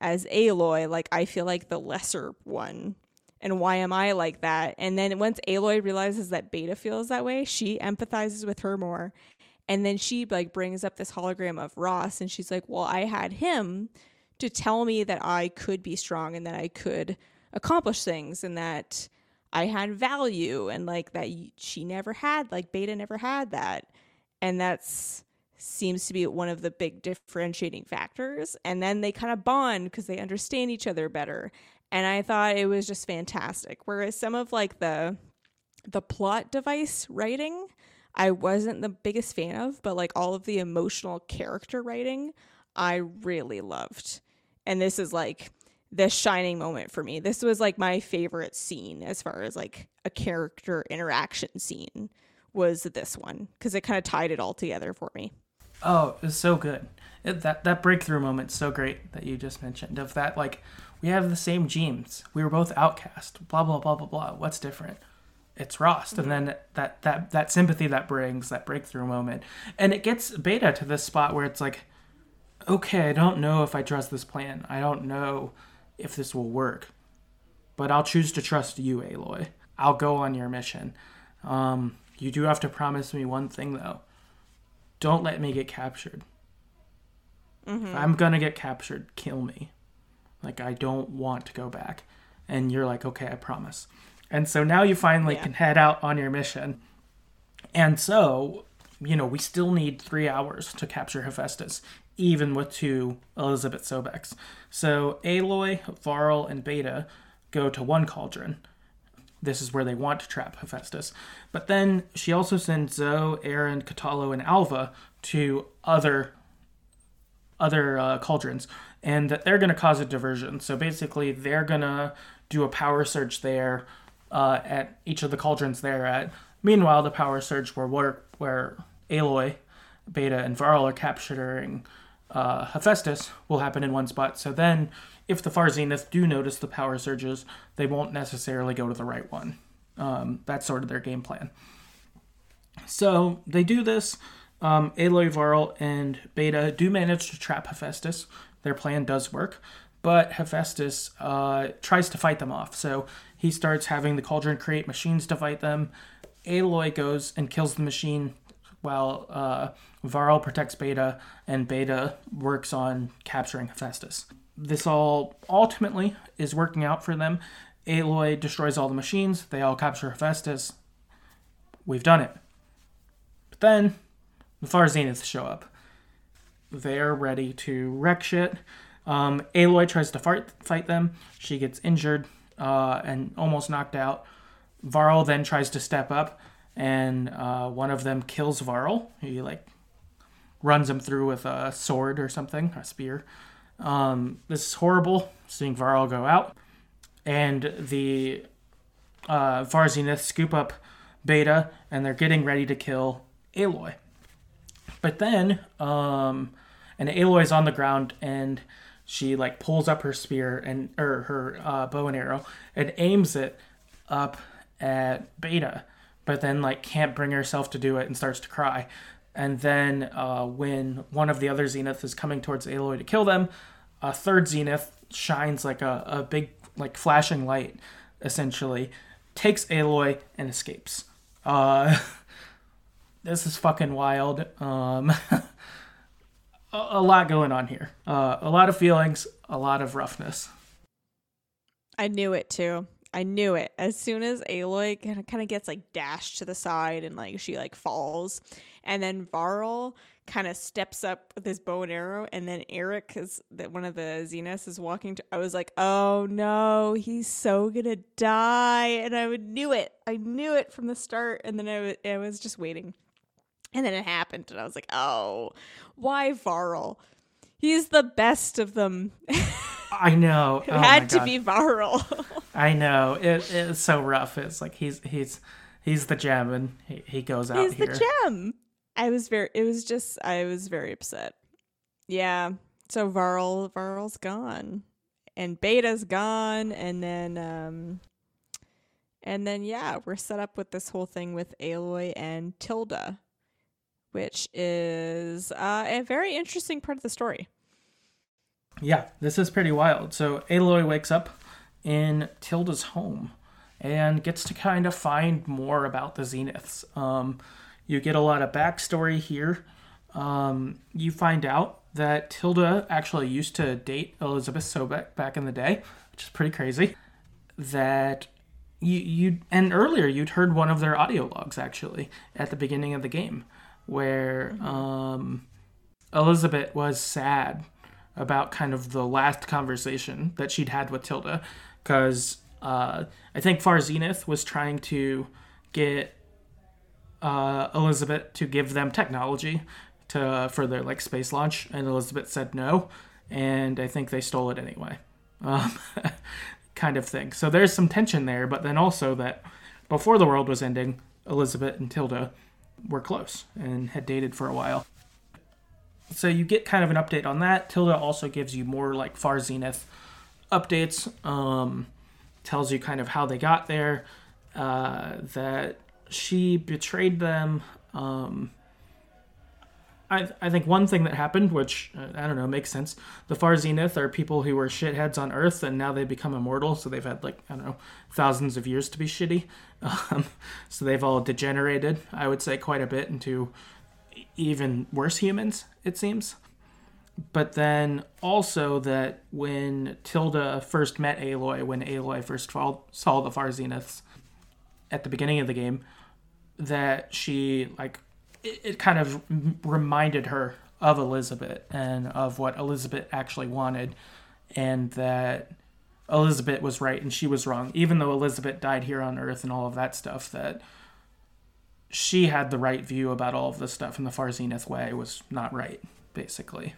as Aloy? Like, I feel like the lesser one. And why am I like that? And then once Aloy realizes that Beta feels that way, she empathizes with her more. And then she like brings up this hologram of Ross, and she's like, well, I had him to tell me that I could be strong and that I could accomplish things and that I had value, and like that she never had, like Beta never had that. And that's seems to be one of the big differentiating factors. And then they kind of bond because they understand each other better. And I thought it was just fantastic. Whereas some of like the the plot device writing, I wasn't the biggest fan of, but like all of the emotional character writing, I really loved. And this is like the shining moment for me. This was like my favorite scene as far as like a character interaction scene was this one, because it kind of tied it all together for me. Oh, it's so good. It, that that breakthrough moment's so great that you just mentioned, of that like, we have the same genes. We were both outcast. Blah, blah, blah, blah, blah. What's different? It's Rost. Mm-hmm. And then that, that, that sympathy that brings, that breakthrough moment. And it gets Beta to this spot where it's like, okay, I don't know if I trust this plan. I don't know if this will work. But I'll choose to trust you, Aloy. I'll go on your mission. Um, you do have to promise me one thing, though. Don't let me get captured. Mm-hmm. If I'm going to get captured, kill me. Like, I don't want to go back. And you're like, okay, I promise. And so now you finally yeah. can head out on your mission. And so, you know, we still need three hours to capture Hephaestus, even with two Elisabet Sobecks. So Aloy, Varl, and Beta go to one cauldron. This is where they want to trap Hephaestus. But then she also sends Zoe, Erend, Kotallo, and Alva to other other uh, cauldrons, and that they're going to cause a diversion. So basically they're going to do a power surge there uh, at each of the cauldrons they're at. Meanwhile, the power surge where water, where Aloy, Beta, and Varl are capturing uh, Hephaestus will happen in one spot. So then if the Far Zenith do notice the power surges, they won't necessarily go to the right one. Um, that's sort of their game plan. So they do this. Um, Aloy, Varl, and Beta do manage to trap Hephaestus. Their plan does work, but Hephaestus uh, tries to fight them off. So he starts having the Cauldron create machines to fight them. Aloy goes and kills the machine while uh, Varl protects Beta, and Beta works on capturing Hephaestus. This all ultimately is working out for them. Aloy destroys all the machines. They all capture Hephaestus. We've done it. But then the Far Zenith show up. They're ready to wreck shit. Um, Aloy tries to fart, fight them. She gets injured uh, and almost knocked out. Varl then tries to step up, and uh, one of them kills Varl. He like runs him through with a sword or something, a spear. Um, this is horrible, seeing Varl go out. And the uh, Far Zenith scoop up Beta, and they're getting ready to kill Aloy. But then, um, and Aloy's on the ground, and she like pulls up her spear and or her uh, bow and arrow and aims it up at Beta, but then like can't bring herself to do it and starts to cry. And then uh, when one of the other Zenith is coming towards Aloy to kill them, a third Zenith shines like a, a big like flashing light, essentially, takes Aloy and escapes. Uh... This is fucking wild. Um, a, a lot going on here. Uh, a lot of feelings, a lot of roughness. I knew it too. I knew it. As soon as Aloy kind of gets like dashed to the side and like she like falls, and then Varl kind of steps up with his bow and arrow, and then Eric, is that one of the Zeniths, is walking to, I was like, oh no, he's so gonna die. And I knew it. I knew it from the start. And then I, w- I was just waiting. And then it happened, and I was like, oh, why Varl? He's the best of them. I know. It oh had to be Varl. I know. It, it's so rough. It's like he's he's he's the gem, and he, he goes out he's here. He's the gem. I was very, it was just, I was very upset. Yeah. So Varl, Varl's gone. And Beta's gone, and then um, And then, yeah, we're set up with this whole thing with Aloy and Tilda, which is uh, a very interesting part of the story. Yeah, this is pretty wild. So Aloy wakes up in Tilda's home and gets to kind of find more about the Zeniths. Um, you get a lot of backstory here. Um, you find out that Tilda actually used to date Elisabet Sobeck back in the day, which is pretty crazy. That you, you and earlier you'd heard one of their audio logs, actually, at the beginning of the game, where um, Elisabet was sad about kind of the last conversation that she'd had with Tilda, because uh, I think Far Zenith was trying to get uh, Elisabet to give them technology to uh, for their like space launch, and Elisabet said no, and I think they stole it anyway, um, kind of thing. So there's some tension there, but then also that before the world was ending, Elisabet and Tilda were close and had dated for a while. So you get kind of an update on that. Tilda also gives you more like Far Zenith updates, um, tells you kind of how they got there, uh, that she betrayed them. Um, I, I think one thing that happened, which, I don't know, makes sense. The Far Zenith are people who were shitheads on Earth, and now they become immortal, so they've had, like, I don't know, thousands of years to be shitty. Um, so they've all degenerated, I would say, quite a bit into even worse humans, it seems. But then also that when Tilda first met Aloy, when Aloy first saw the Far Zeniths at the beginning of the game, that she, like, it kind of reminded her of Elisabet and of what Elisabet actually wanted, and that Elisabet was right and she was wrong. Even though Elisabet died here on Earth and all of that stuff, that she had the right view about all of this stuff, and the Far Zenith way was not right, basically.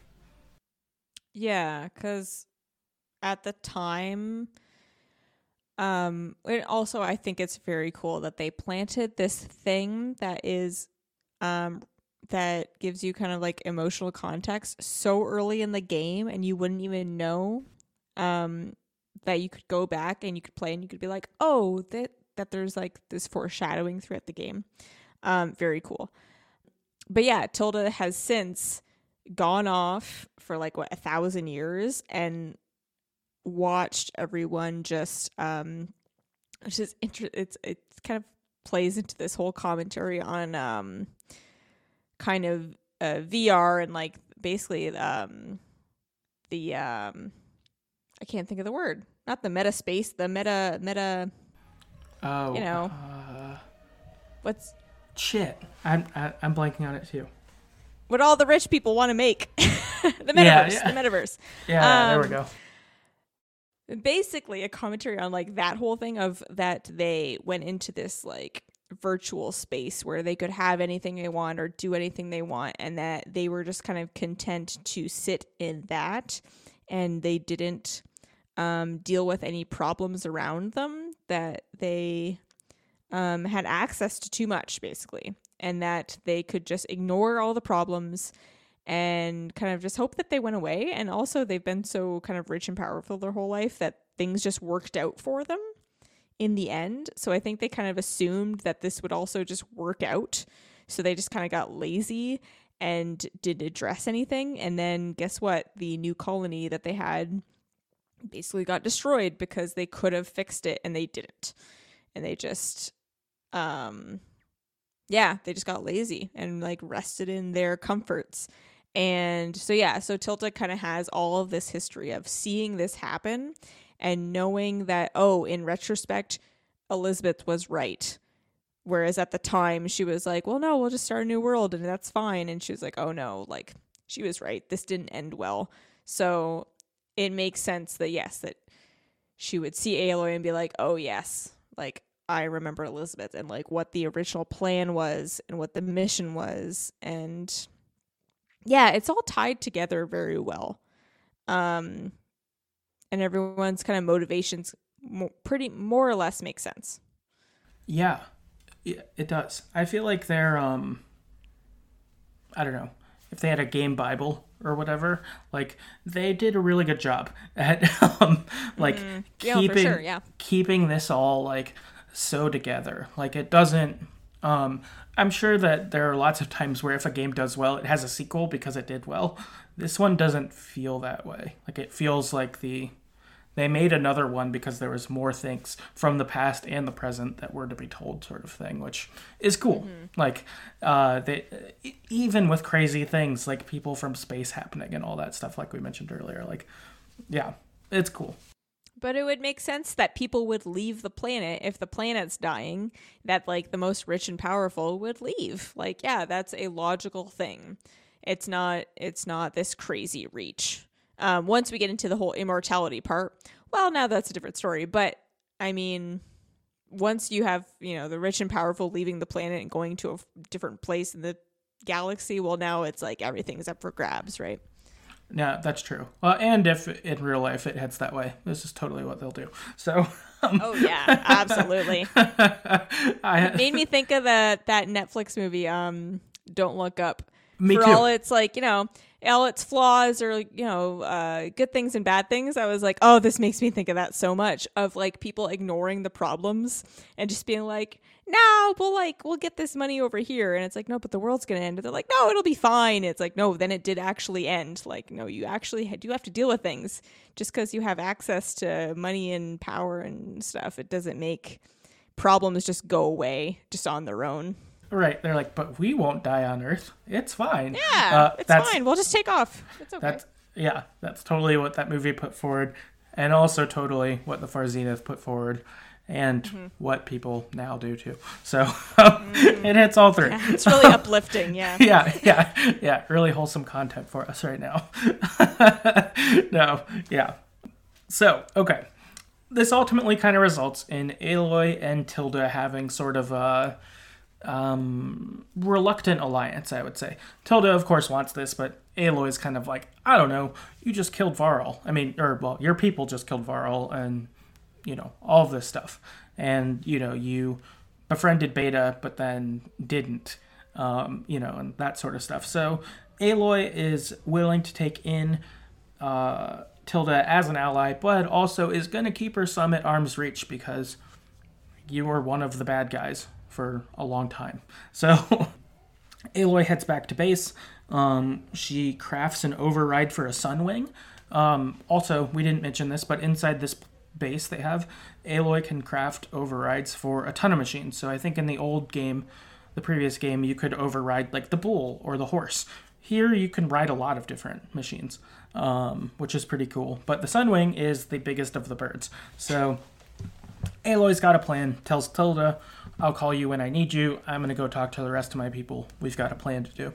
Yeah, because at the time... Um, and also, I think it's very cool that they planted this thing that is... Um, that gives you kind of like emotional context so early in the game, and you wouldn't even know um, that you could go back and you could play and you could be like, oh, that that there's like this foreshadowing throughout the game. Um, very cool. But yeah, Tilda has since gone off for like what a thousand years and watched everyone just um, which is inter- it's it's kind of plays into this whole commentary on um kind of uh, V R and like basically um the um I can't think of the word not the meta space the meta meta oh you know uh, what's shit I'm I, I'm blanking on it too what all the rich people want to make the metaverse yeah, yeah. the metaverse yeah um, there we go. Basically a commentary on like that whole thing of that they went into this like virtual space where they could have anything they want or do anything they want, and that they were just kind of content to sit in that, and they didn't um, deal with any problems around them, that they um, had access to too much basically, and that they could just ignore all the problems and kind of just hope that they went away. And also they've been so kind of rich and powerful their whole life that things just worked out for them in the end. So I think they kind of assumed that this would also just work out. So they just kind of got lazy and didn't address anything. And then guess what? The new colony that they had basically got destroyed because they could have fixed it and they didn't. And they just... um, yeah, they just got lazy and like rested in their comforts. And so, yeah, so Tilda kind of has all of this history of seeing this happen and knowing that, oh, in retrospect, Elisabet was right. Whereas at the time she was like, well, no, we'll just start a new world and that's fine. And she was like, oh, no, like she was right. This didn't end well. So it makes sense that, yes, that she would see Aloy and be like, oh, yes, like I remember Elisabet and like what the original plan was and what the mission was. And yeah, it's all tied together very well. Um, and everyone's kind of motivations mo- pretty more or less make sense. Yeah, it does. I feel like they're, um, I don't know, if they had a game Bible or whatever, like they did a really good job at um, like mm, yeah, keeping, for sure, yeah. keeping this all like so together. Like, it doesn't... Um, I'm sure that there are lots of times where if a game does well, it has a sequel because it did well. This one doesn't feel that way. Like, it feels like the... They made another one because there was more things from the past and the present that were to be told, sort of thing, which is cool. Mm-hmm. Like, uh, they, even with crazy things like people from space happening and all that stuff, like we mentioned earlier, like, yeah, it's cool. But it would make sense that people would leave the planet if the planet's dying, that like the most rich and powerful would leave. Like, yeah, that's a logical thing. It's not, it's not this crazy reach. Um, once we get into the whole immortality part, well, now that's a different story. But I mean, once you have, you know, the rich and powerful leaving the planet and going to a different place in the galaxy, well, now it's like everything's up for grabs, right? Yeah, that's true. Well, and if in real life it heads that way, this is totally what they'll do. So. Um. Oh yeah, absolutely. I, it made me think of the, that Netflix movie, um, Don't Look Up. Me for too. All it's like, you know, all its flaws or, you know, uh, good things and bad things. I was like, oh, this makes me think of that so much, of like people ignoring the problems and just being like, no, we'll like, we'll get this money over here. And it's like, no, but the world's going to end. And they're like, no, it'll be fine. It's like, no, then it did actually end. Like, no, you actually do have to deal with things. Just because you have access to money and power and stuff, it doesn't make problems just go away just on their own. Right. They're like, but we won't die on Earth. It's fine. Yeah, uh, it's fine. We'll just take off. It's okay. That's, yeah, that's totally what that movie put forward, and also totally what the Far Zenith put forward, and mm-hmm. what people now do too. So mm-hmm. it hits all three. Yeah, it's really uplifting, yeah. Yeah, yeah, yeah. Really wholesome content for us right now. No, yeah. So, okay. This ultimately kind of results in Aloy and Tilda having sort of a... um reluctant alliance, I would say. Tilda, of course, wants this, but Aloy's kind of like, I don't know, you just killed Varl. I mean, or, well, your people just killed Varl, and, you know, all of this stuff. And, you know, you befriended Beta, but then didn't, um, you know, and that sort of stuff. So Aloy is willing to take in uh, Tilda as an ally, but also is going to keep her some at arm's reach because you were one of the bad guys for a long time. So Aloy heads back to base. Um, she crafts an override for a Sunwing. Um, also, we didn't mention this, but inside this base they have, Aloy can craft overrides for a ton of machines. So I think in the old game, the previous game, you could override like the bull or the horse. Here you can ride a lot of different machines, um, which is pretty cool. But the Sunwing is the biggest of the birds. So Aloy's got a plan, tells Tilda, I'll call you when I need you. I'm going to go talk to the rest of my people. We've got a plan to do.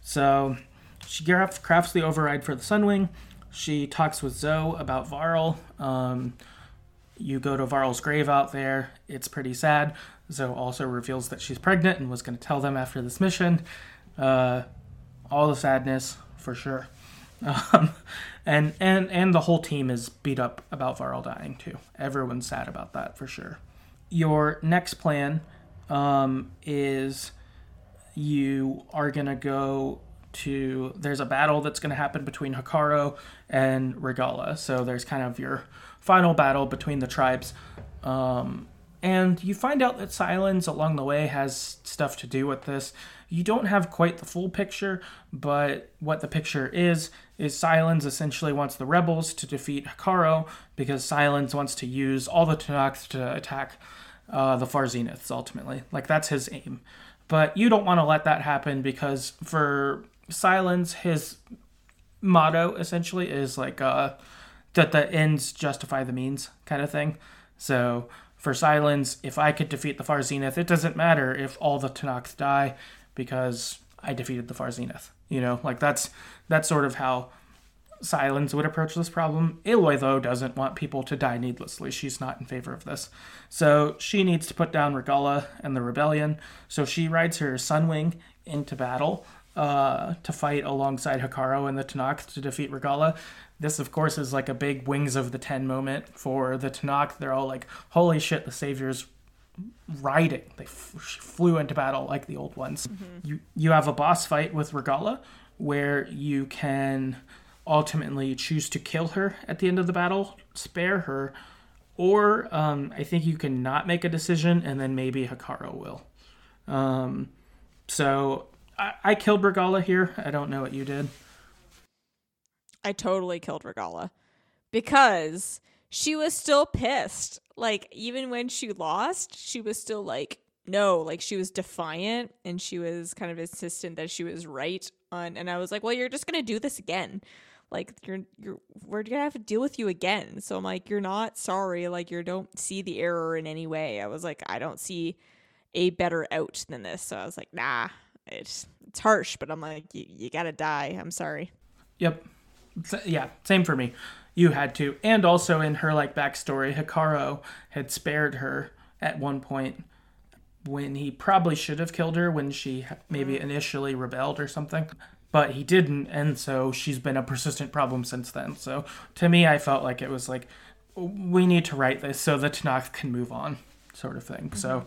So she crafts the override for the Sunwing. She talks with Zoe about Varl. Um, you go to Varl's grave out there. It's pretty sad. Zoe also reveals that she's pregnant and was going to tell them after this mission. Uh, all the sadness, for sure. Um, and, and, and the whole team is beat up about Varl dying, too. Everyone's sad about that, for sure. Your next plan um, is you are going to go to... There's a battle that's going to happen between Hekarro and Regalla. So there's kind of your final battle between the tribes. Um, and you find out that Sylens along the way has stuff to do with this. You don't have quite the full picture, but what the picture is, is Sylens essentially wants the rebels to defeat Hekarro because Sylens wants to use all the Tenakth to attack uh, the Far Zeniths, ultimately. Like, that's his aim. But you don't want to let that happen because for Sylens, his motto, essentially, is like uh, that the ends justify the means kind of thing. So for Sylens, if I could defeat the Far Zenith, it doesn't matter if all the Tenakth die, because I defeated the Far Zenith, you know? Like, that's that's sort of how Sylens would approach this problem. Aloy, though, doesn't want people to die needlessly. She's not in favor of this. So she needs to put down Regalla and the rebellion. So she rides her Sunwing into battle uh, to fight alongside Hekarro and the Tenakth to defeat Regalla. This, of course, is like a big Wings of the Ten moment for the Tenakth. They're all like, holy shit, the Savior's riding. They f- flew into battle like the old ones. Mm-hmm. You you have a boss fight with Regalla where you can ultimately choose to kill her at the end of the battle, spare her, Or um, I think you can not make a decision, and then maybe Hekarro will. Um, so I, I killed Regalla here. I don't know what you did. I totally killed Regalla because she was still pissed. Like, even when she lost, she was still like, no, like she was defiant, and she was kind of insistent that she was right on. And I was like, well, you're just going to do this again. Like, you're, you're, we're going to have to deal with you again. So I'm like, you're not sorry. Like, you don't see the error in any way. I was like, I don't see a better out than this. So I was like, nah, it's, it's harsh. But I'm like, you, you got to die. I'm sorry. Yep. Yeah, same for me. You had to. And also in her, like, backstory, Hekarro had spared her at one point when he probably should have killed her when she maybe initially rebelled or something. But he didn't, and so she's been a persistent problem since then. So to me, I felt like it was like, we need to write this so the Tenakth can move on, sort of thing. Mm-hmm. So,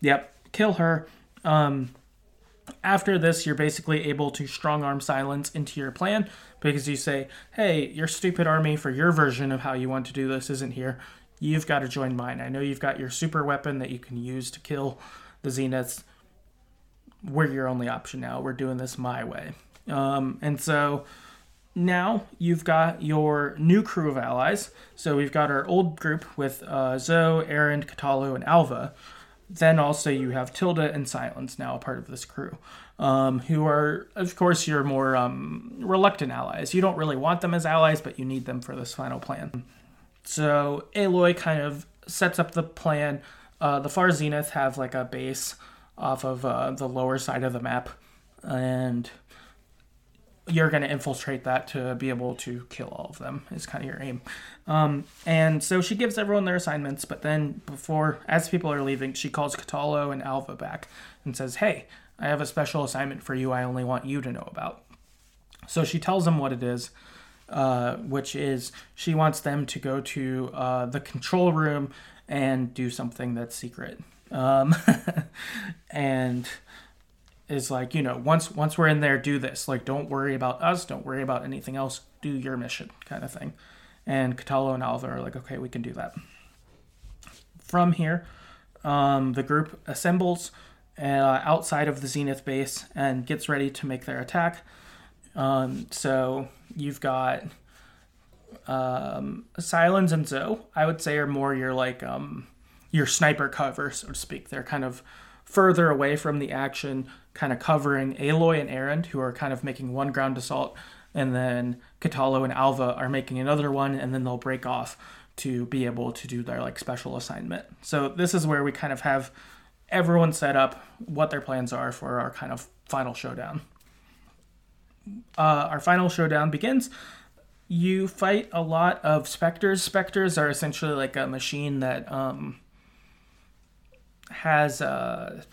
yep, kill her. Um, after this, you're basically able to strong-arm Sylens into your plan, because you say, hey, your stupid army for your version of how you want to do this isn't here. You've got to join mine. I know you've got your super weapon that you can use to kill the Zeniths. We're your only option now. We're doing this my way. Um, and so now you've got your new crew of allies. So we've got our old group with uh, Zoe, Erend, Kotallo, and Alva. Then also you have Tilda and Sylens now a part of this crew, um, who are, of course, your more um, reluctant allies. You don't really want them as allies, but you need them for this final plan. So Aloy kind of sets up the plan. Uh, the Far Zenith have like a base off of uh, the lower side of the map, and you're going to infiltrate that to be able to kill all of them is kind of your aim. Um, and so she gives everyone their assignments, but then before, as people are leaving, she calls Kotallo and Alva back and says, hey, I have a special assignment for you I only want you to know about. So she tells them what it is, uh, which is she wants them to go to uh, the control room and do something that's secret. Um, and is like, you know, once, once we're in there, do this, like, don't worry about us. Don't worry about anything else. Do your mission kind of thing. And Kotallo and Alva are like, okay, we can do that. From here, um, the group assembles, uh, outside of the Zenith base and gets ready to make their attack. Um, so you've got, um, Sylens and Zoe, I would say, are more your like, um, your sniper cover, so to speak. They're kind of further away from the action, kind of covering Aloy and Erend, who are kind of making one ground assault, and then Kotallo and Alva are making another one, and then they'll break off to be able to do their like special assignment. So this is where we kind of have everyone set up what their plans are for our kind of final showdown. Uh, our final showdown begins. You fight a lot of specters. Specters are essentially like a machine that... Um, has a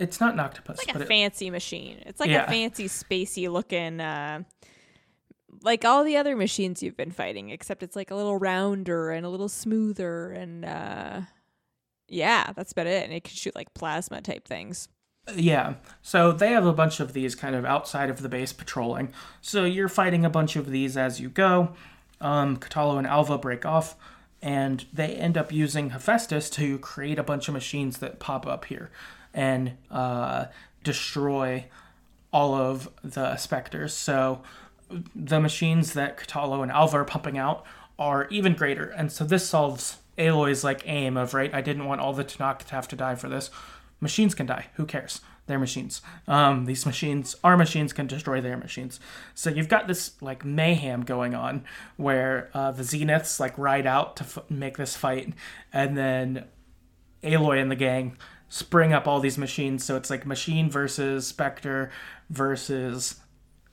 it's not an octopus, it's like but a it, fancy machine. It's like yeah. a fancy spacey looking uh like all the other machines you've been fighting, except it's like a little rounder and a little smoother, and uh yeah that's about it. And it can shoot like plasma type things. Yeah, so they have a bunch of these kind of outside of the base patrolling, so you're fighting a bunch of these as you go. um Kotallo and Alva break off, and they end up using Hephaestus to create a bunch of machines that pop up here and uh, destroy all of the specters. So the machines that Kotallo and Alva are pumping out are even greater. And so this solves Aloy's like aim of, right, I didn't want all the Tenakth to have to die for this. Machines can die. Who cares? They're machines. Um, these machines, our machines can destroy their machines. So you've got this like mayhem going on where uh, the Zeniths like ride out to f- make this fight. And then Aloy and the gang spring up all these machines. So it's like machine versus Spectre versus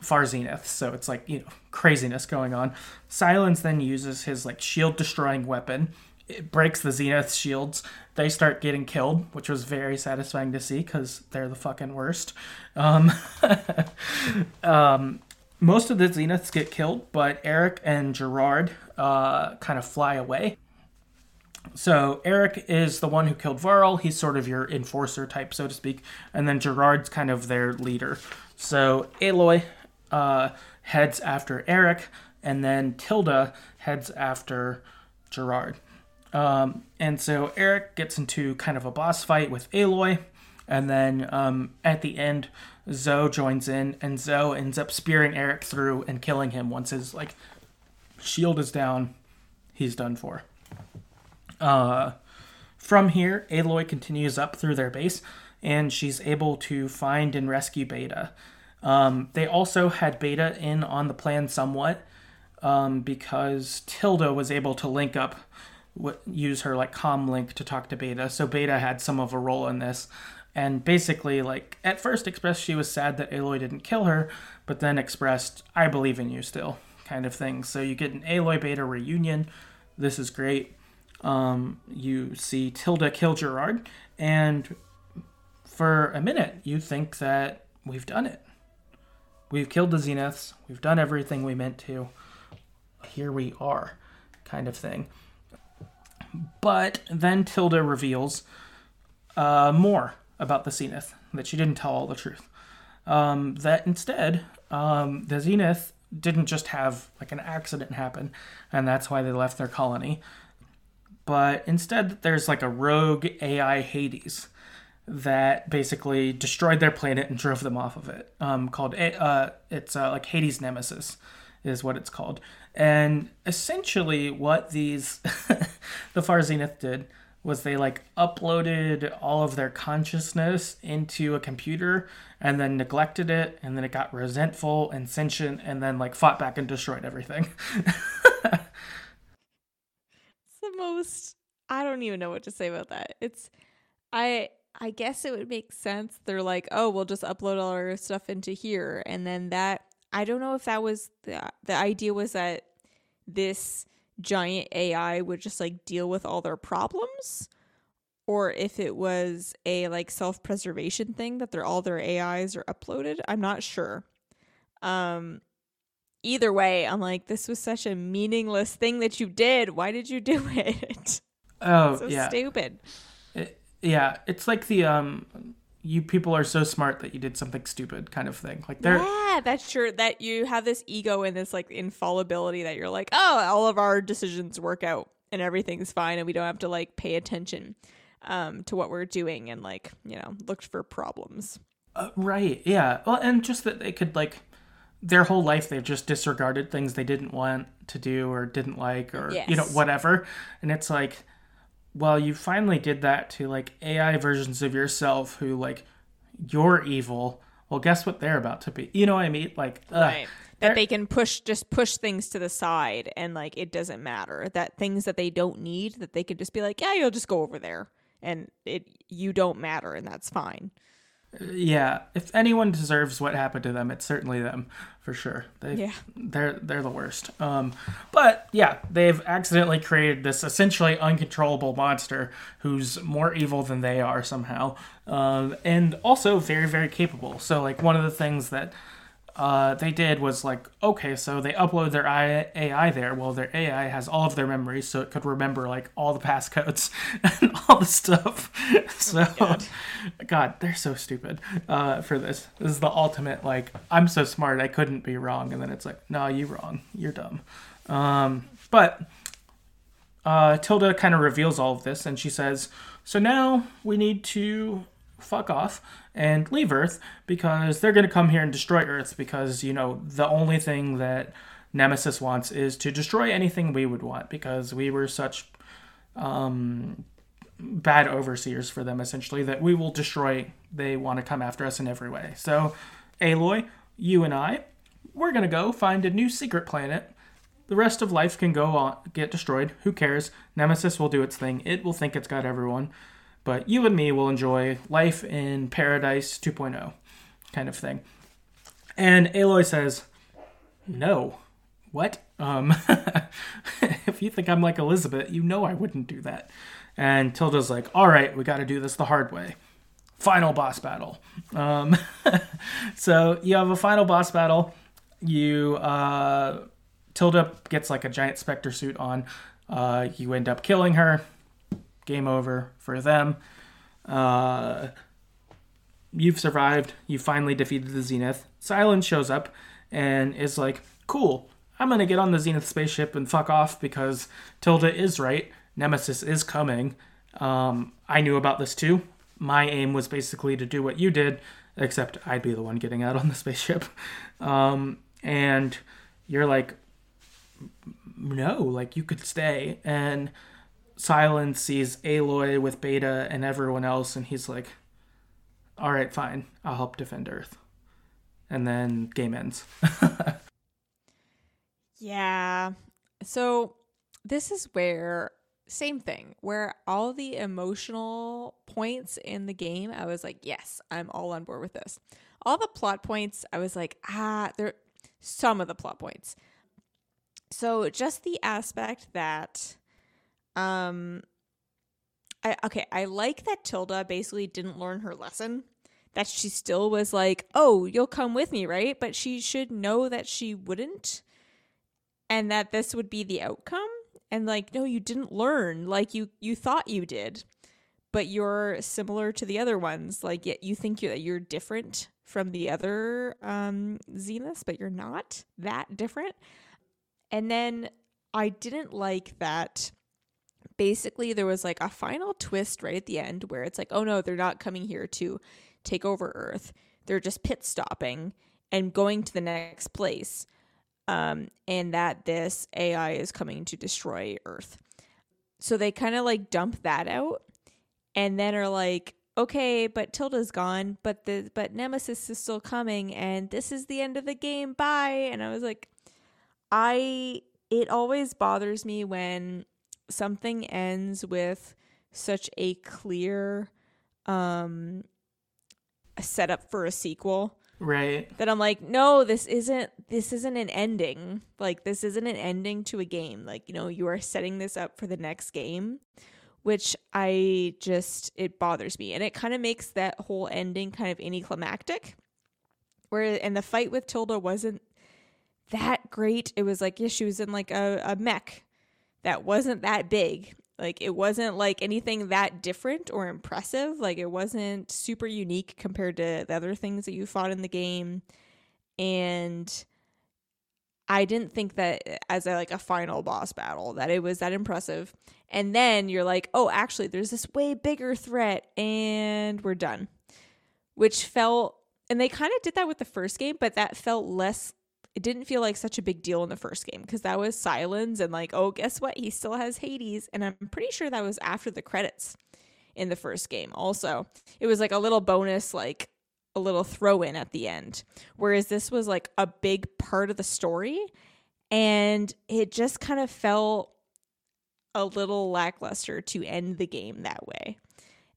Far Zenith. So it's like, you know, craziness going on. Sylens then uses his like shield destroying weapon. It breaks the Zenith shields. They start getting killed, which was very satisfying to see because they're the fucking worst. Um, um, most of the Zeniths get killed, but Eric and Gerard uh, kind of fly away. So Eric is the one who killed Varl. He's sort of your enforcer type, so to speak. And then Gerard's kind of their leader. So Aloy uh, heads after Eric, and then Tilda heads after Gerard. Um, and so Eric gets into kind of a boss fight with Aloy. And then um, at the end, Zoe joins in, and Zoe ends up spearing Eric through and killing him. Once his like shield is down, he's done for. Uh, from here, Aloy continues up through their base, and she's able to find and rescue Beta. Um, they also had Beta in on the plan somewhat um, because Tilda was able to link up, use her like comm link to talk to Beta. So Beta had some of a role in this. And basically, like, at first expressed she was sad that Aloy didn't kill her, but then expressed, I believe in you still, kind of thing. So you get an Aloy-Beta reunion. This is great. Um, you see Tilda kill Gerard, and for a minute, you think that we've done it. We've killed the Zeniths. We've done everything we meant to. Here we are, kind of thing. But then Tilda reveals uh, more about the Zenith, that she didn't tell all the truth. Um, that instead, um, the Zenith didn't just have like an accident happen, and that's why they left their colony. But instead, there's like a rogue A I Hades that basically destroyed their planet and drove them off of it. Um, called uh, it's uh, like Hades Nemesis, is what it's called. And essentially, what these the Far Zenith did was they like uploaded all of their consciousness into a computer and then neglected it, and then it got resentful and sentient, and then like fought back and destroyed everything. It's the most, I don't even know what to say about that. It's, I I guess it would make sense. They're like, oh, we'll just upload all our stuff into here, and then that, I don't know if that was, the the idea was that this giant A I would just like deal with all their problems, or if it was a like self-preservation thing that they're all their A Is are uploaded. I'm not sure. Um, either way, I'm like, this was such a meaningless thing that you did. Why did you do it? Oh, so yeah. Stupid. It, yeah, it's like the um, you people are so smart that you did something stupid kind of thing. Like they're yeah, that's sure that you have this ego and this like infallibility that you're like, oh, all of our decisions work out and everything's fine and we don't have to like pay attention um, to what we're doing and like, you know, look for problems. Uh, right. Yeah. Well, and just that they could like their whole life, they've just disregarded things they didn't want to do or didn't like or, yes. you know, whatever. And it's like, well, you finally did that to, like, A I versions of yourself who, like, you're evil. Well, guess what they're about to be? You know what I mean? Like, ugh. Right. That they can push, just push things to the side and, like, it doesn't matter. That things that they don't need, that they can just be like, yeah, you'll just go over there. And it you don't matter, and that's fine. Yeah. If anyone deserves what happened to them, it's certainly them, for sure. They've, yeah. They're, they're the worst. Um, but, yeah, they've accidentally created this essentially uncontrollable monster who's more evil than they are somehow. Um, and also very, very capable. So, like, one of the things that uh, they did was, like, okay, so they upload their A I there. Well, their A I has all of their memories, so it could remember, like, all the passcodes and all the stuff. So, oh God. God, they're so stupid uh, for this. This is the ultimate, like, I'm so smart, I couldn't be wrong. And then it's like, no, you're wrong. You're dumb. Um, but uh, Tilda kind of reveals all of this, and she says, so now we need to fuck off and leave Earth because they're going to come here and destroy Earth because, you know, the only thing that Nemesis wants is to destroy anything we would want because we were such um, bad overseers for them, essentially, that we will destroy. They want to come after us in every way. So, Aloy, you and I, we're going to go find a new secret planet. The rest of life can go on, get destroyed. Who cares? Nemesis will do its thing. It will think it's got everyone. But you and me will enjoy life in Paradise two point oh kind of thing. And Aloy says, no. What? Um, if you think I'm like Elisabet, you know I wouldn't do that. And Tilda's like, all right, we got to do this the hard way. Final boss battle. Um, so you have a final boss battle. You uh, Tilda gets like a giant specter suit on. Uh, you end up killing her. Game over for them. Uh, you've survived. You finally defeated the Zenith. Sylens shows up and is like, cool, I'm going to get on the Zenith spaceship and fuck off because Tilda is right. Nemesis is coming. Um, I knew about this too. My aim was basically to do what you did, except I'd be the one getting out on the spaceship. Um, and you're like, no, like you could stay. And Sylens sees Aloy with Beta and everyone else, and he's like, all right, fine, I'll help defend Earth. And then game ends. Yeah. So this is where, same thing, where all the emotional points in the game, I was like, yes, I'm all on board with this. All the plot points, I was like, ah, there, some of the plot points. So just the aspect that, um, I okay, I like that Tilda basically didn't learn her lesson. That she still was like, oh, you'll come with me, right? But she should know that she wouldn't, and that this would be the outcome. And like, no, you didn't learn. Like you, you thought you did, but you're similar to the other ones. Like yet you think you're, you're different from the other um, Zeniths, but you're not that different. And then I didn't like that. Basically, there was like a final twist right at the end where it's like, oh no, they're not coming here to take over Earth. They're just pit stopping and going to the next place. Um, and that this A I is coming to destroy Earth. So they kind of like dump that out and then are like, okay, but Tilda's gone, but the but Nemesis is still coming, and this is the end of the game, bye. And I was like, I it always bothers me when something ends with such a clear um setup for a sequel. Right. That I'm like, no, this isn't, this isn't an ending. Like, this isn't an ending to a game. Like, you know, you are setting this up for the next game, which I just, it bothers me. And it kind of makes that whole ending kind of anticlimactic. Where, and the fight with Tilda wasn't that great. It was like, yeah, she was in like a, a mech that wasn't that big. Like, it wasn't like anything that different or impressive. Like, it wasn't super unique compared to the other things that you fought in the game. And I didn't think that as a, like a final boss battle that it was that impressive. And then you're like, oh, actually, there's this way bigger threat and we're done. Which felt, and they kind of did that with the first game, but that felt less, it didn't feel like such a big deal in the first game because that was Sylens and like, oh, guess what? He still has Hades. And I'm pretty sure that was after the credits in the first game. Also, it was like a little bonus, like a little throw in at the end. Whereas this was like a big part of the story, and it just kind of felt a little lackluster to end the game that way.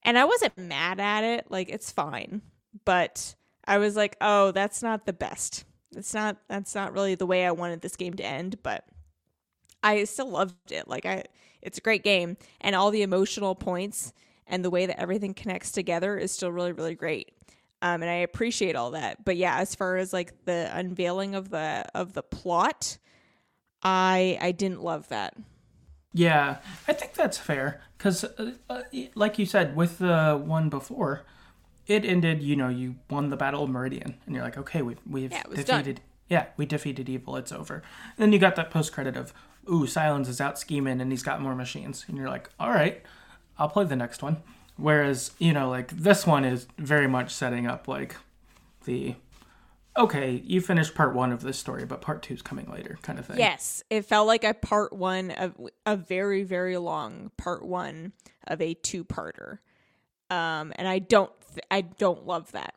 And I wasn't mad at it. Like, it's fine. But I was like, oh, that's not the best. It's not, that's not really the way I wanted this game to end, but I still loved it. Like I, it's a great game, and all the emotional points and the way that everything connects together is still really, really great. Um, and I appreciate all that. But yeah, as far as like the unveiling of the, of the plot, I, I didn't love that. Yeah, I think that's fair. Cause uh, uh, like you said, with the one before, it ended, you know, you won the Battle of Meridian, and you're like, okay, we've, we've yeah, defeated, done. yeah, we defeated evil, it's over. And then you got that post-credit of, ooh, Sylens is out scheming, and he's got more machines. And you're like, all right, I'll play the next one. Whereas, you know, like, this one is very much setting up, like, the, okay, you finished part one of this story, but part two's coming later kind of thing. Yes, it felt like a part one, of a very, very long part one of a two-parter. Um, and I don't, th- I don't love that.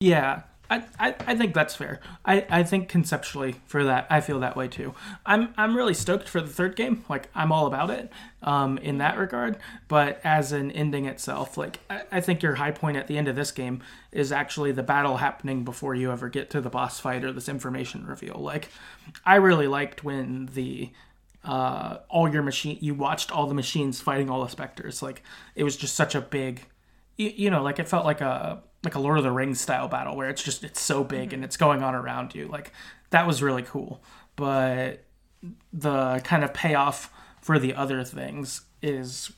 Yeah, I, I, I think that's fair. I, I think conceptually for that, I feel that way too. I'm, I'm really stoked for the third game. Like, I'm all about it, um, in that regard. But as an ending itself, like, I, I think your high point at the end of this game is actually the battle happening before you ever get to the boss fight or this information reveal. Like, I really liked when the, uh, all your machine, you watched all the machines fighting all the specters. Like, it was just such a big, you, you know, like it felt like a, like a Lord of the Rings style battle where it's just, it's so big mm-hmm. and it's going on around you. Like, that was really cool. But the kind of payoff for the other things is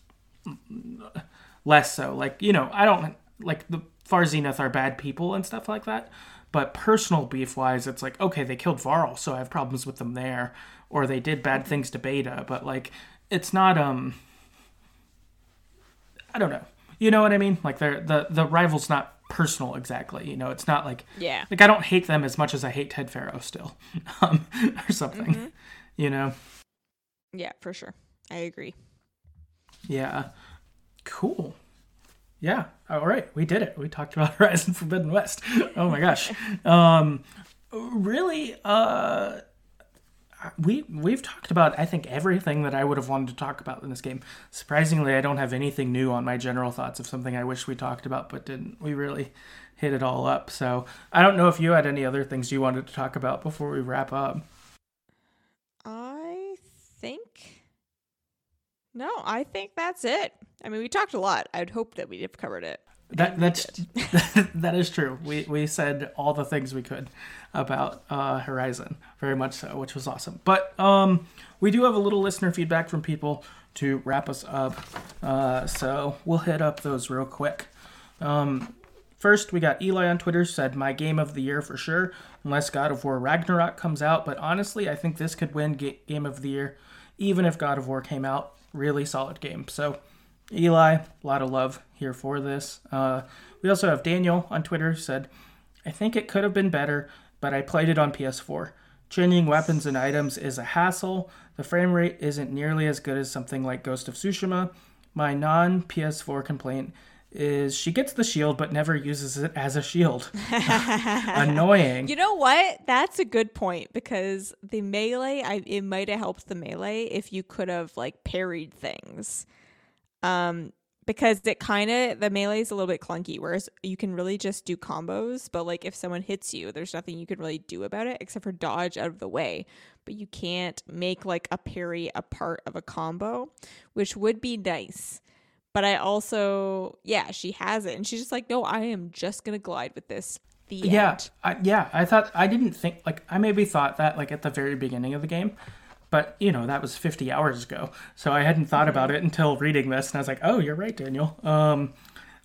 less so. Like, you know, I don't like the Far Zenith are bad people and stuff like that. But personal beef wise, it's like, okay, they killed Varl, so I have problems with them there. Or they did bad things to Beta, but like, it's not, um, I don't know. You know what I mean? Like, they're, the, the rival's not personal exactly. You know, it's not like... Yeah. Like, I don't hate them as much as I hate Ted Faro still. um, or something. Mm-hmm. You know? Yeah, for sure. I agree. Yeah. Cool. Yeah. All right. We did it. We talked about Horizon Forbidden West. Oh, my gosh. um, really, uh... We, we've talked about, I think, everything that I would have wanted to talk about in this game. Surprisingly, I don't have anything new on my general thoughts of something I wish we talked about, but didn't. We really hit it all up. So I don't know if you had any other things you wanted to talk about before we wrap up. I think... No, I think that's it. I mean, we talked a lot. I'd hope that we'd have covered it. That that's that is true. We we said all the things we could about uh, Horizon, very much so, which was awesome. But um, we do have a little listener feedback from people to wrap us up, uh, so we'll hit up those real quick. Um, first, we got Eli on Twitter, said, "My game of the year for sure, unless God of War Ragnarok comes out. But honestly, I think this could win ga- game of the year, even if God of War came out. Really solid game." So, Eli, a lot of love here for this. Uh, we also have Daniel on Twitter who said, "I think it could have been better, but I played it on P S four. Changing weapons and items is a hassle. The frame rate isn't nearly as good as something like Ghost of Tsushima. My non-P S four complaint is she gets the shield but never uses it as a shield." Annoying. You know what? That's a good point, because the melee, I, it might have helped the melee if you could have like parried things. Um, because it kind of, the melee is a little bit clunky, whereas you can really just do combos, but like if someone hits you, there's nothing you can really do about it except for dodge out of the way, but you can't make like a parry a part of a combo, which would be nice. But I also, yeah, she has it and she's just like, "No, I am just going to glide with this." The yeah, end. I, yeah. I thought, I didn't think like, I maybe thought that like at the very beginning of the game. But, you know, that was fifty hours ago, so I hadn't thought about it until reading this, and I was like, oh, you're right, Daniel. Um,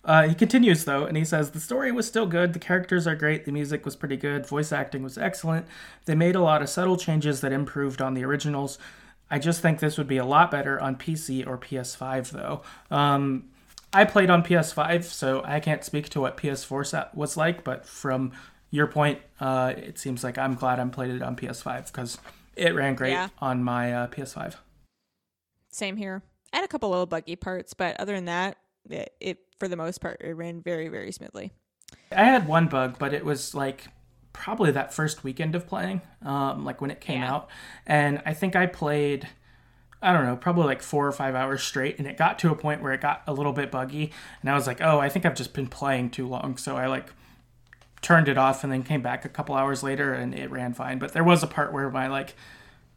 uh, he continues, though, and he says, "The story was still good, the characters are great, the music was pretty good, voice acting was excellent, they made a lot of subtle changes that improved on the originals. I just think this would be a lot better on P C or P S five, though." Um, I played on P S five, so I can't speak to what P S four was like, but from your point, uh, it seems like I'm glad I played it on P S five, because... it ran great yeah. on my uh, P S five. Same here. I had a couple little buggy parts, but other than that, it, it for the most part, it ran very, very smoothly. I had one bug, but it was like probably that first weekend of playing, um, like when it came yeah. out. And I think I played, I don't know, probably like four or five hours straight. And it got to a point where it got a little bit buggy. And I was like, oh, I think I've just been playing too long. So I like... turned it off and then came back a couple hours later and it ran fine. But there was a part where my like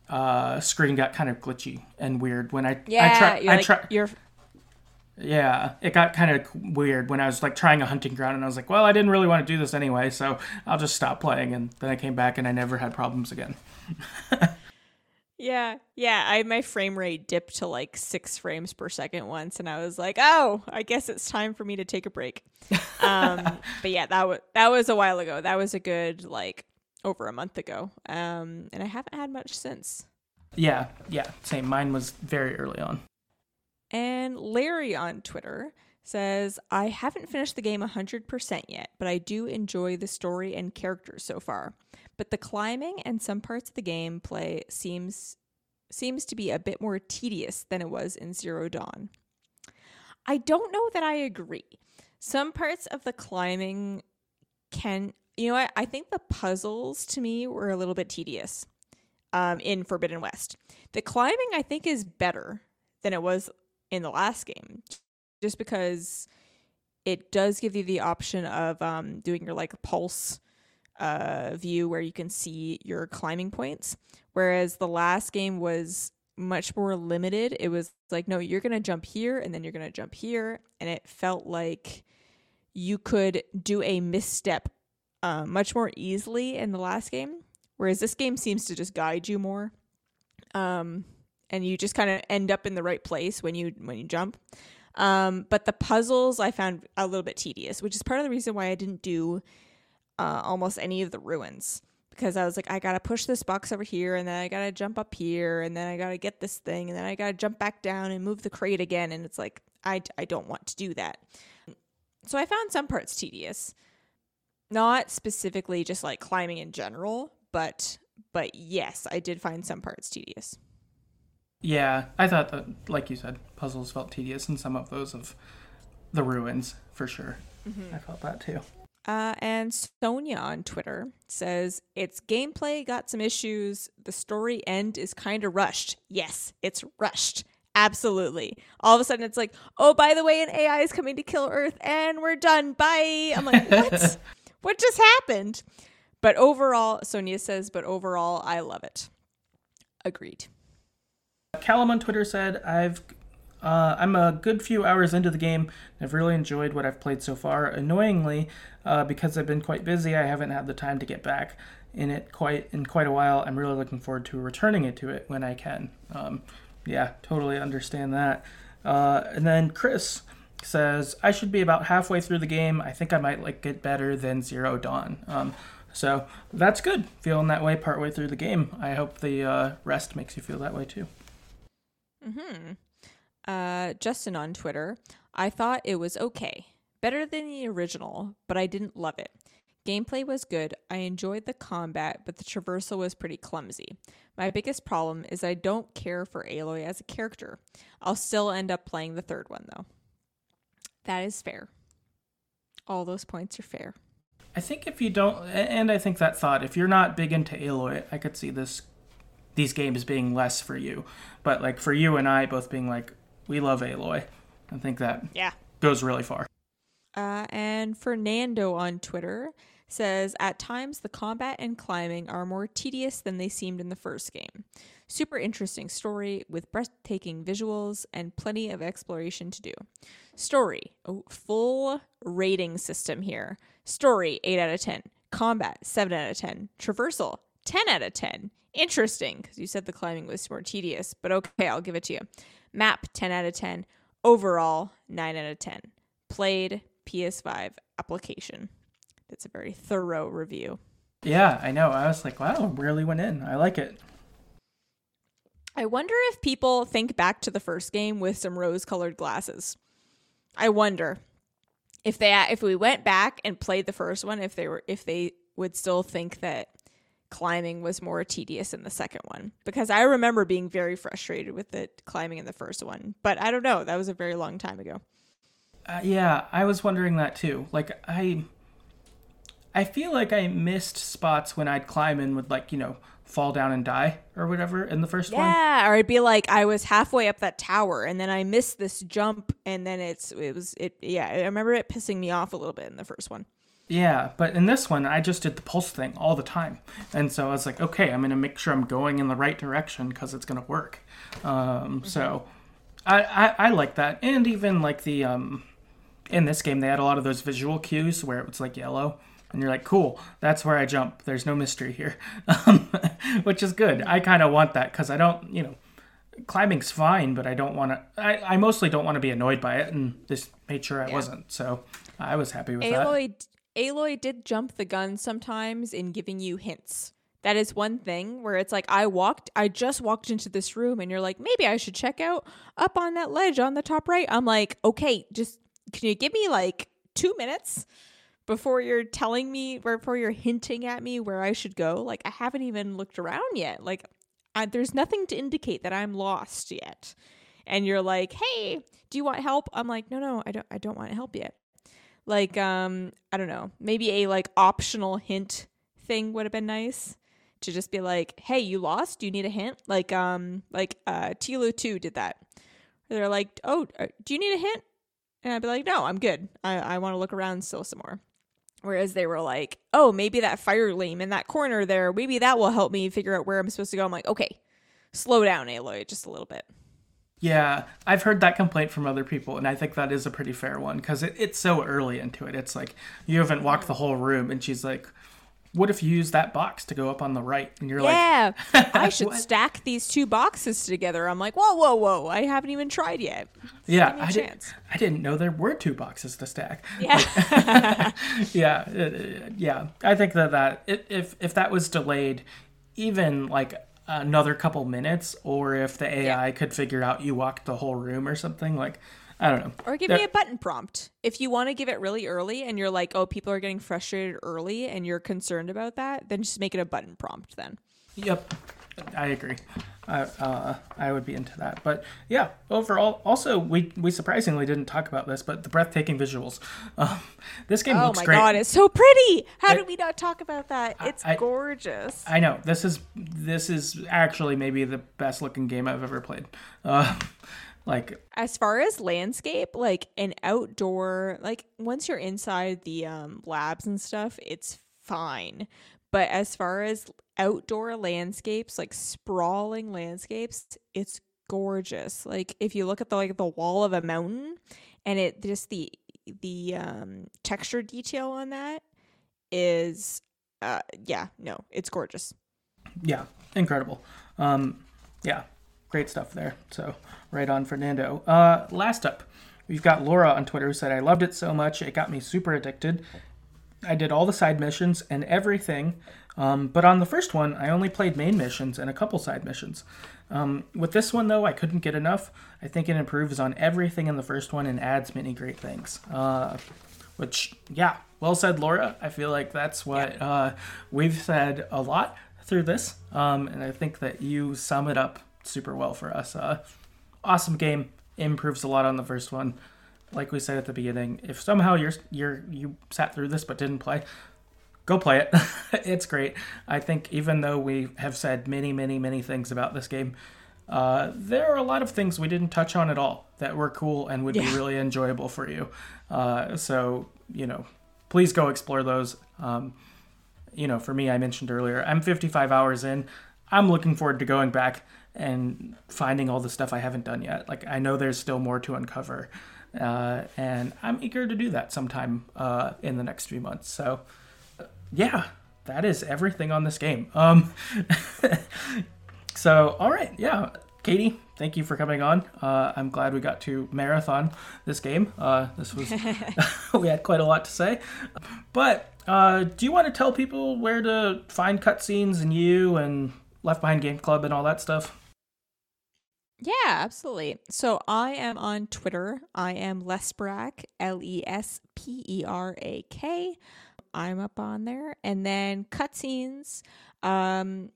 uh, screen got kind of glitchy and weird when I yeah I try, you're I like, try, you're yeah it got kind of weird when I was like trying a hunting ground and I was like, well, I didn't really want to do this anyway, so I'll just stop playing. And then I came back and I never had problems again. yeah yeah I my frame rate dipped to like six frames per second once and I was like, oh, I guess it's time for me to take a break. um but yeah that was that was a while ago. That was a good like over a month ago, um and I haven't had much since. Yeah yeah same. Mine was very early on. And Larry on Twitter says, "I haven't finished the game one hundred percent yet, but I do enjoy the story and characters so far, but the climbing and some parts of the gameplay seems seems to be a bit more tedious than it was in Zero Dawn." I don't know that I agree. Some parts of the climbing can, you know what? I think the puzzles to me were a little bit tedious um, in Forbidden West. The climbing, I think, is better than it was in the last game, just because it does give you the option of um, doing your like pulse uh, view where you can see your climbing points, whereas the last game was much more limited. It was like, no, you're going to jump here and then you're going to jump here. And it felt like you could do a misstep uh, much more easily in the last game, whereas this game seems to just guide you more. Um, and you just kind of end up in the right place when you when you jump. Um, but the puzzles I found a little bit tedious, which is part of the reason why I didn't do uh, almost any of the ruins. Because I was like, I got to push this box over here, and then I got to jump up here, and then I got to get this thing, and then I got to jump back down and move the crate again. And it's like, I, I don't want to do that. So I found some parts tedious. Not specifically just like climbing in general, but but yes, I did find some parts tedious. Yeah, I thought that, like you said, puzzles felt tedious, and some of those of the ruins, for sure. Mm-hmm. I felt that too. Uh, and Sonia on Twitter says, its gameplay got some issues. The story end is kind of rushed. Yes, it's rushed. Absolutely. All of a sudden it's like, oh, by the way, an A I is coming to kill Earth and we're done. Bye. I'm like, what? What just happened? But overall, Sonia says, but overall, I love it. Agreed. Callum on Twitter said, I've... Uh, I'm a good few hours into the game, and I've really enjoyed what I've played so far. Annoyingly, uh, because I've been quite busy, I haven't had the time to get back in it quite in quite a while. I'm really looking forward to returning it to it when I can. Um, yeah, totally understand that. Uh, and then Chris says, I should be about halfway through the game. I think I might like it better than Zero Dawn. Um, so that's good, feeling that way partway through the game. I hope the uh, rest makes you feel that way too. Mm-hmm. Uh, Justin on Twitter, I thought it was okay. Better than the original, but I didn't love it. Gameplay was good. I enjoyed the combat, but the traversal was pretty clumsy. My biggest problem is I don't care for Aloy as a character. I'll still end up playing the third one, though. That is fair. All those points are fair. I think if you don't, and I think that thought, if you're not big into Aloy, I could see this, these games being less for you. But, like, for you and I both being like, we love Aloy. I think that yeah. goes really far. Uh, and Fernando on Twitter says, at times the combat and climbing are more tedious than they seemed in the first game. Super interesting story with breathtaking visuals and plenty of exploration to do. Story, oh, full rating system here. Story, eight out of ten. Combat, seven out of ten. Traversal, ten out of ten. Interesting, because you said the climbing was more tedious, but okay, I'll give it to you. Map, ten out of ten. Overall, nine out of ten. Played, P S five application. That's a very thorough review. Yeah, I know. I was like, wow, really went in. I like it. I wonder if people think back to the first game with some rose-colored glasses. I wonder if they if we went back and played the first one, if they were if they would still think that climbing was more tedious in the second one, because I remember being very frustrated with it climbing in the first one, but I don't know, that was a very long time ago. Uh, yeah, I was wondering that too. Like I, I feel like I missed spots when I'd climb and would, like, you know, fall down and die or whatever in the first yeah, one. Yeah, or I'd be like, I was halfway up that tower and then I missed this jump, and then it's it was it yeah. I remember it pissing me off a little bit in the first one. Yeah, but in this one, I just did the pulse thing all the time. And so I was like, okay, I'm going to make sure I'm going in the right direction because it's going to work. Um, mm-hmm. So I, I, I like that. And even like the, um, in this game, they had a lot of those visual cues where it was like yellow. And you're like, cool, that's where I jump. There's no mystery here, um, which is good. I kind of want that because I don't, you know, climbing's fine, but I don't want to, I, I mostly don't want to be annoyed by it. And this made sure I yeah. wasn't. So I was happy with Aloy- that. Aloy did jump the gun sometimes in giving you hints. That is one thing where it's like, I walked, I just walked into this room, and you're like, maybe I should check out up on that ledge on the top right. I'm like, okay, just, can you give me like two minutes before you're telling me, before you're hinting at me where I should go? Like, I haven't even looked around yet. Like, I, there's nothing to indicate that I'm lost yet. And you're like, hey, do you want help? I'm like, no, no, I don't, I don't want help yet. Like, um, I don't know, maybe a like optional hint thing would have been nice to just be like, hey, you lost? Do you need a hint? Like, um, like uh, Tilu two did that. They're like, oh, do you need a hint? And I'd be like, no, I'm good. I, I want to look around still some more. Whereas they were like, oh, maybe that fire lame in that corner there, maybe that will help me figure out where I'm supposed to go. I'm like, okay, slow down, Aloy, just a little bit. Yeah, I've heard that complaint from other people, and I think that is a pretty fair one because it, it's so early into it. It's like, you haven't walked the whole room, and she's like, what if you use that box to go up on the right? And you're yeah, like, yeah, I should stack these two boxes together. I'm like, whoa, whoa, whoa, I haven't even tried yet. Let's yeah, I, did, I didn't know there were two boxes to stack. Yeah. Like, yeah, it, it, yeah. I think that, that it, if, if that was delayed, even like another couple minutes, or if the A I yeah. could figure out you walked the whole room or something, like I don't know. Or give They're... me a button prompt. If you want to give it really early and you're like, oh, people are getting frustrated early and you're concerned about that, then just make it a button prompt then. Yep. I agree. I, uh, I would be into that. But yeah, overall, also, we, we surprisingly didn't talk about this, but the breathtaking visuals. Um, this game oh looks great. Oh my God, it's so pretty. How it, did we not talk about that? It's I, gorgeous. I know. This is this is actually maybe the best looking game I've ever played. Uh, like as far as landscape, like an outdoor, like once you're inside the um, labs and stuff, it's fine. But as far as outdoor landscapes, like sprawling landscapes, it's gorgeous. Like if you look at the like the wall of a mountain, and it just the the um, texture detail on that is, uh, yeah, no, it's gorgeous. Yeah, incredible. Um, yeah, great stuff there. So right on, Fernando. Uh, last up, we've got Laura on Twitter who said, "I loved it so much, it got me super addicted. I did all the side missions and everything, um, but on the first one, I only played main missions and a couple side missions. Um, with this one, though, I couldn't get enough. I think it improves on everything in the first one and adds many great things." Uh, which, yeah, well said, Laura. I feel like that's what yeah. uh, we've said a lot through this, um, and I think that you sum it up super well for us. Uh, awesome game, improves a lot on the first one. Like we said at the beginning, if somehow you're you're you sat through this but didn't play, go play it. It's great. I think even though we have said many, many, many things about this game, uh, there are a lot of things we didn't touch on at all that were cool and would yeah. be really enjoyable for you. Uh, so, you know, please go explore those. Um, you know, for me, I mentioned earlier, I'm fifty-five hours in. I'm looking forward to going back and finding all the stuff I haven't done yet. Like, I know there's still more to uncover. Uh, and I'm eager to do that sometime uh, in the next few months. So, uh, yeah, that is everything on this game. Um, so, all right, yeah, Katie, thank you for coming on. Uh, I'm glad we got to marathon this game. Uh, this was we had quite a lot to say. But uh, do you want to tell people where to find Cutscenes and you and Left Behind Game Club and all that stuff? Yeah, absolutely. So I am on Twitter. I am Lesperak, L E S P E R A K. I'm up on there. And then Cutscenes um,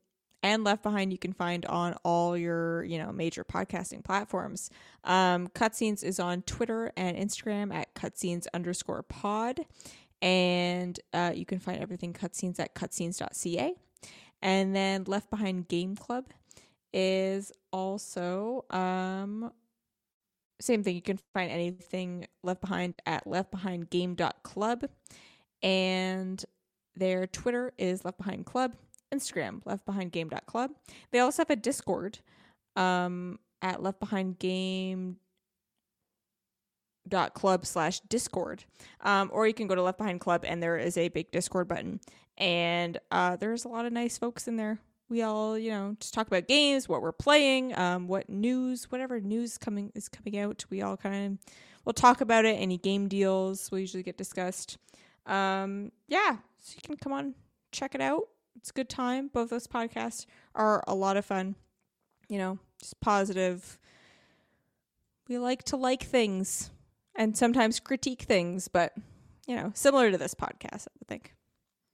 and Left Behind you can find on all your, you know, major podcasting platforms. Um, Cutscenes is on Twitter and Instagram at cutscenes underscore pod. And uh, you can find everything Cutscenes at cutscenes dot c a. And then Left Behind Game Club is also um same thing. You can find anything Left Behind at left behind game dot club, and their Twitter is Left Behind Club, Instagram left behind game dot club. They also have a Discord um at left behind game dot club slash discord, um or you can go to Left Behind Club and there is a big Discord button, and uh there's a lot of nice folks in there. We all, you know, just talk about games, what we're playing, um, what news, whatever news coming is coming out. We all kind of, we'll talk about it. Any game deals will usually get discussed. Um, yeah, so you can come on, check it out. It's a good time. Both those podcasts are a lot of fun. You know, just positive. We like to like things and sometimes critique things, but, you know, similar to this podcast, I would think.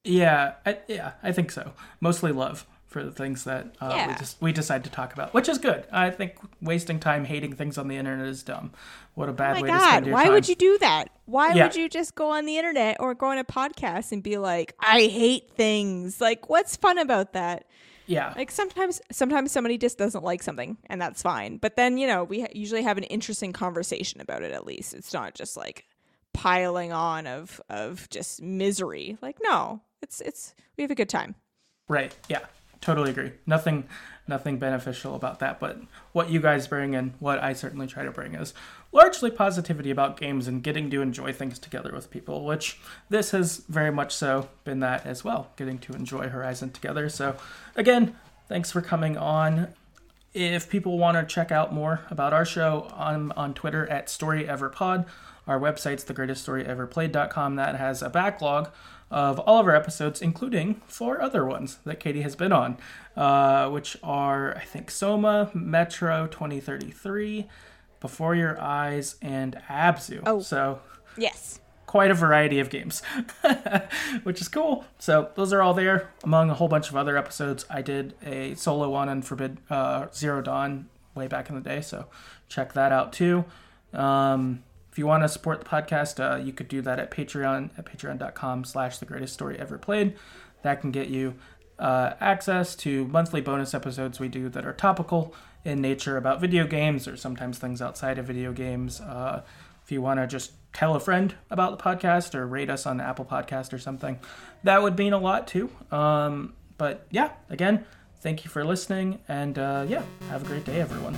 Yeah, I, yeah, I think so. Mostly love for the things that uh, yeah. we just we decide to talk about, which is good. I think wasting time hating things on the internet is dumb. What a bad oh my way God. to spend your Why time. Why would you do that? Why yeah. would you just go on the internet or go on a podcast and be like, I hate things? Like, what's fun about that? Yeah. Like sometimes sometimes somebody just doesn't like something, and that's fine. But then, you know, we usually have an interesting conversation about it at least. It's not just like piling on of of just misery. Like, no, it's it's we have a good time. Right. Yeah. Totally agree. Nothing, nothing beneficial about that. But what you guys bring and what I certainly try to bring is largely positivity about games and getting to enjoy things together with people, which this has very much so been that as well, getting to enjoy Horizon together. So again, thanks for coming on. If people want to check out more about our show, I'm on Twitter at StoryEverPod. Our website's the greatest story ever played dot com. That has a backlog of all of our episodes, including four other ones that Katie has been on, uh, which are, I think, Soma, Metro twenty thirty-three, Before Your Eyes, and Abzu. Oh, so yes, quite a variety of games, which is cool. So those are all there, among a whole bunch of other episodes. I did a solo one on Forbid uh, Zero Dawn way back in the day, so check that out too. Um, if you want to support the podcast, uh, you could do that at Patreon at patreon.com slash the greatest story ever played. That can get you uh, access to monthly bonus episodes we do that are topical in nature about video games or sometimes things outside of video games. Uh, if you want to just tell a friend about the podcast or rate us on the Apple Podcast or something, that would mean a lot too. Um, but yeah, again, thank you for listening, and uh, yeah, have a great day, everyone.